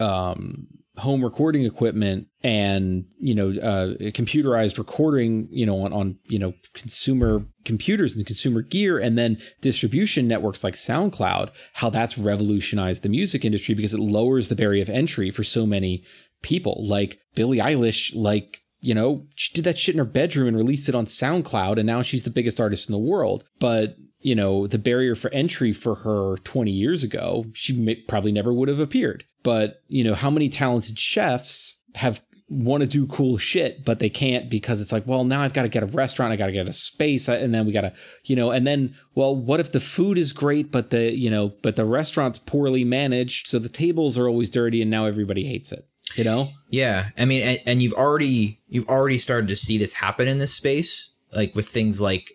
um, home recording equipment and, you know, uh, computerized recording, you know, on, on, you know, consumer computers and consumer gear, and then distribution networks like SoundCloud, how that's revolutionized the music industry because it lowers the barrier of entry for so many people, like Billie Eilish, like, you know, she did that shit in her bedroom and released it on SoundCloud, and now she's the biggest artist in the world. But, you know, the barrier for entry for her twenty years ago, she may, probably never would have appeared. But, you know, how many talented chefs have want to do cool shit, but they can't because it's like, well, now I've got to get a restaurant. I got to get a space. And then we got to, you know, and then, well, what if the food is great, but the, you know, but the restaurant's poorly managed. So the tables are always dirty and now everybody hates it. You know? Yeah. I mean, and, and you've already you've already started to see this happen in this space, like with things like,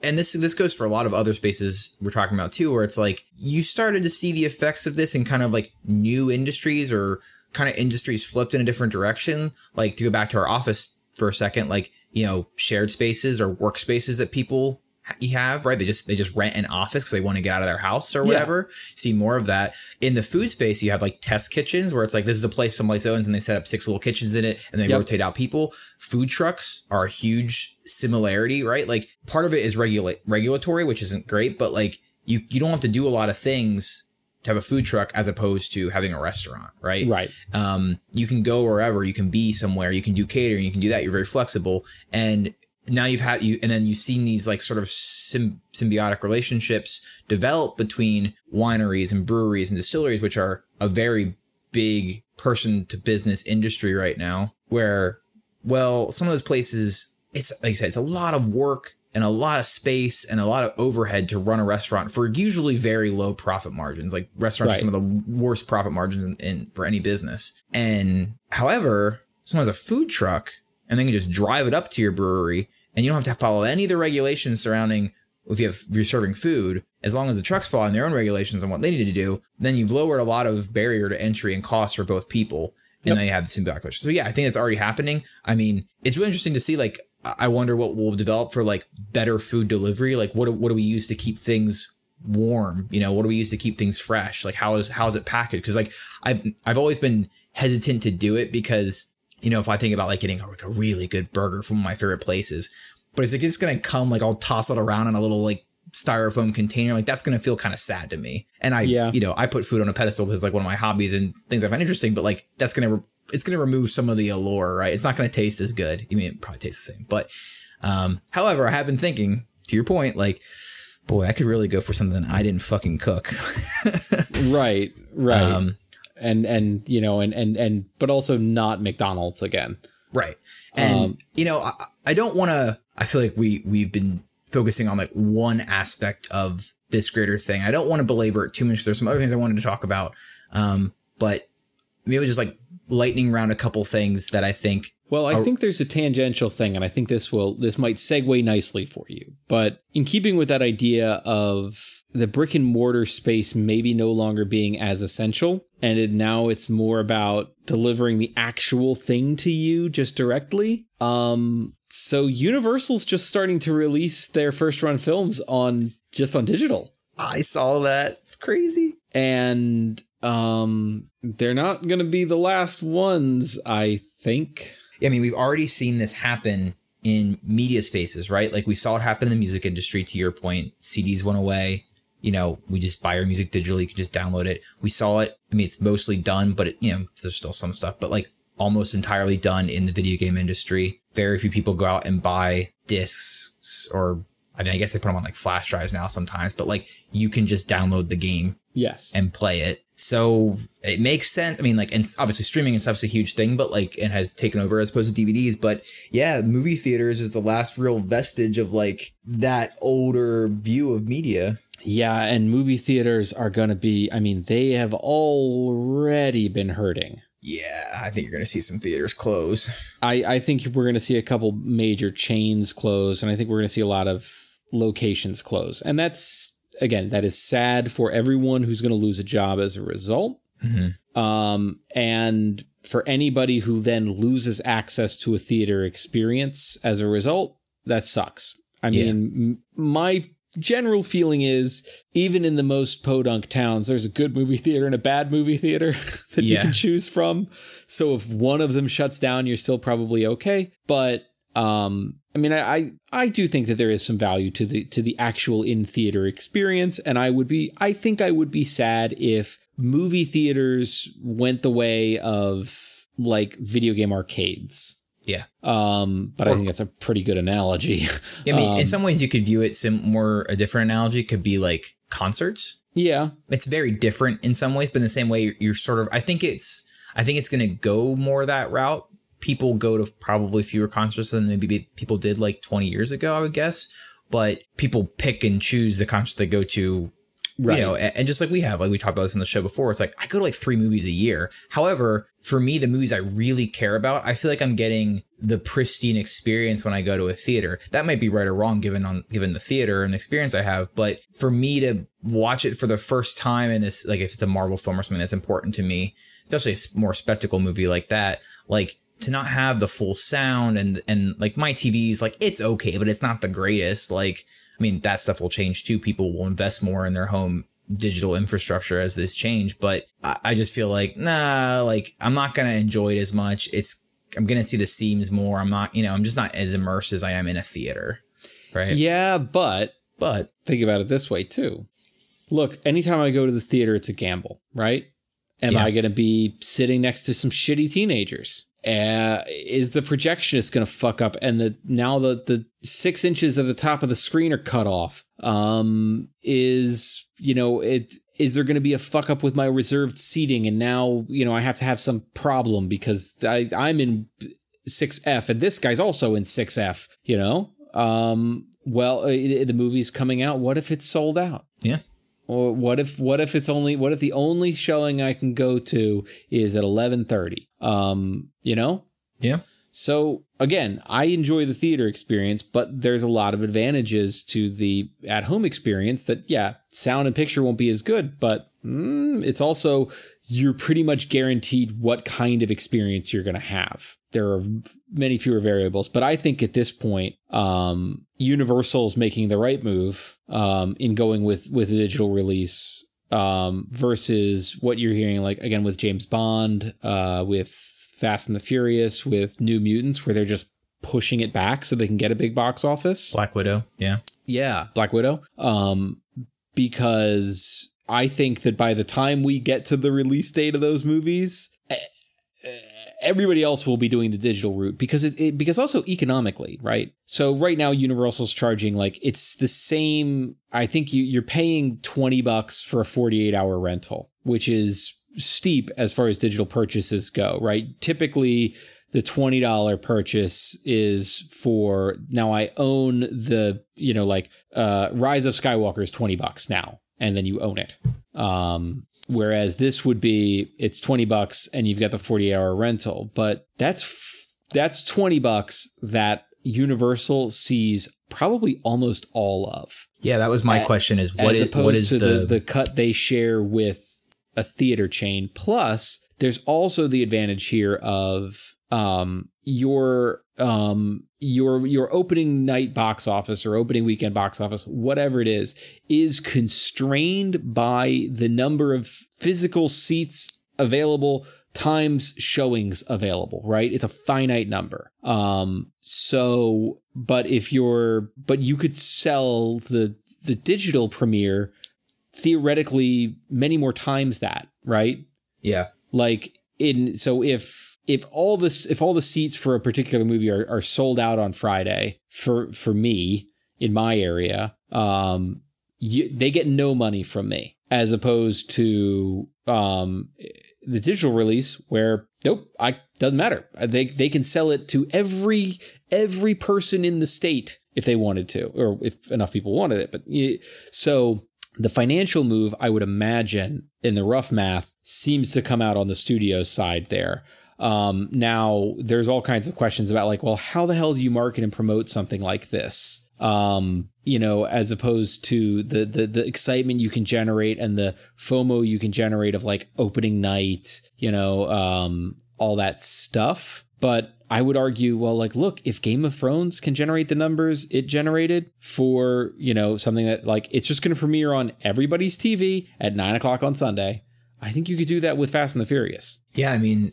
and this this goes for a lot of other spaces we're talking about, too, where it's like you started to see the effects of this in kind of like new industries or kind of industries flipped in a different direction. Like to go back to our office for a second, like, you know, shared spaces or workspaces that people you have, right? They just they just rent an office because they want to get out of their house or whatever. Yeah. See more of that in the food space. You have like test kitchens where it's like this is a place someplace owns and they set up six little kitchens in it and they yep. rotate out people. Food trucks are a huge similarity, right? Like part of it is regulate regulatory, which isn't great, but like you you don't have to do a lot of things to have a food truck as opposed to having a restaurant, right? Right. Um, you can go wherever, you can be somewhere, you can do catering, you can do that. You're very flexible and now you've had you and then you've seen these like sort of symb- symbiotic relationships develop between wineries and breweries and distilleries, which are a very big person to business industry right now, where, well, some of those places, it's like I said, it's a lot of work and a lot of space and a lot of overhead to run a restaurant for usually very low profit margins. Like restaurants right. are some of the worst profit margins in, in for any business. And however, someone has a food truck and they can just drive it up to your brewery. And you don't have to follow any of the regulations surrounding if, you have, if you're serving food. As long as the trucks follow their own regulations on what they need to do, then you've lowered a lot of barrier to entry and cost for both people. And yep. then you have the same backlash. So, yeah, I think it's already happening. I mean, it's really interesting to see, like, I wonder what will develop for, like, better food delivery. Like, what, what do we use to keep things warm? You know, what do we use to keep things fresh? Like, how is how is it packaged? Because, like, I've, I've always been hesitant to do it because, you know, if I think about like getting like a really good burger from one of my favorite places, but is it just going to come like I'll toss it around in a little like styrofoam container? Like that's going to feel kind of sad to me. And I, yeah. you know, I put food on a pedestal because like one of my hobbies and things I find interesting, but like that's going to, re- it's going to remove some of the allure, right? It's not going to taste as good. I mean, it probably tastes the same, but um, however, I have been thinking to your point, like, boy, I could really go for something I didn't fucking cook. Right. Right. Um, And, and, you know, and, and, and, but also not McDonald's again. Right. And, um, you know, I, I don't want to, I feel like we, we've been focusing on like one aspect of this greater thing. I don't want to belabor it too much. There's some other things I wanted to talk about. Um, but maybe just like lightning round a couple things that I think. Well, I are, think there's a tangential thing and I think this will, this might segue nicely for you, but in keeping with that idea of the brick and mortar space maybe no longer being as essential. And it, now it's more about delivering the actual thing to you just directly. Um, so Universal's just starting to release their first run films on just on digital. I saw that. It's crazy. And um, they're not going to be the last ones, I think. I mean, we've already seen this happen in media spaces, right? Like we saw it happen in the music industry, to your point. C Ds went away. You know, we just buy our music digitally. You can just download it. We saw it. I mean, it's mostly done, but it, you know, there's still some stuff, but like almost entirely done in the video game industry. Very few people go out and buy discs or I mean, I guess they put them on like flash drives now sometimes, but like you can just download the game. Yes. And play it. So it makes sense. I mean, like, and obviously streaming and stuff's a huge thing, but like it has taken over as opposed to D V Ds. But yeah, movie theaters is the last real vestige of like that older view of media. Yeah, and movie theaters are going to be, I mean, they have already been hurting. Yeah, I think you're going to see some theaters close. I, I think we're going to see a couple major chains close, and I think we're going to see a lot of locations close. And that's, again, that is sad for everyone who's going to lose a job as a result. Mm-hmm. Um, and for anybody who then loses access to a theater experience as a result, that sucks. I yeah. mean, my general feeling is even in the most podunk towns, there's a good movie theater and a bad movie theater that yeah. you can choose from. So if one of them shuts down, you're still probably okay. But um, I mean, I, I I do think that there is some value to the to the actual in theater experience. And I would be I think I would be sad if movie theaters went the way of like video game arcades. Yeah. Um, but or, I think that's a pretty good analogy. I mean, um, in some ways you could view it sim- more, a different analogy could be like concerts. Yeah. It's very different in some ways, but in the same way you're, you're sort of, I think it's, I think it's going to go more that route. People go to probably fewer concerts than maybe people did like twenty years ago, I would guess. But people pick and choose the concerts they go to. Right. You know, and just like we have, like we talked about this on the show before, it's like I go to like three movies a year. However, for me, the movies I really care about, I feel like I'm getting the pristine experience when I go to a theater. That might be right or wrong given on given the theater and the experience I have. But for me to watch it for the first time in this, like if it's a Marvel film or something that's important to me, especially a more spectacle movie like that, like to not have the full sound and and like my T V's like it's OK, but it's not the greatest. Like, I mean, that stuff will change, too. People will invest more in their home digital infrastructure as this change. But I just feel like, nah, like I'm not going to enjoy it as much. It's I'm going to see the seams more. I'm not, you know, I'm just not as immersed as I am in a theater. Right. Yeah. But but think about it this way, too. Look, anytime I go to the theater, it's a gamble. Right. Am yeah. I going to be sitting next to some shitty teenagers? Uh, is the projectionist going to fuck up? And the now the, the six inches at the top of the screen are cut off. Um, is, you know, it is there going to be a fuck up with my reserved seating? And now, you know, I have to have some problem because I, I'm in six F and this guy's also in six F, you know? Um, well, uh, the movie's coming out. What if it's sold out? Yeah. Or what if what if it's only what if the only showing I can go to is at eleven thirty? Um, you know? Yeah. So, again, I enjoy the theater experience, but there's a lot of advantages to the at-home experience that, yeah, sound and picture won't be as good. But mm, it's also you're pretty much guaranteed what kind of experience you're going to have. There are many fewer variables, but I think at this point, um, Universal's making the right move um, in going with with a digital release um, versus what you're hearing, like again with James Bond, uh, with Fast and the Furious, with New Mutants, where they're just pushing it back so they can get a big box office. Black Widow, yeah, yeah, Black Widow, um, because I think that by the time we get to the release date of those movies, everybody else will be doing the digital route because it, it because also economically, right? So right now Universal's charging like it's the same. I think you, you're paying twenty bucks for a forty-eight hour rental, which is steep as far as digital purchases go, right? Typically the twenty dollar purchase is for now I own the, you know, like uh, Rise of Skywalker is twenty bucks now and then you own it. Um Whereas this would be it's twenty bucks and you've got the forty hour rental, but that's that's twenty bucks that Universal sees probably almost all of. Yeah, that was my At, question is what as is, opposed what is to the, the, the cut they share with a theater chain. Plus, there's also the advantage here of um, your um, your your opening night box office or opening weekend box office, whatever it is, is constrained by the number of physical seats available times showings available. Right. It's a finite number. Um, so but if you're but you could sell the the digital premiere theoretically many more times that. Right. Yeah. Like in so if. If all this, if all the seats for a particular movie are, are sold out on Friday for for me in my area, um, you, they get no money from me as opposed to um, the digital release where nope, I doesn't matter. They they can sell it to every every person in the state if they wanted to, or if enough people wanted it. But so the financial move, I would imagine, in the rough math, seems to come out on the studio side there. Um, now there's all kinds of questions about like, well, how the hell do you market and promote something like this? um, you know, as opposed to the, the, the excitement you can generate and the FOMO you can generate of like opening night, you know, um, all that stuff. But I would argue, well, like, look, if Game of Thrones can generate the numbers it generated for, you know, something that like it's just going to premiere on everybody's T V at nine o'clock on Sunday, I think you could do that with Fast and the Furious. Yeah, I mean,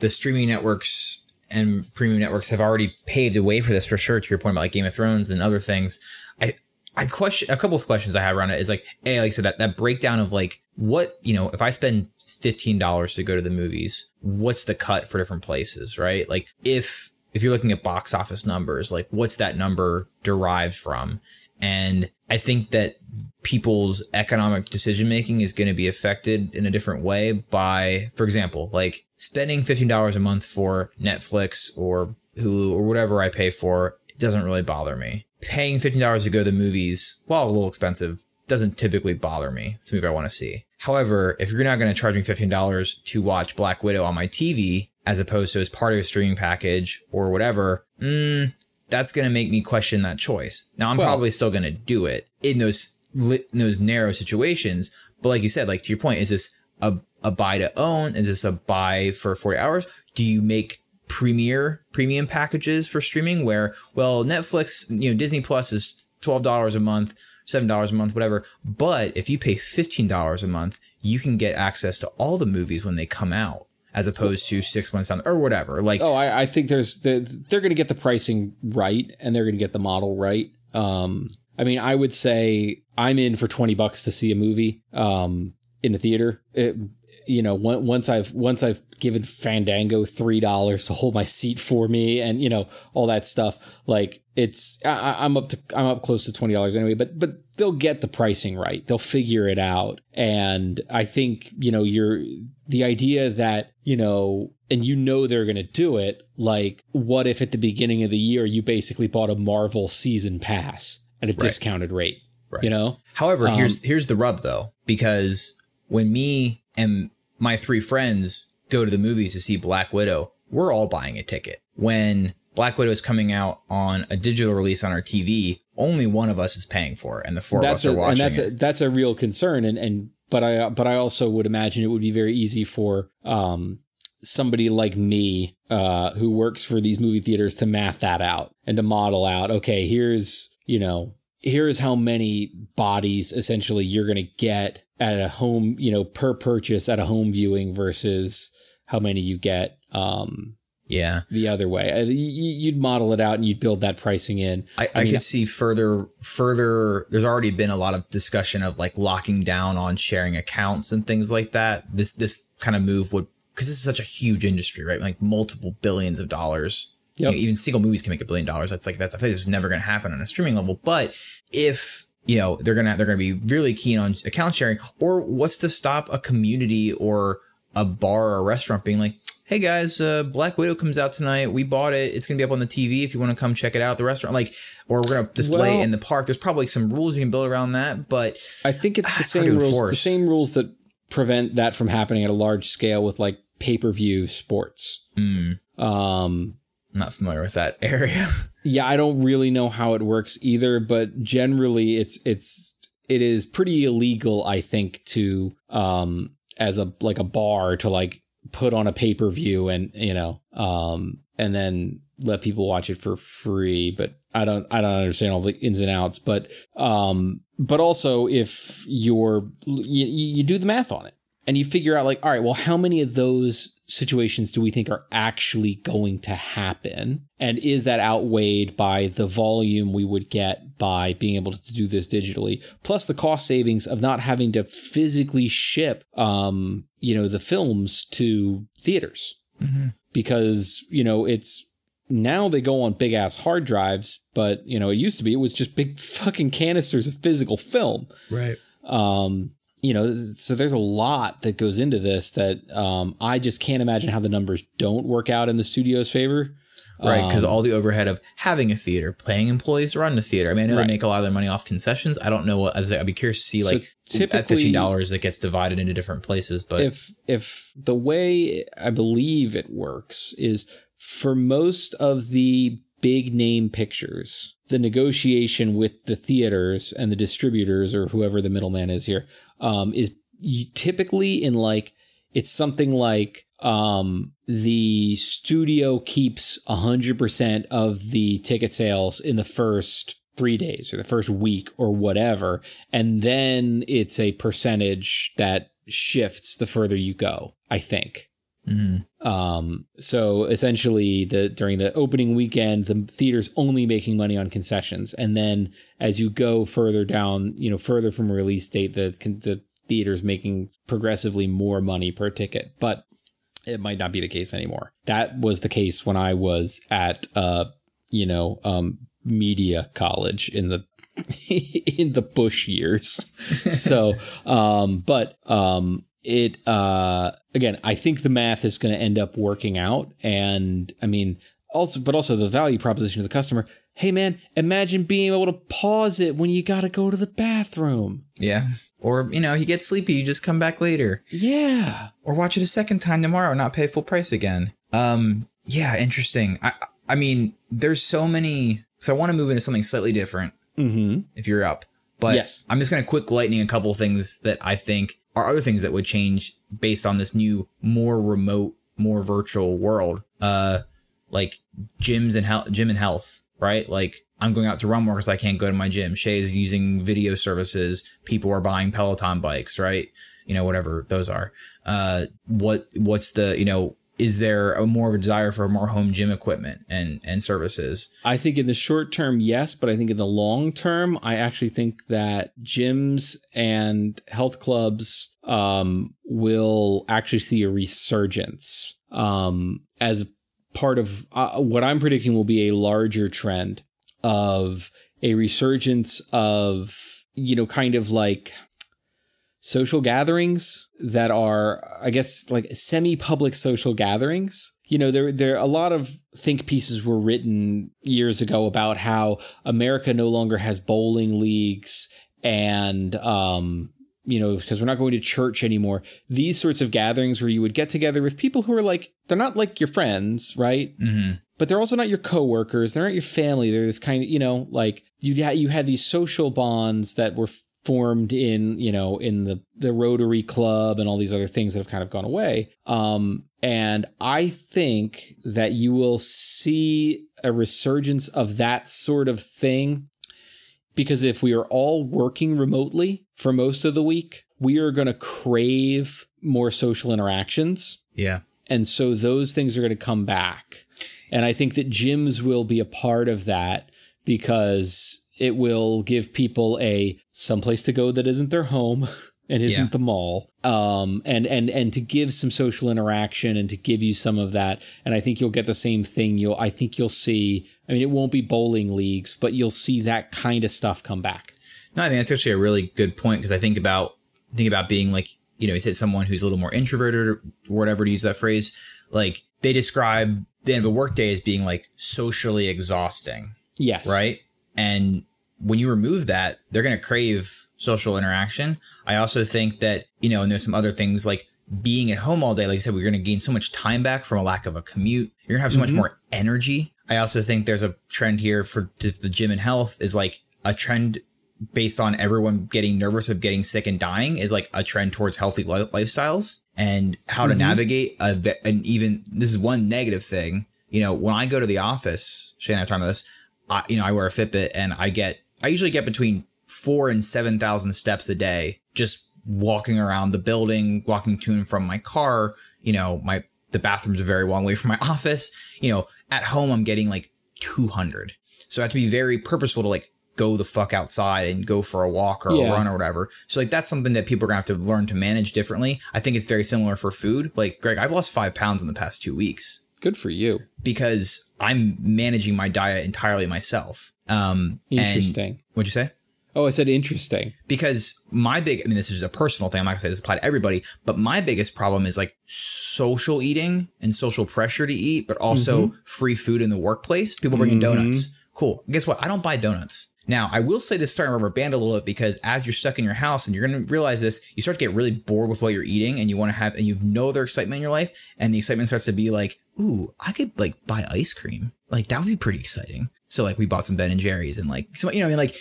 the streaming networks and premium networks have already paved the way for this, for sure. To your point about like Game of Thrones and other things, I I question a couple of questions I have around it is like, hey, like I said, that that breakdown of like what, you know, if I spend fifteen dollars to go to the movies, what's the cut for different places, right? Like if if you're looking at box office numbers, like what's that number derived from? And I think that people's economic decision making is going to be affected in a different way by, for example, like spending fifteen dollars a month for Netflix or Hulu or whatever I pay for doesn't really bother me. Paying fifteen dollars to go to the movies, while a little expensive, doesn't typically bother me. It's a movie I want to see. However, if you're not going to charge me fifteen dollars to watch Black Widow on my T V, as opposed to as part of a streaming package or whatever, mm, that's going to make me question that choice. Now, I'm well, probably still going to do it in those in those narrow situations. But like you said, like to your point, is this a, a buy to own? Is this a buy for forty hours? Do you make premier premium packages for streaming where, well, Netflix, you know, Disney Plus is twelve dollars a month, seven dollars a month, whatever. But if you pay fifteen dollars a month, you can get access to all the movies when they come out, as opposed to six months down or whatever. Like, oh, I, I think there's they're, they're going to get the pricing right and they're going to get the model right. Um, I mean, I would say I'm in for twenty bucks to see a movie um, in a theater. It, you know, once I've once I've given Fandango three dollars to hold my seat for me and, you know, all that stuff, like it's I, I'm up to I'm up close to twenty dollars anyway. But but they'll get the pricing right. They'll figure it out. And I think, you know, you're the idea that, you know, and you know they're going to do it. Like, what if at the beginning of the year you basically bought a Marvel season pass at a right. discounted rate? Right. You know, however, um, here's here's the rub, though, because when me and my three friends go to the movies to see Black Widow, we're all buying a ticket. When Black Widow is coming out on a digital release on our T V, only one of us is paying for it, and the four that's of us a, are watching. And that's it. A, that's a real concern. And and but I but I also would imagine it would be very easy for um somebody like me uh who works for these movie theaters to math that out and to model out. Okay, here's you know here's how many bodies essentially you're going to get at a home, you know, per purchase at a home viewing versus how many you get um, yeah, the other way. You'd model it out and you'd build that pricing in. I, I, I mean, could see further, further. There's already been a lot of discussion of like locking down on sharing accounts and things like that. This, this kind of move would, because this is such a huge industry, right? Like multiple billions of dollars. Yep. You know, even single movies can make a billion dollars. That's like that's I think it's never going to happen on a streaming level. But if you know they're gonna they're gonna be really keen on account sharing, or what's to stop a community or a bar or a restaurant being like, hey guys, uh, Black Widow comes out tonight. We bought it. It's gonna be up on the T V if you want to come check it out at the restaurant. Like, or we're gonna display well, it in the park. There's probably some rules you can build around that, but I think it's the same rules. The same rules that prevent that from happening at a large scale with like pay per view sports. Mm. Um. I'm not familiar with that area. Yeah, I don't really know how it works either, but generally it's it's it is pretty illegal, I think, to um as a like a bar to like put on a pay-per-view and, you know, um and then let people watch it for free, but I don't I don't understand all the ins and outs, but um but also if you're you, you do the math on it and you figure out like, all right, well, how many of those situations do we think are actually going to happen? And is that outweighed by the volume we would get by being able to do this digitally, plus the cost savings of not having to physically ship, um, you know, the films to theaters? Mm-hmm. Because, you know, it's now they go on big ass hard drives, but, you know, it used to be it was just big fucking canisters of physical film. Right. Um You know, so there's a lot that goes into this that um, I just can't imagine how the numbers don't work out in the studio's favor. Right. Because um, all the overhead of having a theater, paying employees to run the theater. I mean, I know right. they make a lot of their money off concessions. I don't know what I was like, I'd be curious to see, like, so at fifteen dollars that gets divided into different places. But if if the way I believe it works is for most of the big name pictures, the negotiation with the theaters and the distributors or whoever the middleman is here, um, is typically in like, it's something like um, the studio keeps one hundred percent of the ticket sales in the first three days or the first week or whatever. And then it's a percentage that shifts the further you go, I think. Mm-hmm. Um, so essentially the during the opening weekend, the theater's only making money on concessions. And then as you go further down, you know, further from a release date, the the theater's making progressively more money per ticket. But it might not be the case anymore. That was the case when I was at, uh, you know, um, media college in the in the Bush years. So um, but um, it uh, again, I think the math is going to end up working out. And I mean, also but also the value proposition to the customer. Hey, man, imagine being able to pause it when you got to go to the bathroom. Yeah. Or, you know, you get sleepy, you just come back later. Yeah. Or watch it a second time tomorrow and not pay full price again. Um. Yeah. Interesting. I, I mean, there's so many. Because I want to move into something slightly different. Mm-hmm. If you're up. But yes. I'm just going to quick lightning a couple of things that I think are other things that would change based on this new, more remote, more virtual world. Uh, like gyms and health, gym and health. Right? Like I'm going out to run more because I can't go to my gym. Shay is using video services. People are buying Peloton bikes, right? You know, whatever those are. Uh, what what's the, you know, is there a more of a desire for more home gym equipment and, and services? I think in the short term, yes. But I think in the long term, I actually think that gyms and health clubs um, will actually see a resurgence um, as part of uh, what I'm predicting will be a larger trend of a resurgence of, you know, kind of like social gatherings that are, I guess, like semi-public social gatherings. You know, there there a lot of think pieces were written years ago about how America no longer has bowling leagues and, um, you know, because we're not going to church anymore. These sorts of gatherings where you would get together with people who are like, they're not like your friends, right? Mm-hmm. But they're also not your coworkers. They're not your family. They're this kind of, you know, like you had, you had these social bonds that were formed in, you know, in the, the Rotary Club and all these other things that have kind of gone away. Um, and I think that you will see a resurgence of that sort of thing. Because if we are all working remotely for most of the week, we are going to crave more social interactions. Yeah. And so those things are going to come back. And I think that gyms will be a part of that because it will give people a someplace to go that isn't their home and isn't yeah. the mall. Um, and, and, and to give some social interaction and to give you some of that. And I think you'll get the same thing. You'll, I think you'll see, I mean, it won't be bowling leagues, but you'll see that kind of stuff come back. No, I think that's actually a really good point. Cause I think about, think about being like, you know, you said someone who's a little more introverted or whatever, to use that phrase, like they describe the end of a workday as being like socially exhausting. Yes. Right. And when you remove that, they're going to crave social interaction. I also think that, you know, and there's some other things like being at home all day. Like I said, we're going to gain so much time back from a lack of a commute. You're going to have so mm-hmm. much more energy. I also think there's a trend here for the gym and health is like a trend based on everyone getting nervous of getting sick and dying is like a trend towards healthy li- lifestyles and how mm-hmm. to navigate a, an even, this is one negative thing. You know, when I go to the office, Shay and I are talking about this, I, you know, I wear a Fitbit and I get, I usually get between four and seven thousand steps a day, just walking around the building, walking to and from my car. You know, my the bathroom's a very long way from my office. You know, at home I'm getting like two hundred, so I have to be very purposeful to like go the fuck outside and go for a walk or yeah. a run or whatever. So like that's something that people are gonna have to learn to manage differently. I think it's very similar for food. Like Greg, I've lost five pounds in the past two weeks. Good for you, because I'm managing my diet entirely myself. Um, Interesting. And, what'd you say? Oh, I said interesting. Because my big, I mean, this is a personal thing. I'm not going to say this applies to everybody, but my biggest problem is like social eating and social pressure to eat, but also mm-hmm. free food in the workplace. People bringing mm-hmm. donuts. Cool. Guess what? I don't buy donuts. Now, I will say this starting rubber band a little bit, because as you're stuck in your house and you're going to realize this, you start to get really bored with what you're eating and you want to have, and you have no other excitement in your life. And the excitement starts to be like, ooh, I could like buy ice cream. Like, that would be pretty exciting. So, like, we bought some Ben and Jerry's and, like, so, you know, I mean, like,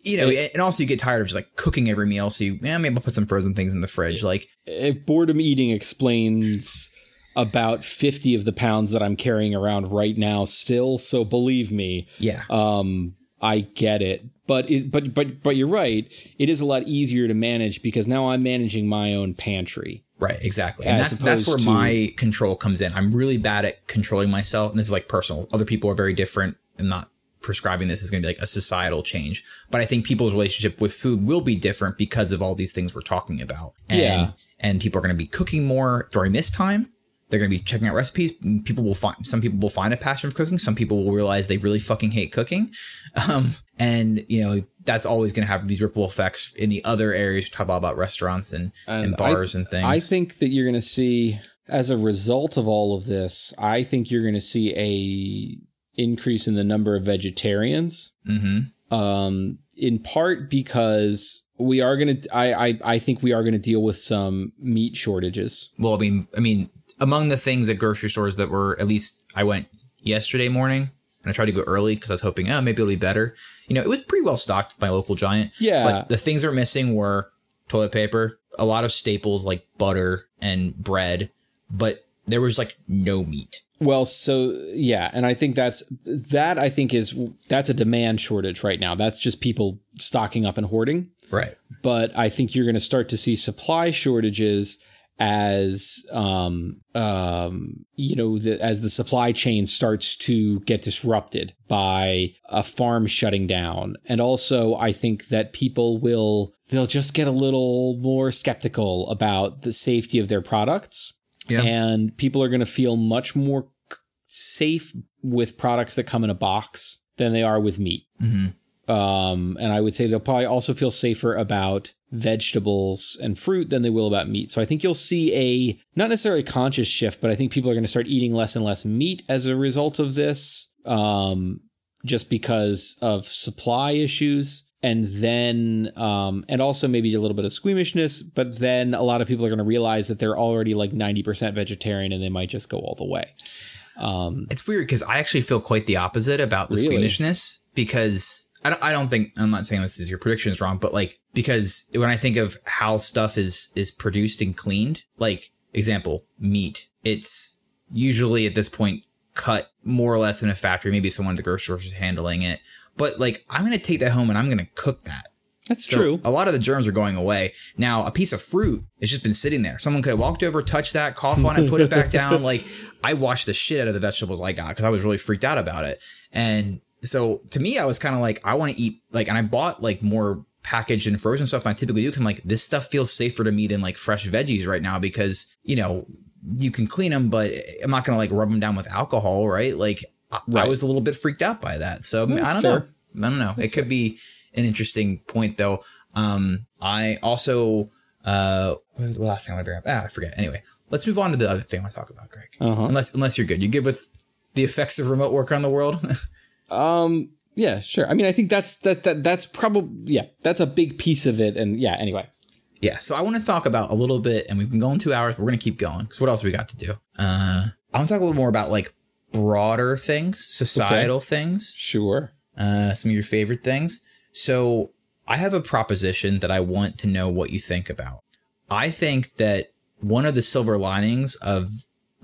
you know, if, and also you get tired of just, like, cooking every meal. So, you, yeah, maybe I'll put some frozen things in the fridge. Like, if boredom eating explains about fifty of the pounds that I'm carrying around right now still. So believe me. Yeah. Um, I get it. But it, but but but you're right. It is a lot easier to manage because now I'm managing my own pantry. Right. Exactly. And that's that's where to, my control comes in. I'm really bad at controlling myself. And this is like personal. Other people are very different. I'm not prescribing this is going to be like a societal change. But I think people's relationship with food will be different because of all these things we're talking about. And, yeah. And people are going to be cooking more during this time. They're going to be checking out recipes. People will find some people will find a passion for cooking. Some people will realize they really fucking hate cooking. Um, and, you know, that's always going to have these ripple effects in the other areas. We talk about, about restaurants and, and, and bars I, and things. I think that you're going to see, as a result of all of this, I think you're going to see a increase in the number of vegetarians, mm-hmm. um, in part because we are going to I, I I think we are going to deal with some meat shortages. Well, I mean, I mean. Among the things at grocery stores that were, at least I went yesterday morning and I tried to go early because I was hoping, oh, maybe it'll be better. You know, it was pretty well stocked with my local Giant. Yeah. But the things that were missing were toilet paper, a lot of staples like butter and bread, but there was like no meat. Well, so, yeah. And I think that's that I think is that's a demand shortage right now. That's just people stocking up and hoarding. Right. But I think you're going to start to see supply shortages as um um you know the, as the supply chain starts to get disrupted by a farm shutting down. And also I think that people will they'll just get a little more skeptical about the safety of their products. Yeah. And people are going to feel much more safe with products that come in a box than they are with meat. Mm-hmm. Um and I would say they'll probably also feel safer about vegetables and fruit than they will about meat. So I think you'll see a not necessarily conscious shift, but I think people are going to start eating less and less meat as a result of this, um, just because of supply issues. And then um, and also maybe a little bit of squeamishness. But then a lot of people are going to realize that they're already like ninety percent vegetarian and they might just go all the way. Um, it's weird because I actually feel quite the opposite about the really? squeamishness because I don't, I don't think I'm not saying this is your prediction is wrong, but like, because when I think of how stuff is, is produced and cleaned, like example, meat, it's usually at this point cut more or less in a factory. Maybe someone at the grocery store is handling it, but like, I'm going to take that home and I'm going to cook that. That's so true. A lot of the germs are going away. Now, a piece of fruit has just been sitting there. Someone could have walked over, touched that, cough on it, put it back down. Like I washed the shit out of the vegetables I got because I was really freaked out about it. And so to me, I was kind of like, I want to eat like, and I bought like more packaged and frozen stuff than I typically do because I'm like, this stuff feels safer to me than like fresh veggies right now because, you know, you can clean them, but I'm not going to like rub them down with alcohol. Right. Like right. I was a little bit freaked out by that. So That's I don't fair. know. I don't know. That's it could fair. be an interesting point, though. Um, I also uh, what was the last thing I want to bring up? Ah, I forget. Anyway, let's move on to the other thing I want to talk about, Greg. Uh-huh. Unless unless you're good. You good with the effects of remote work on the world? Um, yeah, sure. I mean, I think that's, that, that, that's probably, yeah, that's a big piece of it. And yeah, anyway. Yeah. So I want to talk about a little bit, and we've been going two hours, but we're going to keep going because what else we got to do? Uh, I want to talk a little more about like broader things, societal okay. things. Sure. Uh, some of your favorite things. So I have a proposition that I want to know what you think about. I think that one of the silver linings of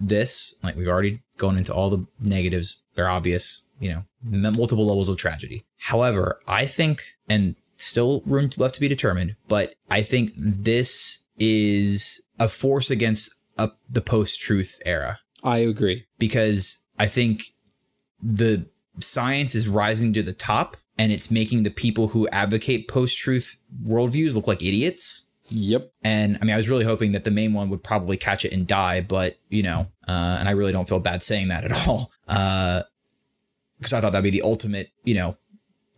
this, like we've already gone into all the negatives, they're obvious, you know, multiple levels of tragedy. However, I think, and still room left to be determined, but I think this is a force against a, the post-truth era. I agree. Because I think the science is rising to the top and it's making the people who advocate post-truth worldviews look like idiots. Yep. And I mean, I was really hoping that the main one would probably catch it and die, but, you know, uh, and I really don't feel bad saying that at all. Uh, Because I thought that'd be the ultimate, you know,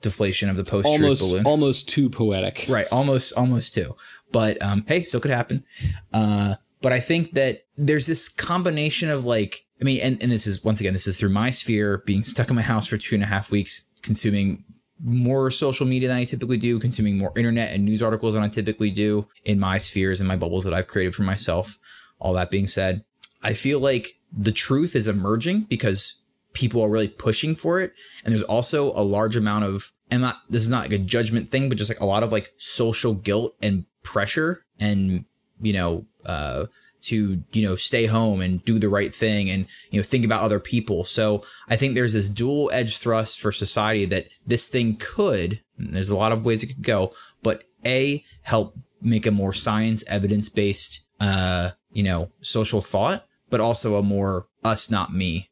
deflation of the post-truth almost, balloon. Almost too poetic. Right. Almost, almost too. But um, hey, still could happen. Uh, but I think that there's this combination of like, I mean, and, and this is, once again, this is through my sphere, being stuck in my house for two and a half weeks, consuming more social media than I typically do, consuming more internet and news articles than I typically do in my spheres and my bubbles that I've created for myself. All that being said, I feel like the truth is emerging because people are really pushing for it. And there's also a large amount of, and not, this is not like a judgment thing, but just like a lot of like social guilt and pressure and, you know, uh, to, you know, stay home and do the right thing and, you know, think about other people. So I think there's this dual edge thrust for society that this thing could, there's a lot of ways it could go, but A, help make a more science evidence-based, uh, you know, social thought, but also a more us, not me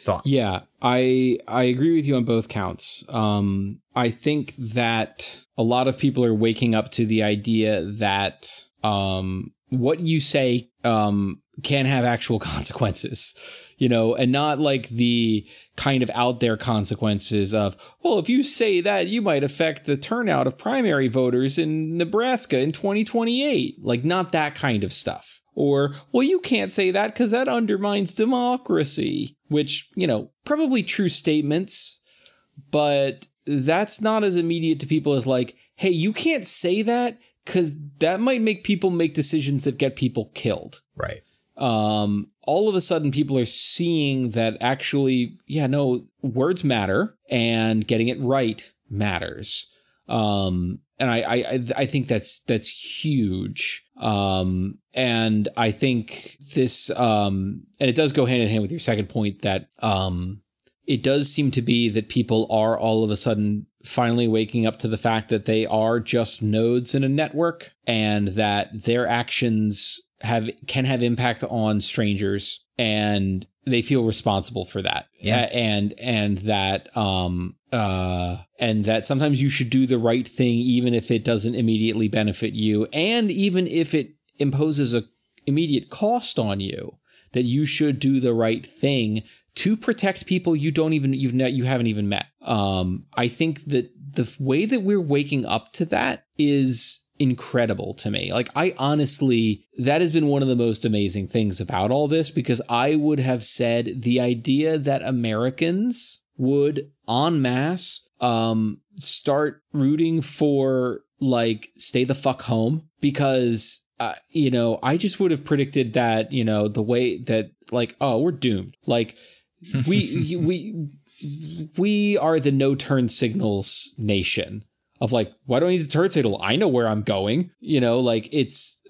thought. Yeah, I, I agree with you on both counts. Um, I think that a lot of people are waking up to the idea that, um, what you say um, can have actual consequences, you know, and not like the kind of out there consequences of, well, if you say that, you might affect the turnout of primary voters in Nebraska in twenty twenty-eight. Like, not that kind of stuff. Or, well, you can't say that because that undermines democracy, which, you know, probably true statements, but that's not as immediate to people as like, hey, you can't say that, because that might make people make decisions that get people killed. Right. Um, all of a sudden, people are seeing that actually, yeah, no, words matter and getting it right matters. Um, and I, I, I think that's that's huge. Um, and I think this, um, and it does go hand in hand with your second point that um, it does seem to be that people are all of a sudden finally waking up to the fact that they are just nodes in a network and that their actions have can have impact on strangers, and they feel responsible for that. Yeah. And and that um uh and that sometimes you should do the right thing, even if it doesn't immediately benefit you. And even if it imposes a immediate cost on you, that you should do the right thing to protect people you don't even you've not, you haven't even met. Um, I think that the way that we're waking up to that is incredible to me. Like, I honestly, that has been one of the most amazing things about all this, because I would have said the idea that Americans would en masse um, start rooting for like stay the fuck home, because uh, you know, I just would have predicted that, you know, the way that like, oh, we're doomed. Like, we we we are the no turn signals nation of like, why do I need the turn signal? I know where I'm going. You know, like, it's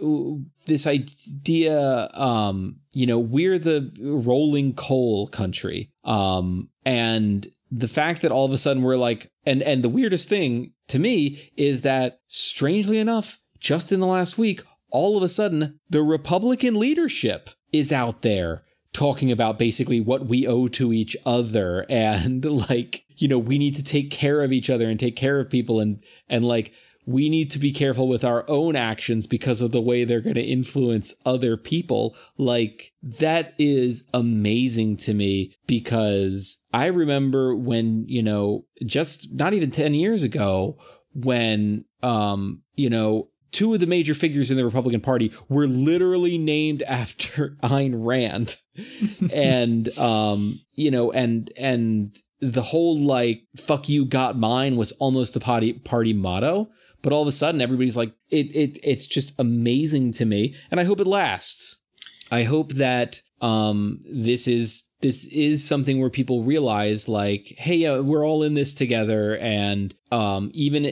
this idea. Um, you know, we're the rolling coal country. Um, and the fact that all of a sudden we're like, and and the weirdest thing to me is that, strangely enough, just in the last week, all of a sudden the Republican leadership is out there talking about basically what we owe to each other, and like, you know, we need to take care of each other and take care of people, and and like, we need to be careful with our own actions because of the way they're going to influence other people. Like, that is amazing to me, because I remember when, you know, just not even ten years ago, when um you know, two of the major figures in the Republican Party were literally named after Ayn Rand. And, um, you know, and and the whole like, fuck you got mine was almost the party party motto. But all of a sudden, everybody's like, it it it's just amazing to me. And I hope it lasts. I hope that um, this is this is something where people realize like, hey, uh, we're all in this together. And um, even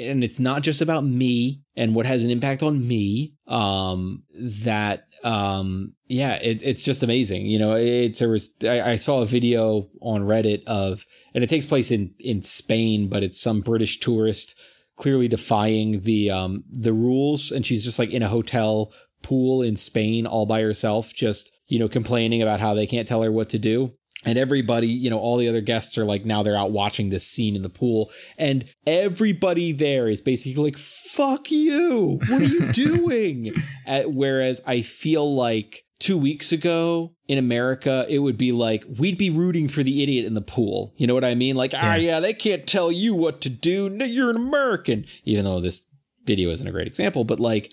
and it's not just about me and what has an impact on me, um, that, um, yeah, it, it's just amazing. You know, it's a, I, I saw a video on Reddit of, and it takes place in, in Spain, but it's some British tourist clearly defying the, um, the rules. And she's just like in a hotel pool in Spain all by herself, just, you know, complaining about how they can't tell her what to do. And everybody, you know, all the other guests are like, now they're out watching this scene in the pool, and everybody there is basically like, fuck you, what are you doing? uh, whereas I feel like two weeks ago in America, it would be like, we'd be rooting for the idiot in the pool. You know what I mean? Like, yeah. ah, yeah, they can't tell you what to do. No, you're an American, even though this video isn't a great example. But like,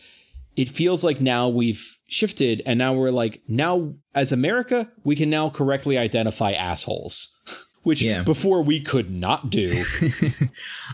it feels like now we've shifted, and now we're like, now as America, we can now correctly identify assholes, which yeah. before we could not do.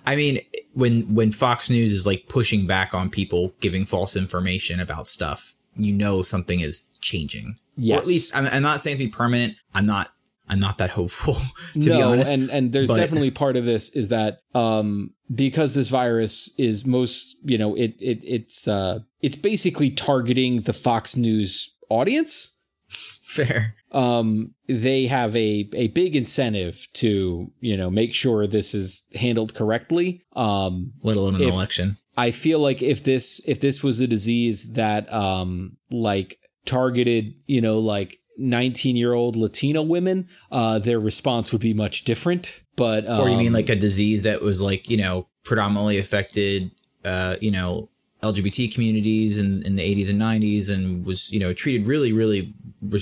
I mean, when when Fox News is like pushing back on people giving false information about stuff, you know, something is changing. Yes. Or at least I'm, I'm not saying to be permanent. I'm not I'm not that hopeful, to no, be honest. And, and there's but, definitely part of this is that um, because this virus is most, you know, it it it's uh, it's basically targeting the Fox News audience. Fair. Um, they have a, a big incentive to, you know, make sure this is handled correctly. Um, Let alone an if, election. I feel like if this if this was a disease that um, like targeted, you know, like nineteen year old Latino women, uh, their response would be much different. But um, or you mean like a disease that was like, you know, predominantly affected, uh, you know, L G B T communities in, in the eighties and nineties and was, you know, treated really, really,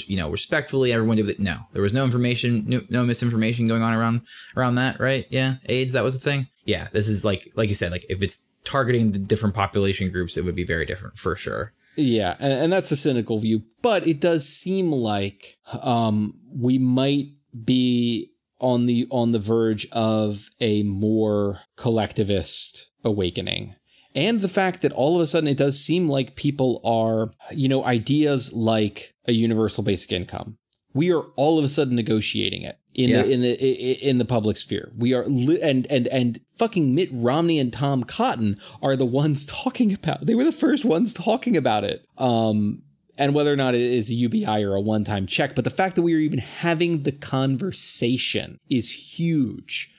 you know, respectfully. Everyone did it. No, there was no information, no, no misinformation going on around around that. Right. Yeah. AIDS. That was the thing. Yeah. This is like like you said, like if it's targeting the different population groups, it would be very different for sure. Yeah, and, and that's a cynical view, but it does seem like um, we might be on the on the verge of a more collectivist awakening. And the fact that all of a sudden it does seem like people are, you know, ideas like a universal basic income. We are all of a sudden negotiating it in yeah. the in the in the public sphere. We are li- and and and fucking Mitt Romney and Tom Cotton are the ones talking about. They were the first ones talking about it. Um, and whether or not it is a U B I or a one-time check, but the fact that we are even having the conversation is huge.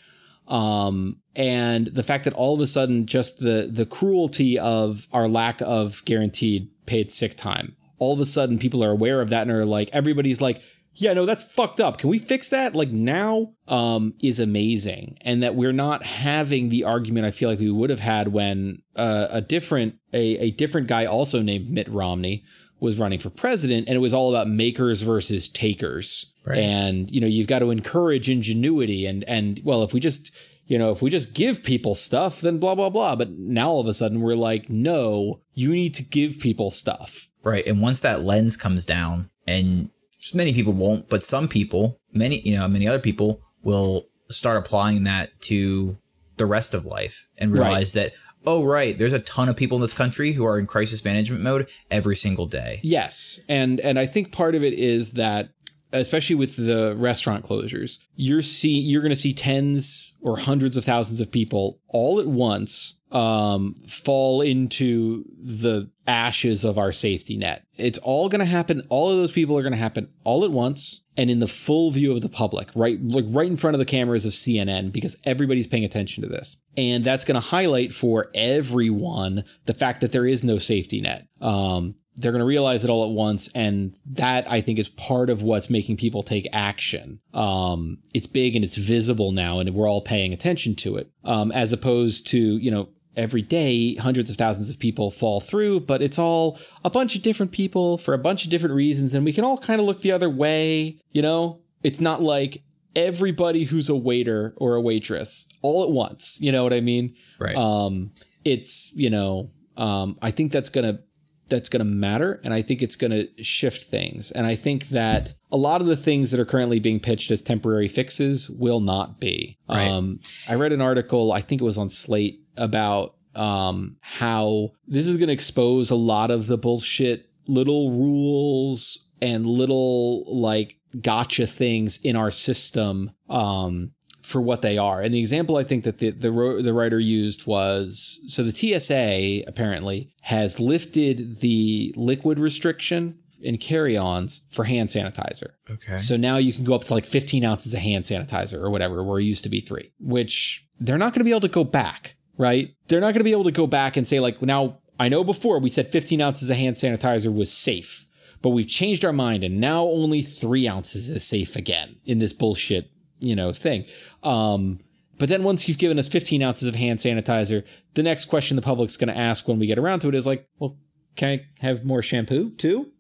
Um, and the fact that all of a sudden just the the cruelty of our lack of guaranteed paid sick time. All of a sudden people are aware of that and are like, everybody's like, yeah, no, that's fucked up. Can we fix that? Like now um, is amazing. And that we're not having the argument I feel like we would have had when uh, a different a, a different guy also named Mitt Romney was running for president. And it was all about makers versus takers. Right. And, you know, you've got to encourage ingenuity. And, and well, if we just, you know, if we just give people stuff, then blah, blah, blah. But now all of a sudden we're like, no, you need to give people stuff. Right. And once that lens comes down and many people won't, but some people, many, you know, many other people will start applying that to the rest of life and realize right. that, oh, right, there's a ton of people in this country who are in crisis management mode every single day. Yes. And and I think part of it is that, especially with the restaurant closures, you're see you're going to see tens or hundreds of thousands of people all at once um, fall into the ashes of our safety net. It's all going to happen. All of those people are going to happen all at once and in the full view of the public, right? Like right in front of the cameras of C N N, because everybody's paying attention to this. And that's going to highlight for everyone the fact that there is no safety net. Um, they're going to realize it all at once. And that, I think, is part of what's making people take action. Um, it's big and it's visible now and we're all paying attention to it, um, as opposed to, you know, every day, hundreds of thousands of people fall through, but it's all a bunch of different people for a bunch of different reasons. And we can all kind of look the other way. You know, it's not like everybody who's a waiter or a waitress all at once. You know what I mean? Right. Um, it's, you know, um, I think that's going to that's going to matter. And I think it's going to shift things. And I think that a lot of the things that are currently being pitched as temporary fixes will not be. Right. Um, I read an article, I think it was on Slate, about um, how this is going to expose a lot of the bullshit little rules and little like gotcha things in our system um, for what they are. And the example I think that the, the the writer used was, so the T S A apparently has lifted the liquid restriction in carry-ons for hand sanitizer. Okay. So now you can go up to like fifteen ounces of hand sanitizer or whatever, where it used to be three, which they're not going to be able to go back. Right. They're not going to be able to go back and say, like, now, I know before we said fifteen ounces of hand sanitizer was safe, but we've changed our mind. And now only three ounces is safe again in this bullshit, you know, thing. Um, but then once you've given us fifteen ounces of hand sanitizer, the next question the public's going to ask when we get around to it is like, well, can I have more shampoo, too?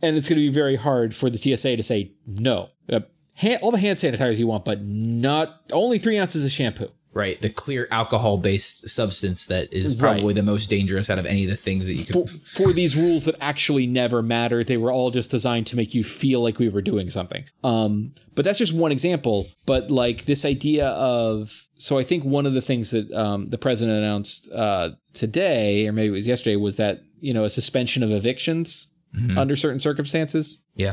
And it's going to be very hard for the T S A to say no. Uh, hand, all the hand sanitizers you want, but not only three ounces of shampoo. Right. The clear alcohol based substance that is probably right. the most dangerous out of any of the things that you could. For, for these rules that actually never matter. They were all just designed to make you feel like we were doing something. Um, but that's just one example. But like this idea of. So I think one of the things that um, the president announced uh, today, or maybe it was yesterday, was that, you know, a suspension of evictions mm-hmm. under certain circumstances. Yeah.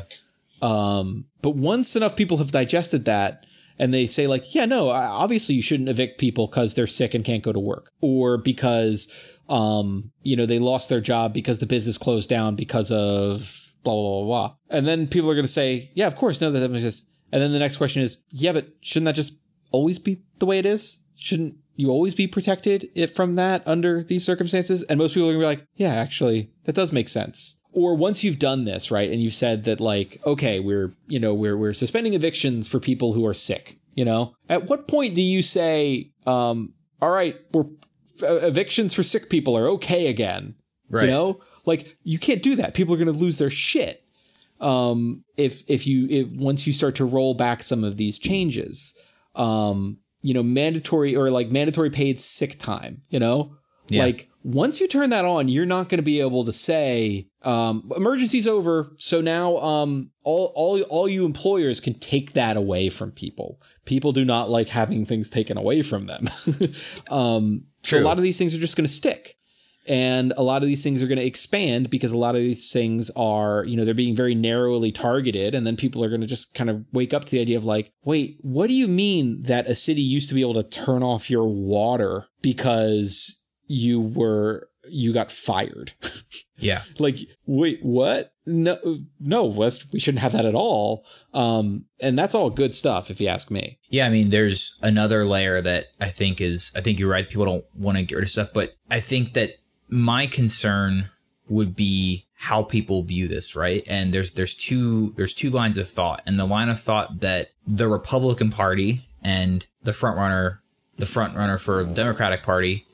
Um, but once enough people have digested that and they say like, yeah, no, obviously you shouldn't evict people because they're sick and can't go to work, or because, um, you know, they lost their job because the business closed down because of blah, blah, blah, blah. And then people are going to say, yeah, of course. No, that doesn't exist. And then the next question is, yeah, but shouldn't that just always be the way it is? Shouldn't you always be protected it from that under these circumstances? And most people are going to be like, yeah, actually, that does make sense. Or once you've done this, right, and you've said that, like, okay, we're, you know, we're we're suspending evictions for people who are sick, you know, at what point do you say, um, all right, we're evictions for sick people are okay again, right? You know, like, you can't do that. People are going to lose their shit um, if if you if, once you start to roll back some of these changes, um, you know, mandatory or like mandatory paid sick time, you know, yeah. Like, once you turn that on, you're not going to be able to say, um, emergency's over. So now um, all all all you employers can take that away from people. People do not like having things taken away from them. um, so a lot of these things are just going to stick. And a lot of these things are going to expand because a lot of these things are, you know, they're being very narrowly targeted. And then people are going to just kind of wake up to the idea of like, wait, what do you mean that a city used to be able to turn off your water because you were you got fired? Yeah. Like, wait, what? No, no, West, we shouldn't have that at all. Um, and that's all good stuff, if you ask me. Yeah. I mean, there's another layer that I think is I think you're right. People don't want to get rid of stuff. But I think that my concern would be how people view this. Right. And there's there's two there's two lines of thought, and the line of thought that the Republican Party and the front runner, the front runner for the Democratic Party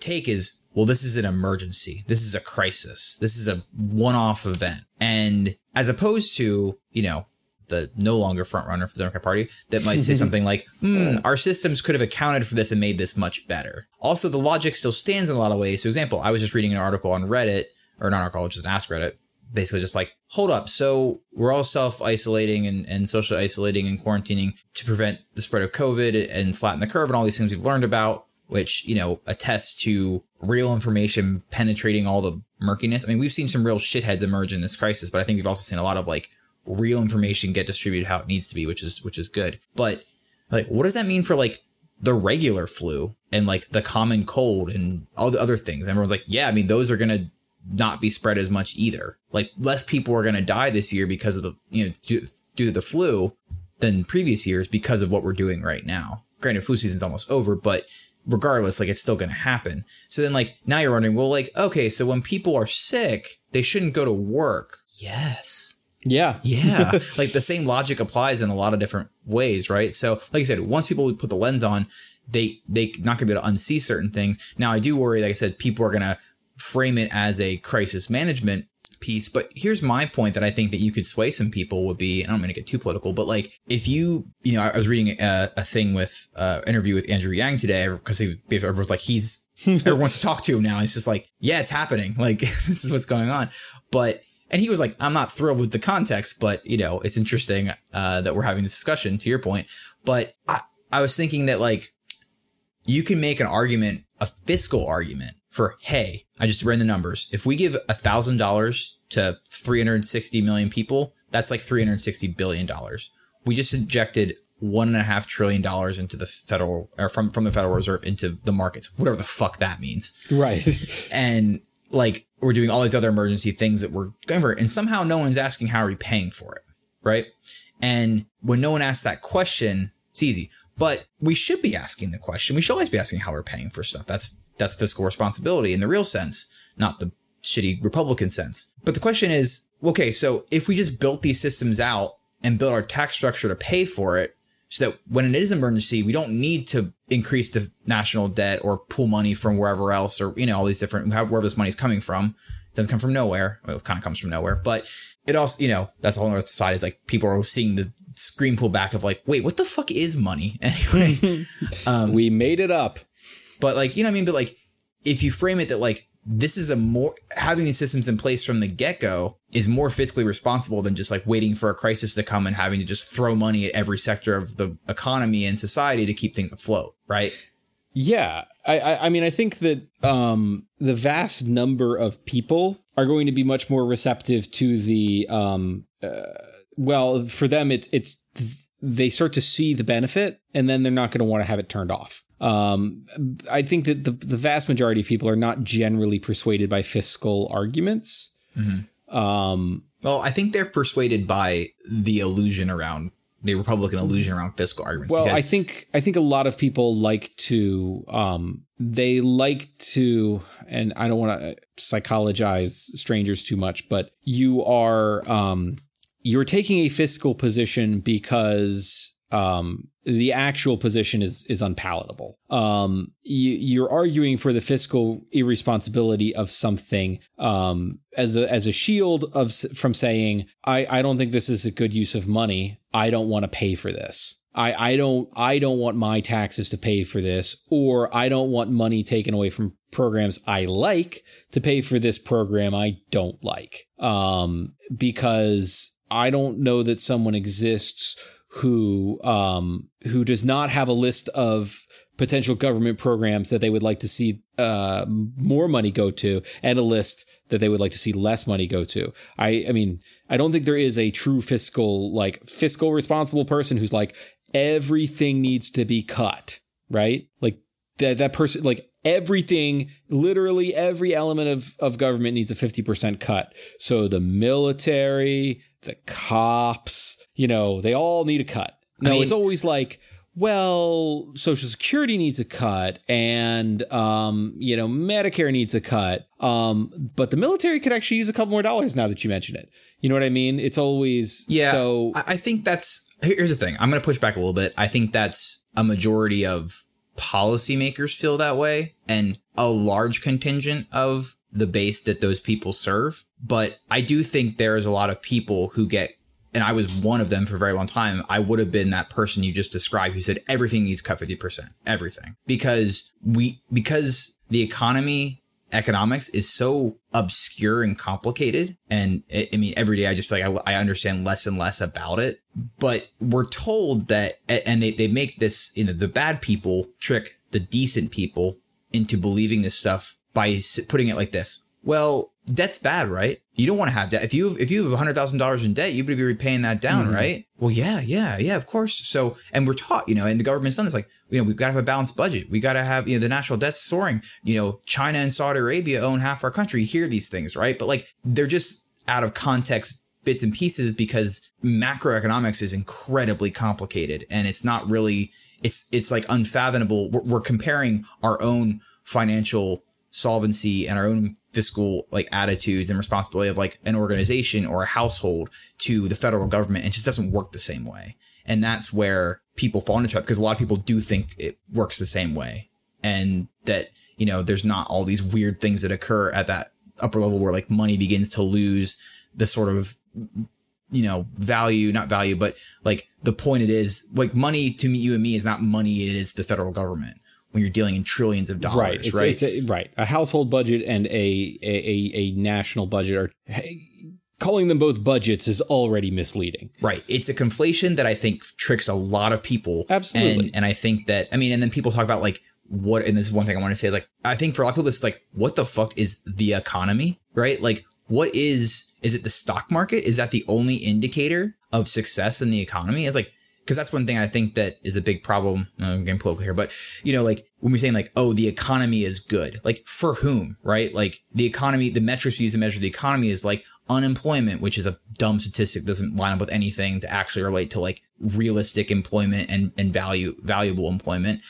take is, well, this is an emergency. This is a crisis. This is a one-off event. And as opposed to, you know, the no longer front runner for the Democrat Party that might say something like, hmm, our systems could have accounted for this and made this much better. Also, the logic still stands in a lot of ways. For example, I was just reading an article on Reddit, or not an article, just an Ask Reddit, basically just like, hold up. So we're all self-isolating and, and social isolating and quarantining to prevent the spread of COVID and flatten the curve and all these things we've learned about, which, you know, attests to real information penetrating all the murkiness. I mean, we've seen some real shitheads emerge in this crisis, but I think we've also seen a lot of like real information get distributed how it needs to be, which is which is good. But like, what does that mean for like the regular flu and like the common cold and all the other things? And everyone's like, yeah, I mean, those are going to not be spread as much either. Like, less people are going to die this year because of the, you know, due, due to the flu than previous years because of what we're doing right now. Granted, flu season's almost over, but regardless, like, it's still going to happen. So then, like, now you're wondering, well, like, okay, so when people are sick, they shouldn't go to work. Yes. Yeah. Yeah. Like, the same logic applies in a lot of different ways, right? So, like I said, once people put the lens on, they, they're not going to be able to unsee certain things. Now, I do worry, like I said, people are going to frame it as a crisis management piece. But here's my point that I think that you could sway some people would be, and I'm going to get too political, but like, if you, you know, I was reading a, a thing with uh interview with Andrew Yang today, because he everyone's like, he's everyone wants to talk to him now. It's just like, yeah, it's happening. Like, this is what's going on. But and he was like, I'm not thrilled with the context, but, you know, it's interesting uh, that we're having this discussion, to your point. But I, I was thinking that, like, you can make an argument, a fiscal argument, for, hey, I just ran the numbers. If we give a thousand dollars to three hundred sixty million people, that's like three hundred sixty billion dollars. We just injected one and a half trillion dollars into the federal or from, from the Federal Reserve into the markets, whatever the fuck that means. Right. And like, we're doing all these other emergency things that we're going for. And somehow no one's asking, how are we paying for it? Right. And when no one asks that question, it's easy. But we should be asking the question. We should always be asking how we're paying for stuff. That's That's fiscal responsibility in the real sense, not the shitty Republican sense. But the question is, okay, so if we just built these systems out and built our tax structure to pay for it, so that when it is an emergency, we don't need to increase the national debt or pull money from wherever else, or, you know, all these different, wherever this money's coming from. It doesn't come from nowhere. Well, it kind of comes from nowhere, but it also, you know, that's the whole other side, is like, people are seeing the screen pull back of like, wait, what the fuck is money anyway? um, we made it up. But like, you know what I mean? But like, if you frame it that like, this is a more, having these systems in place from the get-go is more fiscally responsible than just like waiting for a crisis to come and having to just throw money at every sector of the economy and society to keep things afloat. Right. Yeah. I, I, I mean, I think that um, the vast number of people are going to be much more receptive to the um, uh, well, for them, it's it's they start to see the benefit, and then they're not going to want to have it turned off. Um, I think that the, the vast majority of people are not generally persuaded by fiscal arguments. Mm-hmm. Um, well, I think they're persuaded by the illusion around the Republican illusion around fiscal arguments. Well, I think I think a lot of people like to um, they like to, and I don't want to psychologize strangers too much, but you are um, you're taking a fiscal position because um, the actual position is is unpalatable. Um, you, you're arguing for the fiscal irresponsibility of something um, as a as a shield of from saying, I, I don't think this is a good use of money. I don't want to pay for this. I, I don't I don't want my taxes to pay for this, or I don't want money taken away from programs I like to pay for this program I don't like, um, because I don't know that someone exists who um, who does not have a list of potential government programs that they would like to see uh, more money go to, and a list that they would like to see less money go to. I, I mean, I don't think there is a true fiscal, like fiscal responsible person who's like, everything needs to be cut, right? Like that, that person, like everything, literally every element of, of government needs a fifty percent cut. So the military, the cops, you know, they all need a cut. No, I mean, it's always like, well, Social Security needs a cut, and, um, you know, Medicare needs a cut. Um, but the military could actually use a couple more dollars now that you mention it. You know what I mean? It's always. Yeah. So I think that's, here's the thing. I'm going to push back a little bit. I think that's a majority of policymakers feel that way, and a large contingent of the base that those people serve. But I do think there is a lot of people who get, and I was one of them for a very long time, I would have been that person you just described who said everything needs cut fifty percent, everything. Because we, because the economy, economics is so obscure and complicated. And I, I mean, every day I just feel like I, I understand less and less about it. But we're told that, and they, they make this, you know, the bad people trick the decent people into believing this stuff by putting it like this. Well, debt's bad, right? You don't want to have debt. If you if you have a hundred thousand dollars in debt, you better be repaying that down, mm-hmm. right? Well, yeah, yeah, yeah, of course. So, and we're taught, you know, and the government's done this, like, you know, we've got to have a balanced budget. We got to have, you know, the national debt's soaring. You know, China and Saudi Arabia own half our country. You hear these things, right? But like, they're just out of context bits and pieces, because macroeconomics is incredibly complicated, and it's not really, it's it's like unfathomable. We're, we're comparing our own financial solvency and our own fiscal like attitudes and responsibility of like an organization or a household to the federal government. It just doesn't work the same way. And that's where people fall into trap, because a lot of people do think it works the same way, and that, you know, there's not all these weird things that occur at that upper level where like money begins to lose the sort of, you know, value, not value, but like the point it is, like money to you and me is not money. It is the federal government. When you're dealing in trillions of dollars, right? It's, right? It's a, right. A household budget and a, a, a national budget are, hey, calling them both budgets is already misleading. Right. It's a conflation that I think tricks a lot of people. Absolutely. And, and I think that, I mean, and then people talk about like what, and this is one thing I want to say, like, I think for a lot of people, it's like, what the fuck is the economy, right? Like what is, is it the stock market? Is that the only indicator of success in the economy? It's like, because that's one thing I think that is a big problem. I'm getting political here, but, you know, like when we're saying like, oh, the economy is good, like for whom, right? Like the economy, the metrics we use to measure the economy is like unemployment, which is a dumb statistic, doesn't line up with anything to actually relate to like realistic employment and, and value, valuable employment.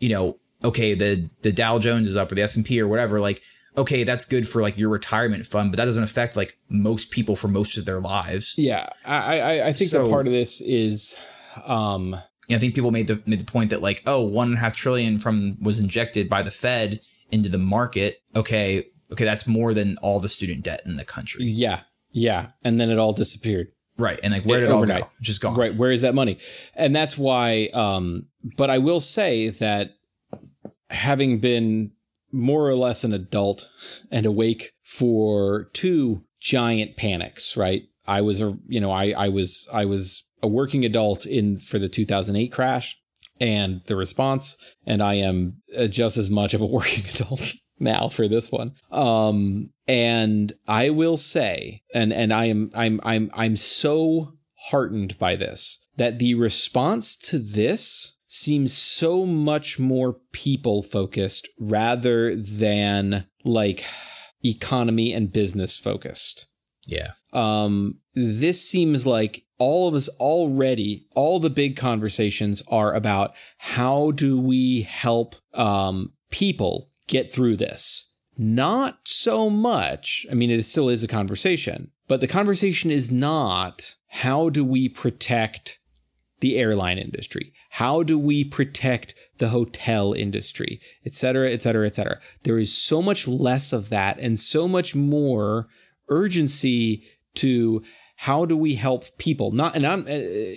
You know, okay, the, the Dow Jones is up, or the S and P or whatever, like, okay, that's good for like your retirement fund, but that doesn't affect like most people for most of their lives. Yeah. I, I, I think so, that part of this is, Um, yeah, I think people made the made the point that like, oh, one and a half trillion from was injected by the Fed into the market. OK, OK, that's more than all the student debt in the country. Yeah. Yeah. And then it all disappeared. Right. And like, where did it all go? Just gone. Right. Where is that money? And that's why. Um, but I will say that having been more or less an adult and awake for two giant panics. Right. I was, a, you know, I, I was I was. a working adult in for the two thousand eight crash and the response. And I am just as much of a working adult now for this one. Um, and I will say, and, and I am, I'm, I'm, I'm so heartened by this, that the response to this seems so much more people focused rather than like economy and business focused. Yeah. Um, this seems like all of us already, all the big conversations are about how do we help um, people get through this? Not so much. I mean, it still is a conversation, but the conversation is not how do we protect the airline industry? How do we protect the hotel industry, et cetera, et cetera, et cetera? There is so much less of that and so much more urgency to how do we help people? Not, and I'm uh,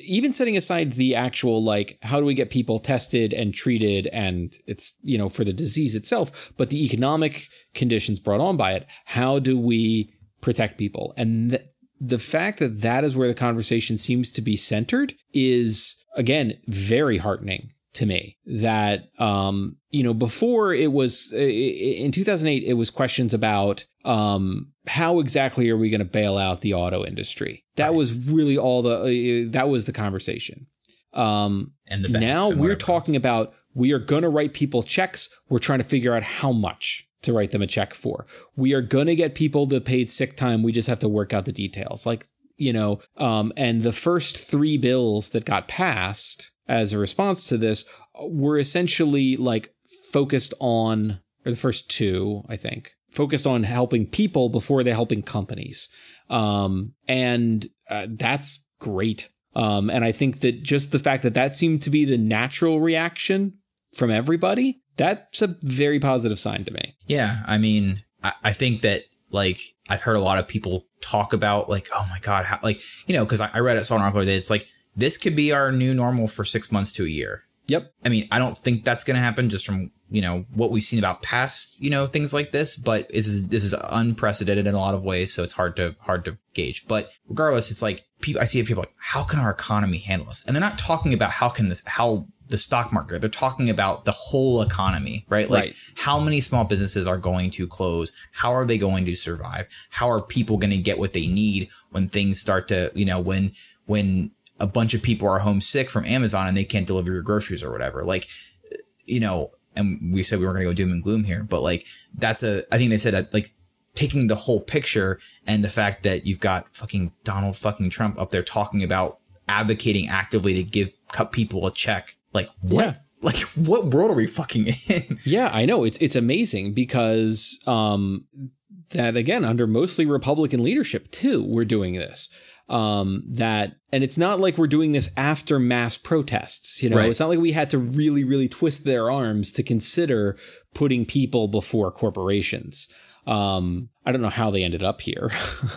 even setting aside the actual, like, how do we get people tested and treated and it's, you know, for the disease itself, but the economic conditions brought on by it. How do we protect people? And th- the fact that that is where the conversation seems to be centered is, again, very heartening to me that, um, you know, before it was in two thousand eight, it was questions about um, how exactly are we going to bail out the auto industry? That right. was really all the uh, that was the conversation. Um, and the now and we're talking else. about we are going to write people checks. We're trying to figure out how much to write them a check for. We are going to get people the paid sick time. We just have to work out the details like, you know, um, and the first three bills that got passed as a response to this were essentially like focused on, or the first two, I think, focused on helping people before they're helping companies. Um, and uh, that's great. Um, and I think that just the fact that that seemed to be the natural reaction from everybody, that's a very positive sign to me. Yeah. I mean, I, I think that like I've heard a lot of people talk about like, oh, my God, how, like, you know, because I, I read it, saw an article that it's like, this could be our new normal for six months to a year. Yep. I mean, I don't think that's going to happen just from, you know, what we've seen about past, you know, things like this. But this is this is unprecedented in a lot of ways. So it's hard to hard to gauge. But regardless, it's like people, I see people like, how can our economy handle this? And they're not talking about how can this how the stock market. They're talking about the whole economy. Right. Like right. How many small businesses are going to close? How are they going to survive? How are people going to get what they need when things start to, you know, when when. a bunch of people are homesick from Amazon and they can't deliver your groceries or whatever. Like, you know, and we said we weren't going to go doom and gloom here, but like that's a, I think they said that like taking the whole picture and the fact that you've got fucking Donald fucking Trump up there talking about advocating actively to give cut people a check. Like what? Yeah. Like what world are we fucking in? Yeah, I know. It's, it's amazing because um, that again, under mostly Republican leadership too, we're doing this. Um, that and it's not like we're doing this after mass protests. You know, right. It's not like we had to really, really twist their arms to consider putting people before corporations. Um, I don't know how they ended up here.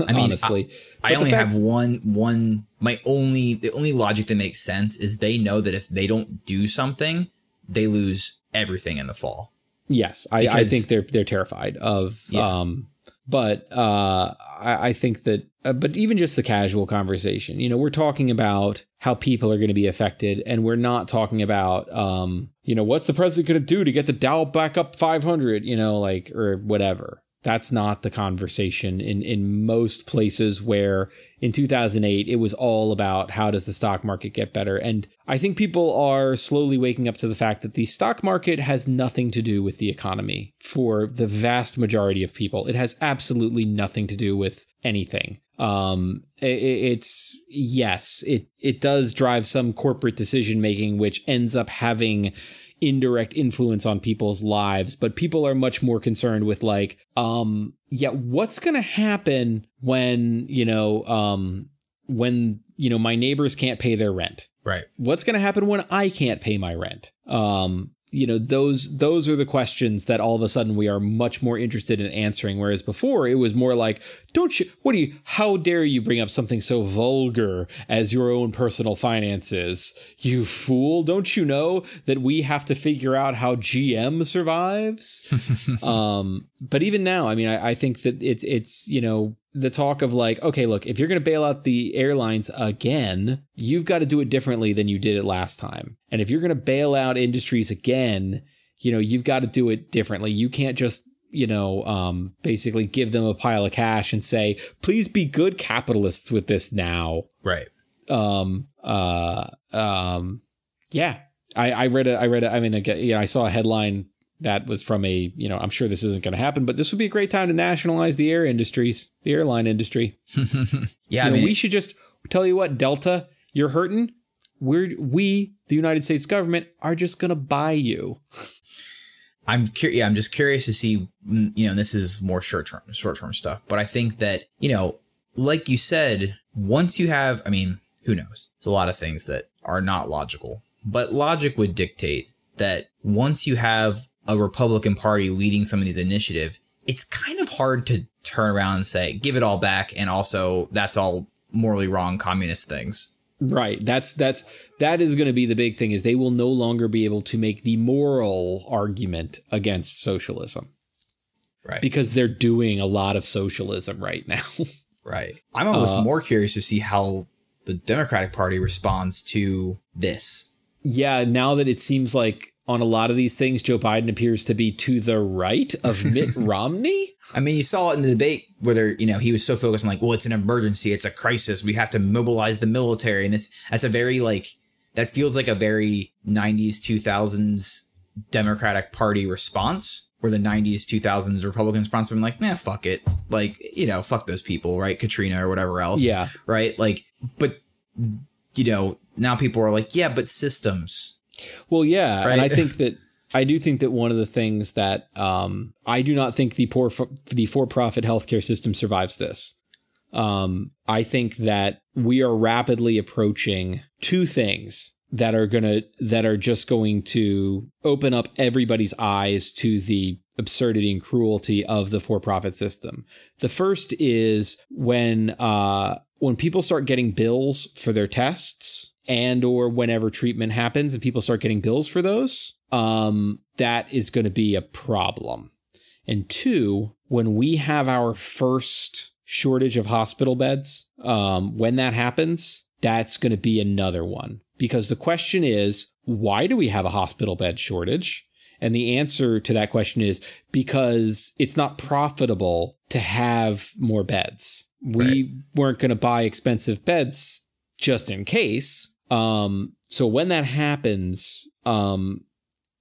I mean, honestly, I, I only fact- have one one. My only the only logic that makes sense is they know that if they don't do something, they lose everything in the fall. Yes, I, because, I think they're they're terrified of. Yeah. Um, But uh, I, I think that uh, but even just the casual conversation, you know, we're talking about how people are going to be affected and we're not talking about, um, you know, what's the president going to do to get the Dow back up five hundred, you know, like or whatever. That's not the conversation in, in most places where in two thousand eight, it was all about how does the stock market get better. And I think people are slowly waking up to the fact that the stock market has nothing to do with the economy for the vast majority of people. It has absolutely nothing to do with anything. Um, it, it's yes, it, it does drive some corporate decision making, which ends up having indirect influence on people's lives, but people are much more concerned with like, um, yeah, what's going to happen when, you know, um, when, you know, my neighbors can't pay their rent, right? What's going to happen when I can't pay my rent? Um, you know, those, those are the questions that all of a sudden we are much more interested in answering. Whereas before it was more like, don't you, what do you, how dare you bring up something so vulgar as your own personal finances? You fool. Don't you know that we have to figure out how G M survives? um, but even now, I mean, I, I think that it's, it's, you know, the talk of like, okay, look, if you're going to bail out the airlines again, you've got to do it differently than you did it last time. And if you're going to bail out industries again, you know, you've got to do it differently. You can't just, you know, um, basically give them a pile of cash and say, please be good capitalists with this now. Right. Um, uh, um, yeah, I, I read it. I read it. I mean, again, you know, I saw a headline that was from a, you know, I'm sure this isn't going to happen, but this would be a great time to nationalize the air industries, the airline industry. Yeah. You I know, mean, we should just tell you what, Delta, you're hurting. We're, we, the United States government, are just going to buy you. I'm curious. Yeah, I'm just curious to see, you know, this is more short term, short term stuff. But I think that, you know, like you said, once you have, I mean, who knows? There's a lot of things that are not logical, but logic would dictate that once you have a Republican Party leading some of these initiatives, it's kind of hard to turn around and say, give it all back. And also that's all morally wrong communist things. Right. That's that's that is going to be the big thing, is they will no longer be able to make the moral argument against socialism. Right. Because they're doing a lot of socialism right now. Right. I'm almost uh, more curious to see how the Democratic Party responds to this. Yeah. Now that it seems like on a lot of these things, Joe Biden appears to be to the right of Mitt Romney. I mean, you saw it in the debate whether, you know, he was so focused on like, well, it's an emergency. It's a crisis. We have to mobilize the military. And this that's a very like that feels like a very nineties, two thousands Democratic Party response, where the nineties, two thousands Republican response been like, nah, fuck it. Like, you know, fuck those people. Right. Katrina or whatever else. Yeah. Right. Like, but, you know, now people are like, yeah, but systems. Well, yeah. Right? And I think that I do think that one of the things that um, I do not think the poor for, the for-profit healthcare system survives this. Um, I think that we are rapidly approaching two things that are going to that are just going to open up everybody's eyes to the absurdity and cruelty of the for-profit system. The first is when uh, when people start getting bills for their tests, and or whenever treatment happens and people start getting bills for those, um, that is going to be a problem. And two, when we have our first shortage of hospital beds, um, when that happens, that's going to be another one. Because the question is, why do we have a hospital bed shortage? And the answer to that question is because it's not profitable to have more beds. We Right. weren't going to buy expensive beds just in case. Um, so when that happens, um,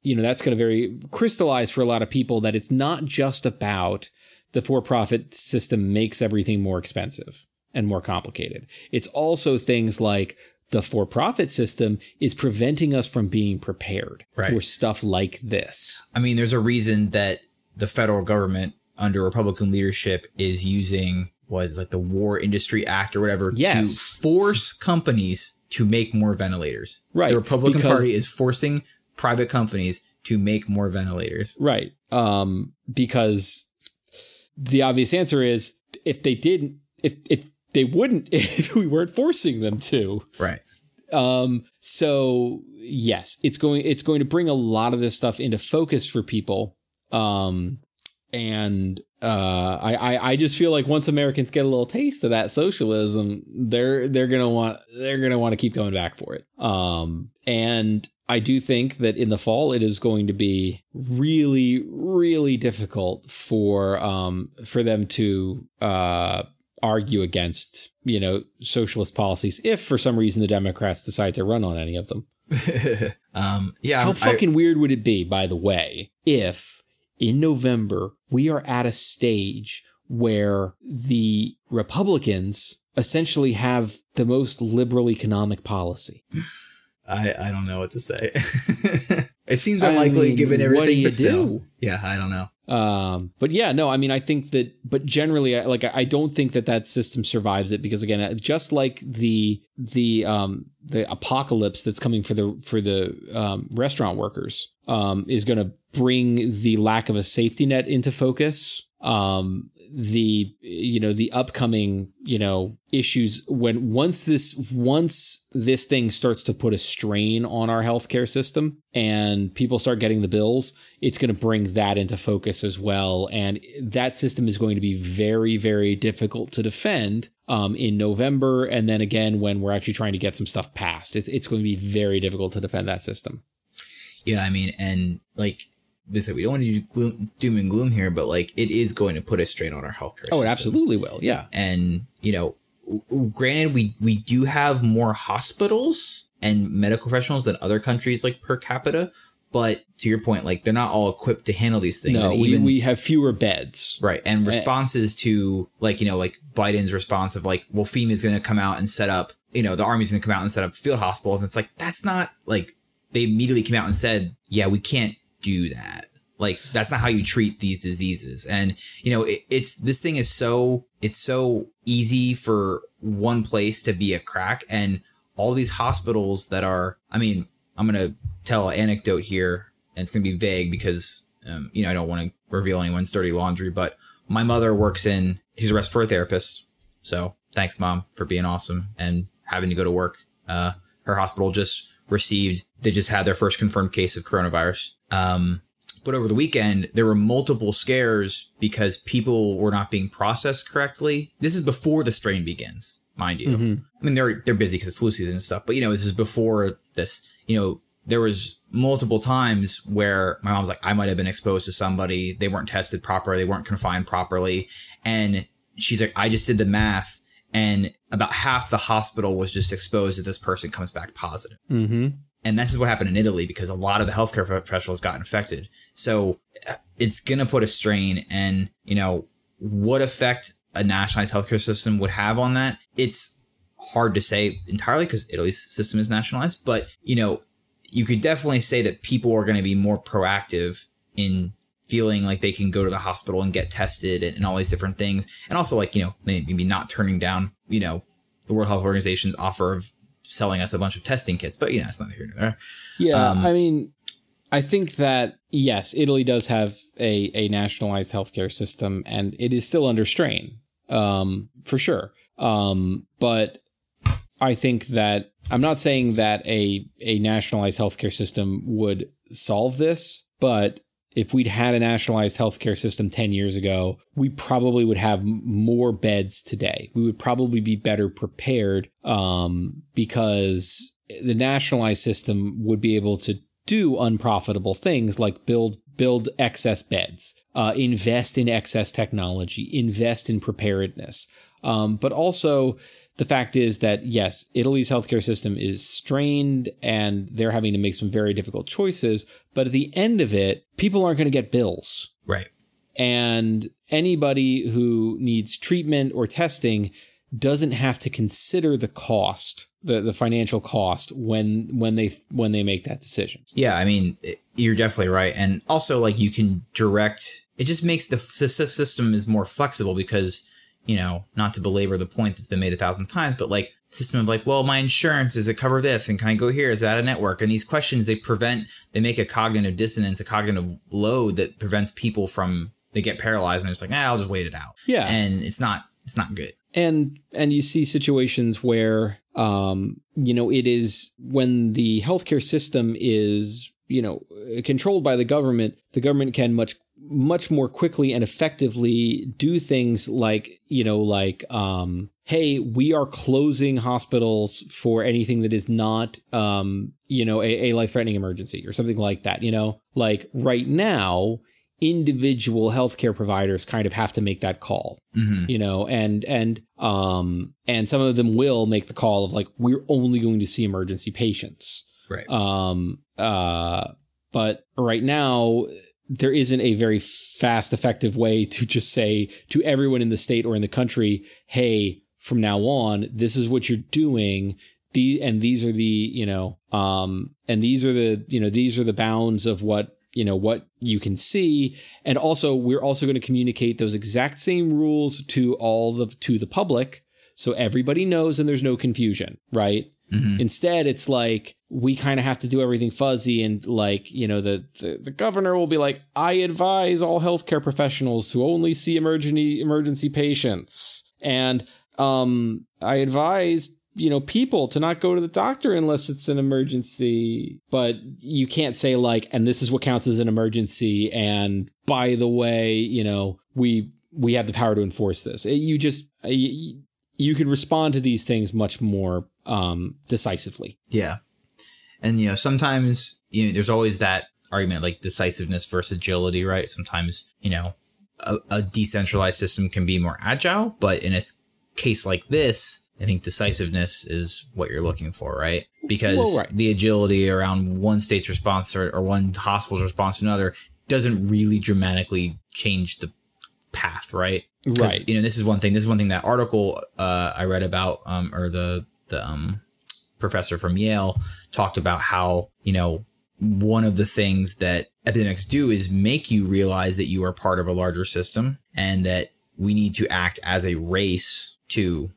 you know, that's going to very crystallize for a lot of people that it's not just about the for-profit system makes everything more expensive and more complicated. It's also things like the for-profit system is preventing us from being prepared right. for stuff like this. I mean, there's a reason that the federal government under Republican leadership is using was like the War Industry Act or whatever yes. to force companies to make more ventilators. Right. The Republican Party is forcing private companies to make more ventilators. Right. Um, because the obvious answer is if they didn't, if, if they wouldn't, if we weren't forcing them to. Right. Um, so, yes, it's going it's going to bring a lot of this stuff into focus for people. Um, and uh, I, I, I just feel like once Americans get a little taste of that socialism, they're they're going to want they're going to want to keep going back for it. Um, and I do think that in the fall, it is going to be really, really difficult for um for them to uh, argue against, you know, socialist policies if for some reason the Democrats decide to run on any of them. um, yeah. How I, fucking I, weird would it be, by the way, if in November, we are at a stage where the Republicans essentially have the most liberal economic policy. I, I don't know what to say. It seems unlikely I mean, given everything. What do you still, do? Yeah, I don't know. Um, but yeah, no, I mean, I think that, but generally, like, I don't think that that system survives it because, again, just like the the um, the apocalypse that's coming for the for the um, restaurant workers um, is going to bring the lack of a safety net into focus. Um, the you know the upcoming you know issues when once this once this thing starts to put a strain on our healthcare system and people start getting the bills, it's going to bring that into focus as well, and that system is going to be very, very difficult to defend um, in November, and then again when we're actually trying to get some stuff passed, it's it's going to be very difficult to defend that system. Yeah, I mean, and like. We don't want to do gloom, doom and gloom here, but like it is going to put a strain on our healthcare system. Oh, it absolutely will. Yeah. And, you know, granted, we, we do have more hospitals and medical professionals than other countries, like per capita. But to your point, like they're not all equipped to handle these things. No, we, even, we have fewer beds. Right. And responses to like, you know, like Biden's response of like, well, FEMA is going to come out and set up, you know, the Army's going to come out and set up field hospitals. And it's like, that's not like they immediately came out and said, yeah, we can't do that. Like, that's not how you treat these diseases. And, you know, it, it's this thing is so it's so easy for one place to be a crack. And all these hospitals that are, I mean, I'm going to tell an anecdote here, and it's going to be vague because, um, you know, I don't want to reveal anyone's dirty laundry, but my mother works in, she's a respiratory therapist. So thanks, Mom, for being awesome and having to go to work. Uh, her hospital just received, they just had their first confirmed case of coronavirus. Um, but over the weekend, there were multiple scares because people were not being processed correctly. This is before the strain begins, mind you. Mm-hmm. I mean, they're they're busy because it's flu season and stuff, but, you know, this is before this, you know, there was multiple times where my mom's like, I might have been exposed to somebody. They weren't tested properly. They weren't confined properly. And she's like, I just did the math. And about half the hospital was just exposed if this person comes back positive. Mm-hmm. And this is what happened in Italy because a lot of the healthcare professionals got infected. So it's going to put a strain. And, you know, what effect a nationalized healthcare system would have on that, it's hard to say entirely because Italy's system is nationalized. But, you know, you could definitely say that people are going to be more proactive in feeling like they can go to the hospital and get tested and, and all these different things. And also, like, you know, maybe not turning down, you know, the World Health Organization's offer of selling us a bunch of testing kits, but you know, it's not here nor there. Yeah. Um, I mean, I think that, yes, Italy does have a, a nationalized healthcare system and it is still under strain, um, for sure. Um, but I think that I'm not saying that a, a nationalized healthcare system would solve this, but if we'd had a nationalized healthcare system ten years ago, we probably would have more beds today. We would probably be better prepared um, because the nationalized system would be able to do unprofitable things like build build excess beds, uh, invest in excess technology, invest in preparedness. Um, but also, the fact is that, yes, Italy's healthcare system is strained and they're having to make some very difficult choices. But at the end of it, people aren't going to get bills. Right. And anybody who needs treatment or testing doesn't have to consider the cost, the, the financial cost when when they when they make that decision. Yeah, I mean, you're definitely right. And also, like, you can direct. It just makes the system is more flexible because, you know, not to belabor the point that's been made a thousand times, but like system of like, well, my insurance, does it cover this? And can I go here? Is that a network? And these questions, they prevent, they make a cognitive dissonance, a cognitive load that prevents people from, they get paralyzed and it's like, ah, I'll just wait it out. Yeah. And it's not, it's not good. And, and you see situations where, um, you know, it is when the healthcare system is, you know, controlled by the government, the government can much much more quickly and effectively do things like, you know, like, um, hey, we are closing hospitals for anything that is not, um, you know, a, a life-threatening emergency or something like that. You know, like right now, individual healthcare providers kind of have to make that call, mm-hmm. you know, and and um, and some of them will make the call of like, we're only going to see emergency patients. Right. Um, uh, but right now, there isn't a very fast, effective way to just say to everyone in the state or in the country, hey, from now on, this is what you're doing. The and these are the, you know, um, and these are the, you know, these are the bounds of what, you know, what you can see. And also, we're also going to communicate those exact same rules to all the to the public. So everybody knows and there's no confusion. Right. Mm-hmm. Instead, it's like we kind of have to do everything fuzzy and like, you know, the, the, the governor will be like, I advise all healthcare professionals to only see emergency emergency patients. And um, I advise, you know, people to not go to the doctor unless it's an emergency. But you can't say like, and this is what counts as an emergency. And by the way, you know, we we have the power to enforce this. It, you just you, you can respond to these things much more um decisively. Yeah. And you know, sometimes you know, there's always that argument like decisiveness versus agility, right? Sometimes, you know, a, a decentralized system can be more agile, but in a case like this, I think decisiveness is what you're looking for, right? Because well, right. the agility around one state's response or, or one hospital's response to another doesn't really dramatically change the path, right? Right. You know, this is one thing. This is one thing that article uh, I read about, um, or the the um, professor from Yale talked about how, you know, one of the things that epidemics do is make you realize that you are part of a larger system and that we need to act as a race to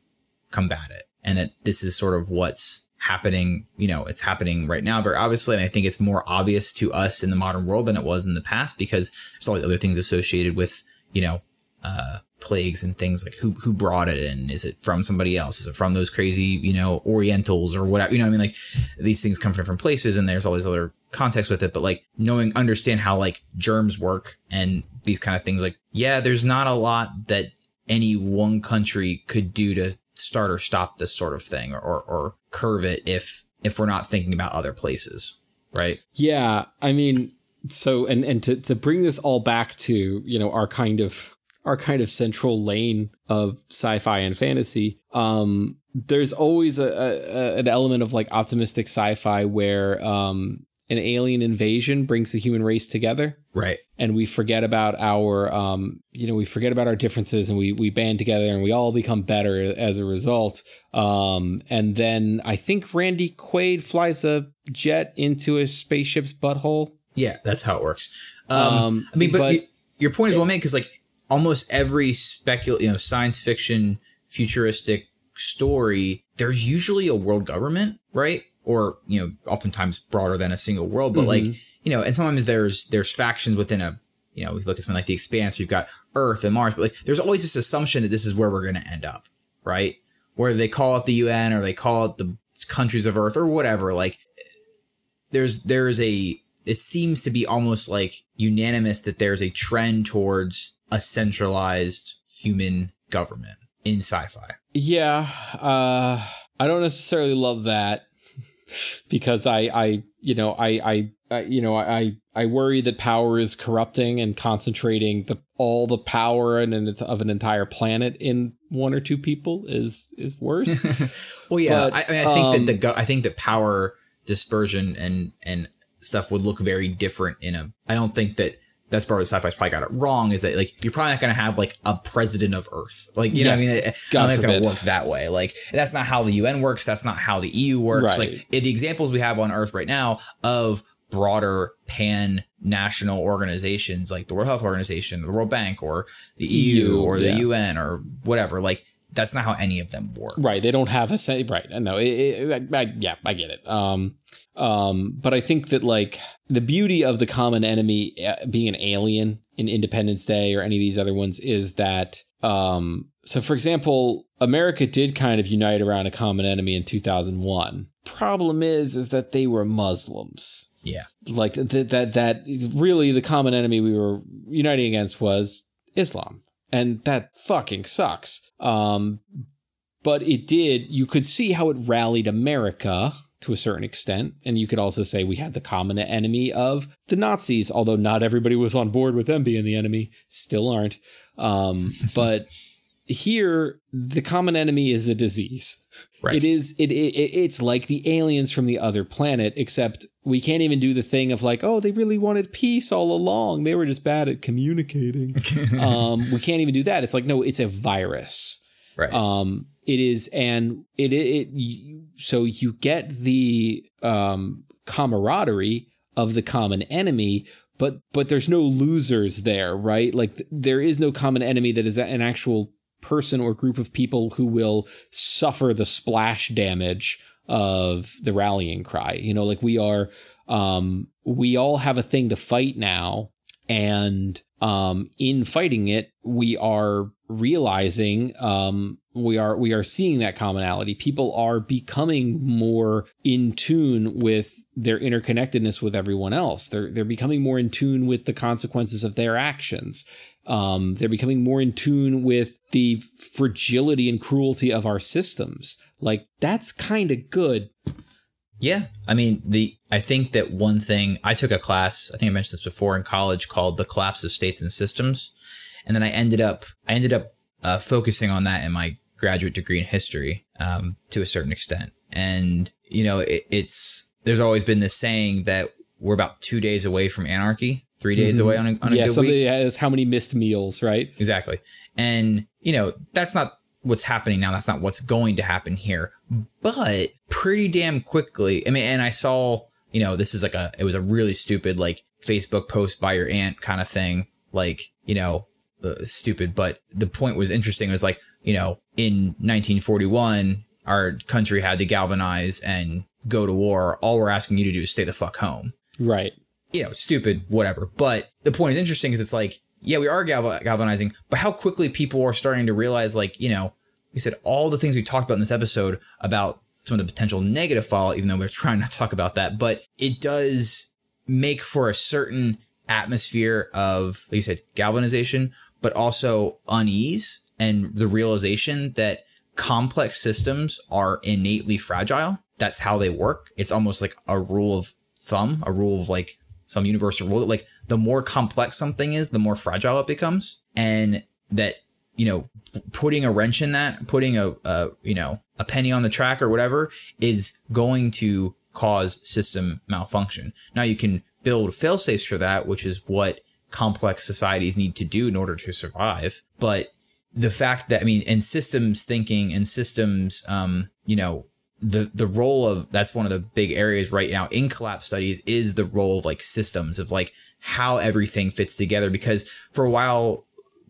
combat it. And that this is sort of what's happening. You know, it's happening right now, very obviously. And I think it's more obvious to us in the modern world than it was in the past because there's all the other things associated with, you know, uh, plagues and things like who who brought it in? Is it from somebody else? Is it from those crazy, you know, Orientals or whatever? You know what I mean? Like these things come from different places and there's all these other context with it, but like knowing, understand how like germs work and these kind of things. Like, yeah, there's not a lot that any one country could do to start or stop this sort of thing or, or, or curve it if, if we're not thinking about other places. Right. Yeah. I mean, so, and, and to, to bring this all back to, you know, our kind of, our kind of central lane of sci-fi and fantasy, um, there's always a, a, an element of like optimistic sci-fi where, um, an alien invasion brings the human race together. Right. And we forget about our, um, you know, we forget about our differences and we, we band together and we all become better as a result. Um, and then I think Randy Quaid flies a jet into a spaceship's butthole. Yeah, that's how it works. Um, um I mean, but, but y- your point is well made because like almost every specul, you know, science fiction, futuristic story, there's usually a world government, right? Or, you know, oftentimes broader than a single world. But mm-hmm. like, you know, and sometimes there's there's factions within a, you know, we look at something like The Expanse. We've got Earth and Mars. But like there's always this assumption that this is where we're going to end up. Right. Where they call it the U N or they call it the countries of Earth or whatever. Like there's there is a it seems to be almost like unanimous that there's a trend towards a centralized human government in sci-fi. Yeah, uh, I don't necessarily love that. Because I, I, you know, I, I, you know, I, I worry that power is corrupting and concentrating the all the power and of an entire planet in one or two people is is worse. Well, yeah, but, I, I, mean, I think um, that the go- I think that power dispersion and and stuff would look very different in a. I don't think that that's part of the sci-fi's probably got it wrong. Is that like you're probably not going to have like a president of Earth, like you yes, know, what I mean, God I don't think it's going to work that way. Like that's not how the U N works. That's not how the E U works. Right. Like the examples we have on Earth right now of broader pan-national organizations like the World Health Organization, the World Bank, or the E U, E U or the yeah. U N or whatever, like. That's not how any of them work. Right. They don't have a sense. Right. No, it, it, I, I, yeah, I get it. Um, um, but I think that like the beauty of the common enemy being an alien in Independence Day or any of these other ones is that. Um, so, for example, America did kind of unite around a common enemy in two thousand one. Problem is, is that they were Muslims. Yeah. Like that, that, that really the common enemy we were uniting against was Islam. And that fucking sucks. Um, but it did. You could see how it rallied America to a certain extent. And you could also say we had the common enemy of the Nazis, although not everybody was on board with them being the enemy. Still aren't. Um, but here, the common enemy is a disease. Right. It is. It, it It's like the aliens from the other planet, except we can't even do the thing of like, oh, they really wanted peace all along. They were just bad at communicating. um, we can't even do that. It's like, no, it's a virus. Right. Um, it is. And it, it, it so you get the um, camaraderie of the common enemy. But but there's no losers there. Right. Like there is no common enemy that is an actual person or group of people who will suffer the splash damage of the rallying cry. You know, like we are, um, we all have a thing to fight now. And um, in fighting it, we are realizing um, we are we are seeing that commonality. People are becoming more in tune with their interconnectedness with everyone else. They're they're becoming more in tune with the consequences of their actions. Um, they're becoming more in tune with the fragility and cruelty of our systems. Like that's kind of good. Yeah. I mean, the I think that one thing I took a class, I think I mentioned this before in college, called The Collapse of States and Systems. And then I ended up I ended up uh, focusing on that in my graduate degree in history, um, to a certain extent. And, you know, it, it's, there's always been this saying that we're about two days away from anarchy, three days mm-hmm. away on a, on yeah, a good week. Yeah, how many missed meals, right? Exactly. And, you know, that's not what's happening now. That's not what's going to happen here. But pretty damn quickly, I mean, and I saw, you know, this is like a, it was a really stupid, like, Facebook post by your aunt kind of thing. Like, you know, uh, stupid. But the point was interesting. It was like, you know, in nineteen forty-one, our country had to galvanize and go to war. All we're asking you to do is stay the fuck home. Right. You know, stupid, whatever. But the point is interesting because it's like, yeah, we are galv- galvanizing, but how quickly people are starting to realize, like, you know, we said all the things we talked about in this episode about some of the potential negative fallout, even though we're trying not to talk about that. But it does make for a certain atmosphere of, like you said, galvanization, but also unease and the realization that complex systems are innately fragile. That's how they work. It's almost like a rule of thumb, a rule of like some universal rule that like the more complex something is, the more fragile it becomes. And that, you know, putting a wrench in that, putting a, a you know, a penny on the track or whatever is going to cause system malfunction. Now you can build fail safes for that, which is what complex societies need to do in order to survive. But the fact that, I mean, and systems thinking and systems, um, you know, the the role of, that's one of the big areas right now in collapse studies is the role of like systems, of like how everything fits together. Because for a while,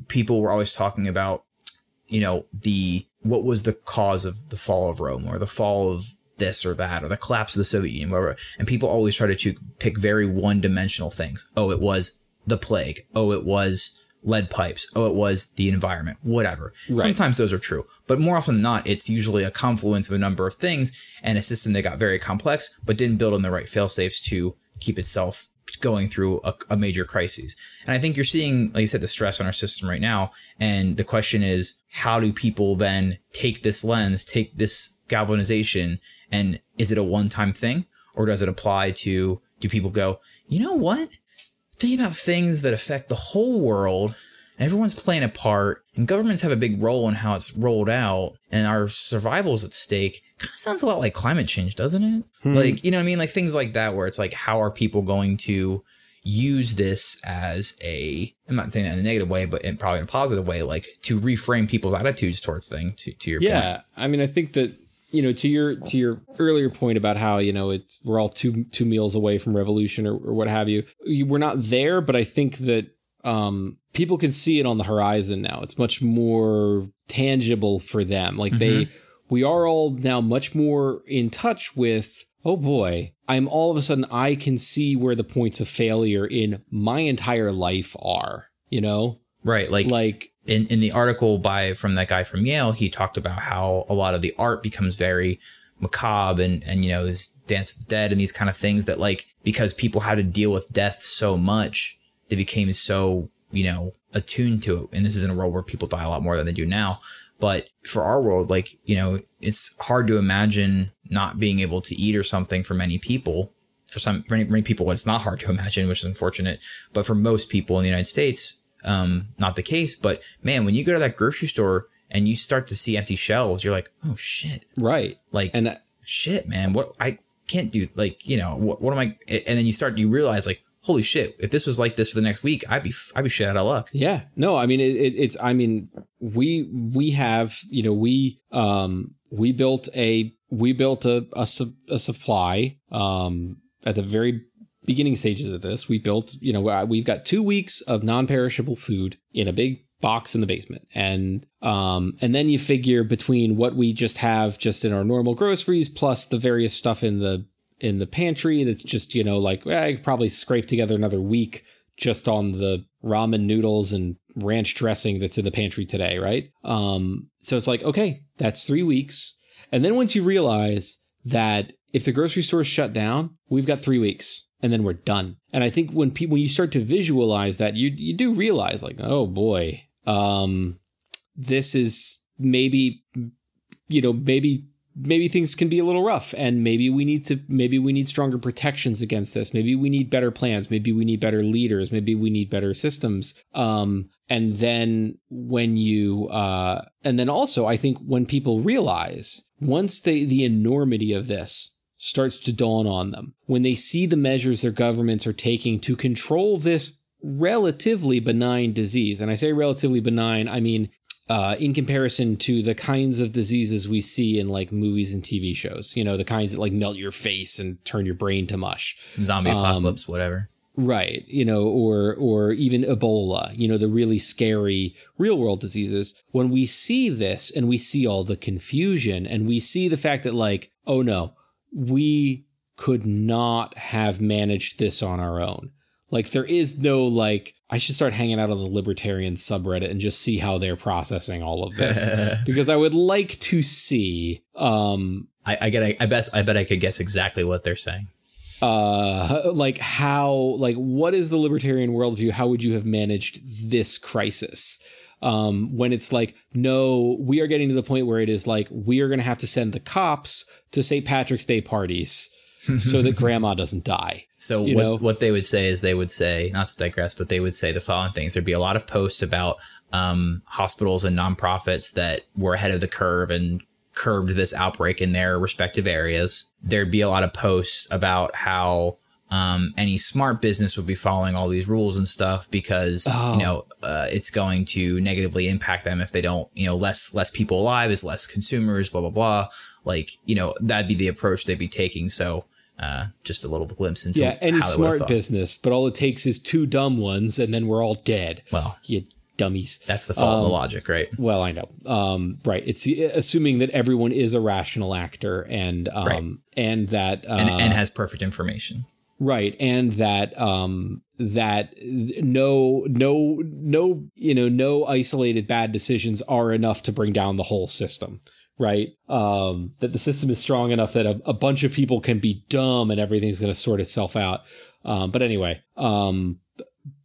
people were always talking about, you know, the, what was the cause of the fall of Rome or the fall of this or that or the collapse of the Soviet Union, whatever. And people always try to pick very one dimensional things. Oh, it was the plague. Oh, it was lead pipes. Oh, it was the environment, whatever. Right. Sometimes those are true, but more often than not, it's usually a confluence of a number of things and a system that got very complex, but didn't build in the right fail safes to keep itself going through a, a major crisis. And I think you're seeing, like you said, the stress on our system right now. And the question is, how do people then take this lens, take this galvanization, and is it a one-time thing, or does it apply to, do people go, you know what? Think about things that affect the whole world. Everyone's playing a part, and governments have a big role in how it's rolled out, and our survival's at stake. Kind of sounds a lot like climate change, doesn't it? Hmm. Like, you know what I mean? Like things like that, where it's like, how are people going to use this as a, I'm not saying that in a negative way, but in probably in a positive way, like to reframe people's attitudes towards things, to, to your yeah, point. Yeah. I mean, I think that, you know, to your to your earlier point about how, you know, it's we're all two two meals away from revolution or, or what have you. We're not there, but I think that um, people can see it on the horizon now. It's much more tangible for them. Like mm-hmm. they we are all now much more in touch with, oh, boy, I'm all of a sudden I can see where the points of failure in my entire life are, you know. Right. Like like. In, in the article by from that guy from Yale, he talked about how a lot of the art becomes very macabre and, and, you know, this Dance of the Dead and these kind of things that, like, because people had to deal with death so much, they became so, you know, attuned to it. And this is in a world where people die a lot more than they do now. But for our world, like, you know, it's hard to imagine not being able to eat or something for many people. For some for many, many people, it's not hard to imagine, which is unfortunate. But for most people in the United States, um not the case. But man, when you go to that grocery store and you start to see empty shelves, you're like, oh shit, right? Like, and I, shit man what I can't do, like, you know, what, what am I? And then you start you realize, like, holy shit, if this was like this for the next week, I'd be I'd be shit out of luck. Yeah, no, I mean it, it, it's I mean we we have, you know, we um we built a we built a a, su- a supply um at the very beginning stages of this. We built, you know, we've got two weeks of non-perishable food in a big box in the basement. And um, and then you figure between what we just have just in our normal groceries, plus the various stuff in the in the pantry, that's just, you know, like, well, I could probably scrape together another week just on the ramen noodles and ranch dressing that's in the pantry today. Right. Um, so it's like, OK, that's three weeks. And then once you realize that if the grocery store is shut down, we've got three weeks. And then we're done. And I think when people, when you start to visualize that, you you do realize, like, oh boy, um, this is maybe, you know, maybe maybe things can be a little rough, and maybe we need to maybe we need stronger protections against this. Maybe we need better plans. Maybe we need better leaders. Maybe we need better systems. Um, and then when you uh, and then also, I think when people realize once they the enormity of this starts to dawn on them, when they see the measures their governments are taking to control this relatively benign disease. And I say relatively benign, I mean, Uh, in comparison to the kinds of diseases we see in like movies and T V shows, you know, the kinds that like melt your face and turn your brain to mush. Zombie um, apocalypse, whatever. Right. You know, or or even Ebola, you know, the really scary real world diseases. When we see this and we see all the confusion and we see the fact that like, oh, no, we could not have managed this on our own. Like there is no like I should start hanging out on the libertarian subreddit and just see how they're processing all of this, because I would like to see. Um, I, I get I, I bet I bet I could guess exactly what they're saying. Uh, like how like what is the libertarian worldview? How would you have managed this crisis? Um, when it's like, no, we are getting to the point where it is like we are going to have to send the cops to Saint Patrick's Day parties so that grandma doesn't die. So you what know? what they would say is they would say, not to digress, but they would say the following things. There'd be a lot of posts about um, hospitals and nonprofits that were ahead of the curve and curbed this outbreak in their respective areas. There'd be a lot of posts about how um, any smart business would be following all these rules and stuff because, oh. you know, uh, it's going to negatively impact them if they don't, you know, less less people alive is less consumers, blah, blah, blah. Like, you know, that'd be the approach they'd be taking. So. Uh, just a little glimpse into yeah, any smart business, but all it takes is two dumb ones, and then we're all dead. Well, you dummies. That's the fault um, of the logic, right? Well, I know, um, right? It's assuming that everyone is a rational actor, and um, right. and that uh, and, and has perfect information, right? And that um, that no, no, no, you know, no isolated bad decisions are enough to bring down the whole system. Right. Um, that the system is strong enough that a, a bunch of people can be dumb and everything's going to sort itself out. Um, but anyway, um,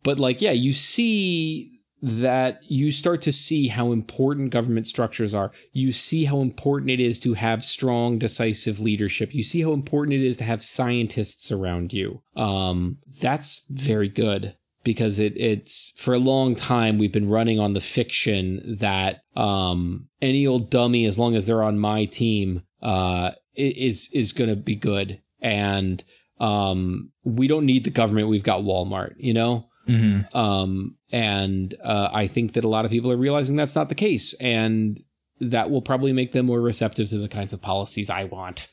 but like, yeah, you see that you start to see how important government structures are. You see how important it is to have strong, decisive leadership. You see how important it is to have scientists around you. Um, that's very good. Because it, it's for a long time we've been running on the fiction that um, any old dummy, as long as they're on my team, uh, is is going to be good. And um, we don't need the government. We've got Walmart, you know, mm-hmm. um, and uh, I think that a lot of people are realizing that's not the case. And that will probably make them more receptive to the kinds of policies I want.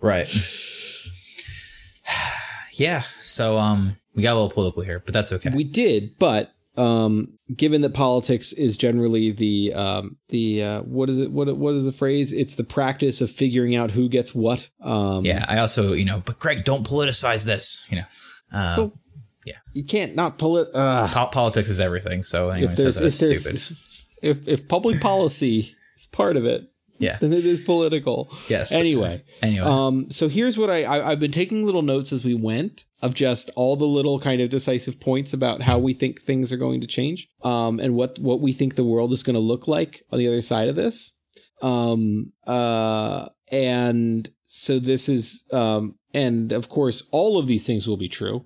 Right. Yeah. So um, we got a little political here, but that's OK. We did. But um, given that politics is generally the um, the uh, what is it? What what is the phrase? It's the practice of figuring out who gets what. Um, yeah. I also, you know, but Greg, don't politicize this. You know, uh, well, yeah, you can't not polit. Uh, po- politics is everything. So anyone if says that is stupid. If if public policy is part of it. Yeah. Then it is political. Yes. Anyway. Anyway. Um, so here's what I, I I've been taking little notes as we went of just all the little kind of decisive points about how we think things are going to change um, and what what we think the world is going to look like on the other side of this. Um, uh, and so this is um, and of course, all of these things will be true.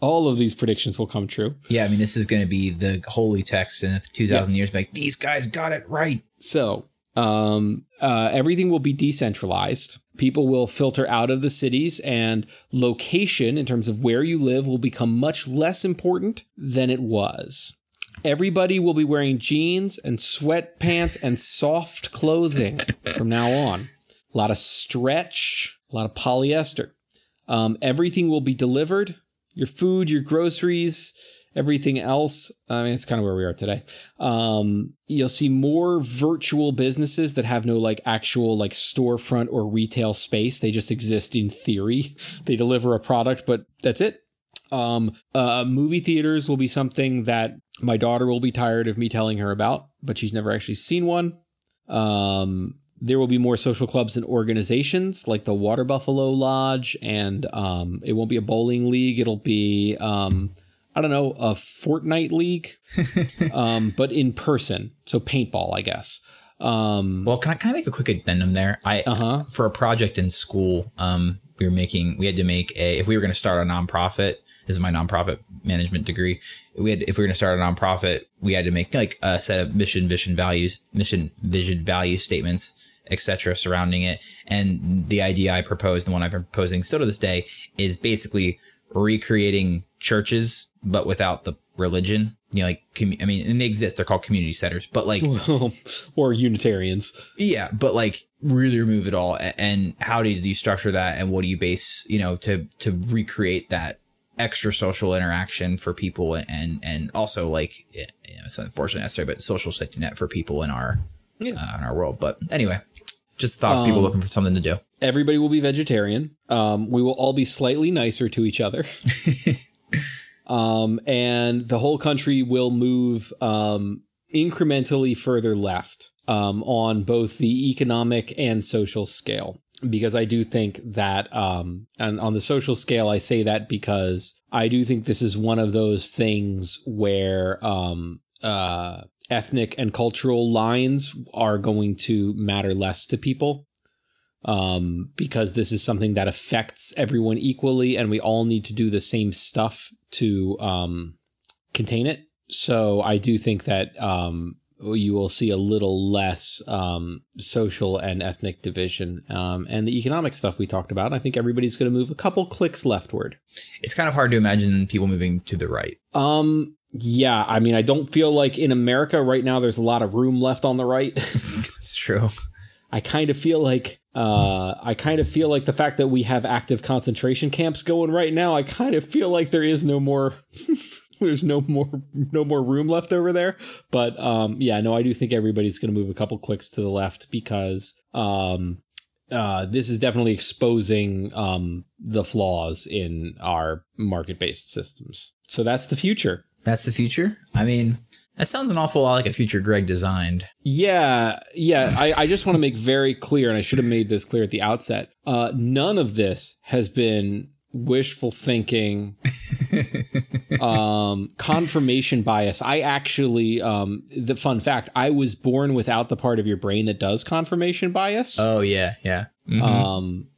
All of these predictions will come true. Yeah. I mean, this is going to be the holy text in two thousand yes. years. Like, these guys got it right. So. Um, uh, everything will be decentralized. People will filter out of the cities, and location in terms of where you live will become much less important than it was. Everybody will be wearing jeans and sweatpants and soft clothing from now on. A lot of stretch, a lot of polyester. Um, everything will be delivered. Your food, your groceries, everything else, I mean, it's kind of where we are today. Um, you'll see more virtual businesses that have no like actual like storefront or retail space. They just exist in theory. They deliver a product, but that's it. Um, uh, movie theaters will be something that my daughter will be tired of me telling her about, but she's never actually seen one. Um, there will be more social clubs and organizations like the Water Buffalo Lodge, and um, it won't be a bowling league. It'll be... Um, I don't know, a Fortnite league, um, but in person. So paintball, I guess. Um, well, can I kind of make a quick addendum there? I uh-huh. For a project in school, um, we were making we had to make a if we were going to start a nonprofit. This is my nonprofit management degree. We had if we were going to start a nonprofit, we had to make like a set of mission, vision, values, mission, vision, value statements, et cetera, surrounding it. And the idea I proposed, the one I've been proposing still to this day, is basically recreating churches, but without the religion. You know, like, I mean, and they exist. They're called community centers, but like, or Unitarians. Yeah. But like really remove it all. And how do you structure that? And what do you base, you know, to, to recreate that extra social interaction for people? And, and also like, you know, it's unfortunately necessary, but social safety net for people in our, yeah. uh, in our world. But anyway, just thought of people um, looking for something to do. Everybody will be vegetarian. Um, we will all be slightly nicer to each other. Um, and the whole country will move um, incrementally further left um, on both the economic and social scale, because I do think that um, and on the social scale, I say that because I do think this is one of those things where um, uh, ethnic and cultural lines are going to matter less to people. Um, because this is something that affects everyone equally, and we all need to do the same stuff to um, contain it. So I do think that um, you will see a little less um, social and ethnic division, um, and the economic stuff we talked about. I think everybody's going to move a couple clicks leftward. It's kind of hard to imagine people moving to the right. Um, yeah, I mean, I don't feel like in America right now there's a lot of room left on the right. It's true. I kind of feel like uh, I kind of feel like the fact that we have active concentration camps going right now, I kind of feel like there is no more there's no more no more room left over there. But um, yeah, no, I do think everybody's going to move a couple clicks to the left, because um, uh, this is definitely exposing um, the flaws in our market-based systems. So that's the future. That's the future. I mean, that sounds an awful lot like a future Greg designed. Yeah, yeah. I, I just want to make very clear, and I should have made this clear at the outset, uh, none of this has been wishful thinking, um, confirmation bias. I actually, um, the fun fact, I was born without the part of your brain that does confirmation bias. Oh, yeah, yeah. Mm-hmm. Um,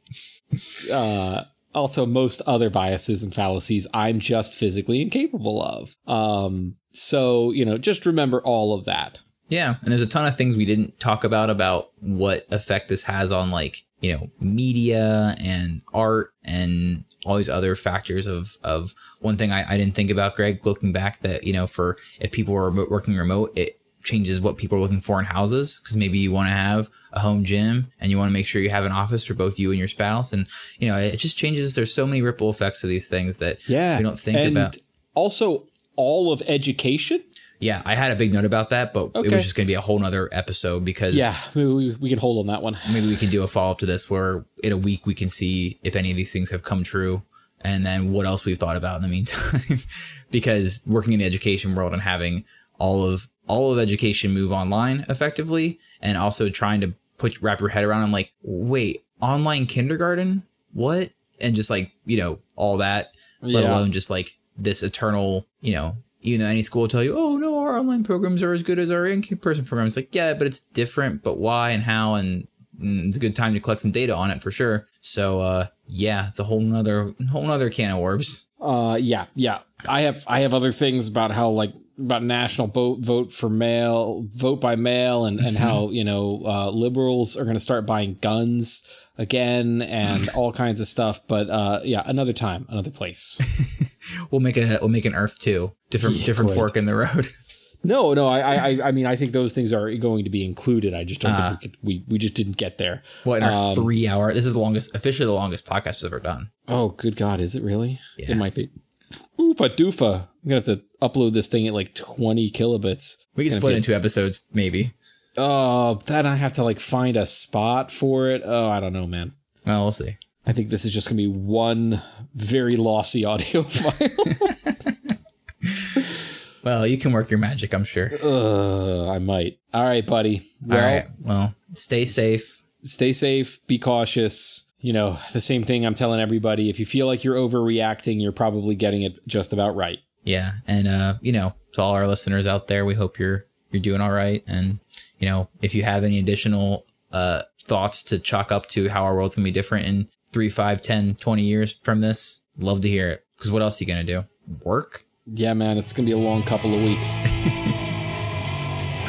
uh, also, most other biases and fallacies I'm just physically incapable of. Um So, you know, just remember all of that. Yeah. And there's a ton of things we didn't talk about, about what effect this has on, like, you know, media and art and all these other factors of of one thing I, I didn't think about, Greg, looking back, that, you know, for if people are working remote, it changes what people are looking for in houses, because maybe you want to have a home gym and you want to make sure you have an office for both you and your spouse. And, you know, it just changes. There's so many ripple effects of these things that yeah, we don't think and about. Also, all of education. Yeah, I had a big note about that, but okay. It was just going to be a whole nother episode, because yeah, we, we can hold on that one. Maybe we can do a follow up to this where in a week we can see if any of these things have come true, and then what else we've thought about in the meantime, because working in the education world and having all of all of education move online effectively, and also trying to put wrap your head around, I'm like, wait, online kindergarten? What? And just like, you know, all that, let yeah. alone just like this eternal, you know, even though any school will tell you, oh, no, our online programs are as good as our in-person programs. Like, yeah, but it's different. But why and how? And it's a good time to collect some data on it for sure. So, uh, yeah, it's a whole nother whole nother can of worms. Uh, yeah, yeah. I have I have other things about how, like, about national vote, vote for mail, vote by mail, and, and how, you know, uh, liberals are going to start buying guns again and all kinds of stuff. But uh, yeah, another time, another place. We'll make a we'll make an Earth two different yeah, different right. fork in the road. No, no, I, I I mean I think those things are going to be included. I just don't uh, think we, could, we we just didn't get there. What in our um, three hour? This is the longest, officially the longest podcast we've ever done. Oh, good God, is it really? Yeah. It might be. Oofa doofa! I'm gonna have to upload this thing at like twenty kilobits. We it's can split it into episodes, maybe. Oh, then I have to like find a spot for it. Oh, I don't know, man. Well, we'll see. I think this is just going to be one very lossy audio file. Well, you can work your magic, I'm sure. Uh, I might. All right, buddy. Well, All right. Well, stay safe. St- stay safe. Be cautious. You know, the same thing I'm telling everybody. If you feel like you're overreacting, you're probably getting it just about right. Yeah. And, uh, you know, to all our listeners out there, we hope you're you're doing all right. And, you know, if you have any additional uh, thoughts to chalk up to how our world's going to be different in three, five, ten, twenty years from this, love to hear it. Because what else are you going to do? Work? Yeah, man, it's going to be a long couple of weeks.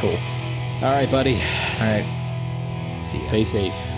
Cool. All right, buddy. All right. See ya. Stay safe.